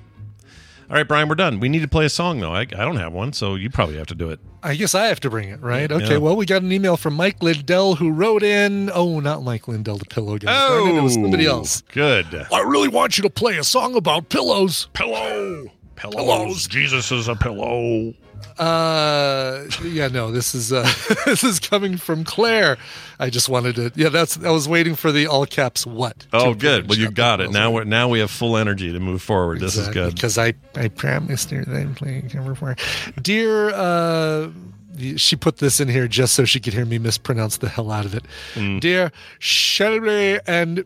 All right, Brian, we're done. We need to play a song, though. I, I don't have one, so you probably have to do it. I guess I have to bring it, right? Okay, yeah. Well, we got an email from Mike Lindell who wrote in... Oh, not Mike Lindell, the pillow guy. Oh, Darn it, it was somebody else. Good. I really want you to play a song about pillows. Pillow. Pillows. Pillows. Jesus is a pillow. Uh, yeah, no, this is uh, this is coming from Claire. I just wanted to, yeah, that's, I was waiting for the all caps what. Oh, good. Well, you got it. Now we're, now we have full energy to move forward. Exactly, this is good. Because I, I promised her that I'm playing cover for her. Dear, uh, she put this in here just so she could hear me mispronounce the hell out of it. Mm. Dear Shelby and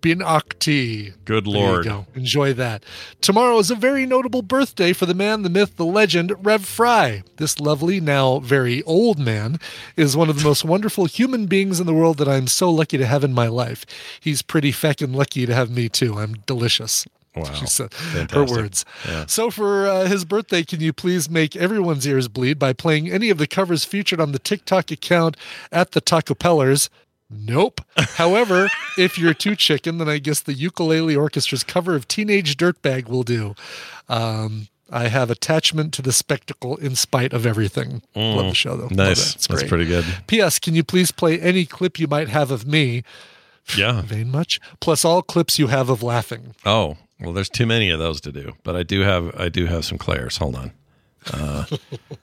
Bin Okti. Good Lord. There you go. Enjoy that. Tomorrow is a very notable birthday for the man, the myth, the legend, Rev Fry. This lovely, now very old man, is one of the most wonderful human beings in the world that I'm so lucky to have in my life. He's pretty feckin' lucky to have me, too. I'm delicious. Wow. She said her words. Yeah. So for uh, his birthday, can you please make everyone's ears bleed by playing any of the covers featured on the TikTok account at the Taco Pellers? Nope. However, if you're too chicken, then I guess the Ukulele Orchestra's cover of Teenage Dirtbag will do. Um, I have attachment to the spectacle in spite of everything. Mm, Love the show, though. Nice. That. That's pretty good. P S. Can you please play any clip you might have of me? Yeah. Vain much. Plus all clips you have of laughing. Oh, well, there's too many of those to do. But I do have I do have some Claire's. Hold on. Uh,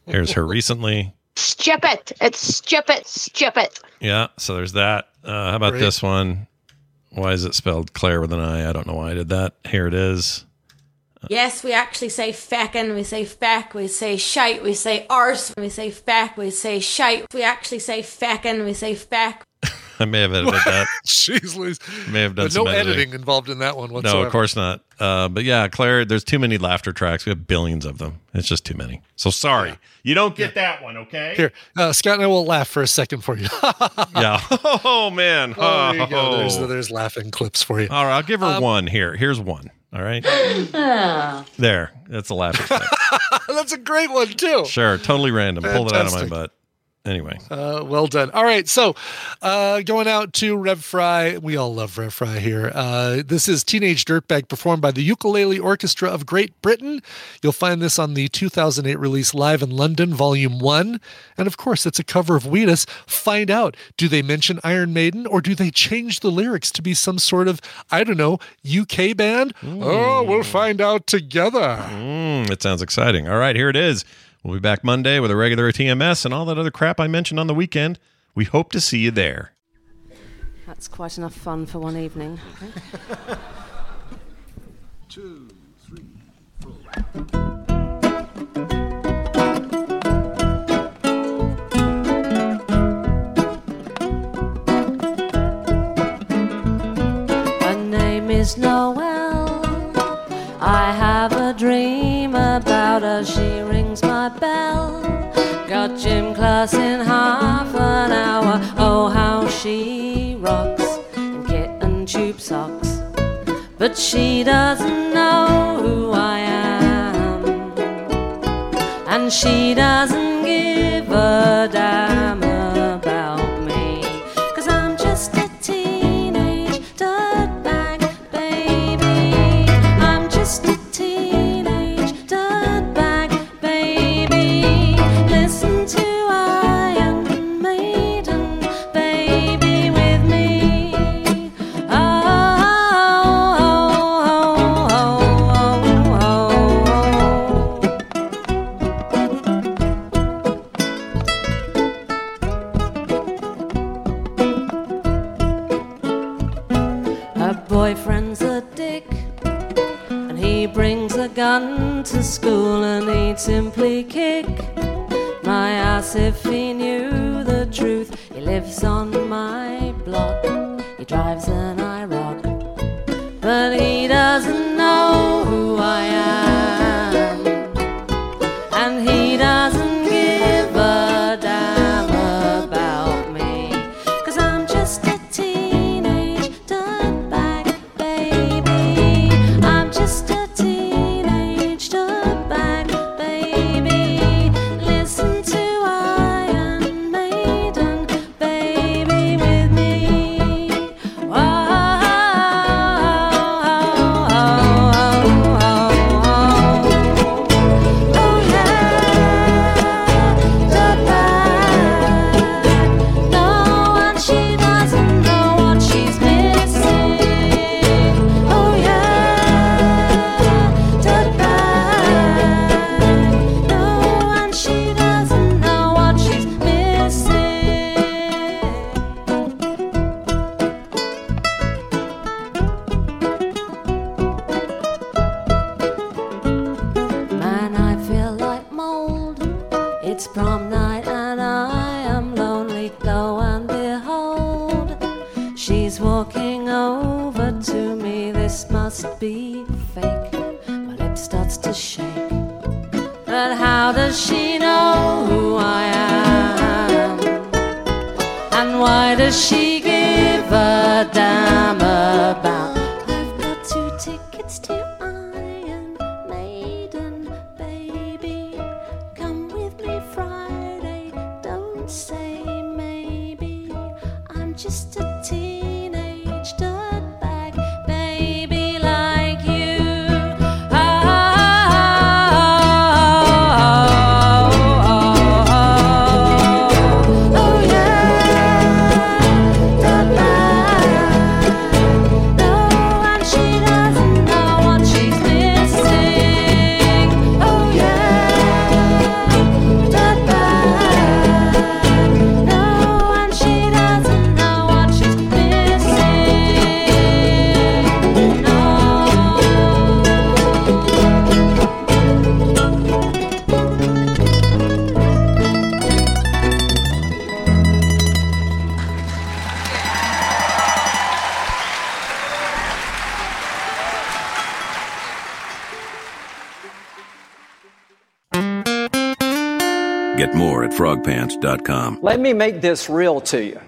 here's her recently. Stip it. It's stip it. Stip it. Yeah, so there's that. Uh, how about Great. This one? Why is it spelled Claire with an I? I don't know why I did that. Here it is. Yes, we actually say feckin', we say feck, we say shite, we say arse, we say feck, we say shite, we actually say feckin', we say feck. I may have edited that. Jeez, Louise. May have done but some no editing. editing involved in that one whatsoever. No, of course not. Uh, but yeah, Claire, there's too many laughter tracks. We have billions of them. It's just too many. So sorry. Yeah. You don't get yeah. that one, okay? Here, uh, Scott and I will laugh for a second for you. Yeah. Oh, man. Oh, oh, there you go. There's, there's laughing clips for you. All right, I'll give her um, one here. Here's one. All right. There. That's a laughing clip. That's a great one, too. Sure. Totally random. Fantastic. Pull it out of my butt. Anyway, uh, well done. All right. So uh, going out to Rev Fry. We all love Rev Fry here. Uh, this is Teenage Dirtbag performed by the Ukulele Orchestra of Great Britain. You'll find this on the two thousand eight release Live in London, Volume one. And of course, it's a cover of Wheatus. Find out, do they mention Iron Maiden or do they change the lyrics to be some sort of, I don't know, U K band? Ooh. Oh, we'll find out together. Mm, it sounds exciting. All right, here it is. We'll be back Monday with a regular T M S and all that other crap I mentioned on the weekend. We hope to see you there. That's quite enough fun for one evening. Two, three, four. My name is Noel. I have a dream about her. She rings my bell. Got gym class in half an hour. Oh, how she rocks in kitten tube socks. But she doesn't know who I am, and she doesn't give a damn about me, 'cause I'm just a teenage dirtbag, baby. I'm just a gun to school, and he'd simply kick my ass if he knew the truth. He lives on my block, he drives an IROC, but he doesn't know who I am, and he doesn't give a damn about me, 'cause I'm just a teenage dirtbag, baby. I'm just a Get more at frog pants dot com. Let me make this real to you.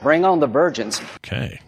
Bring on the virgins. Okay.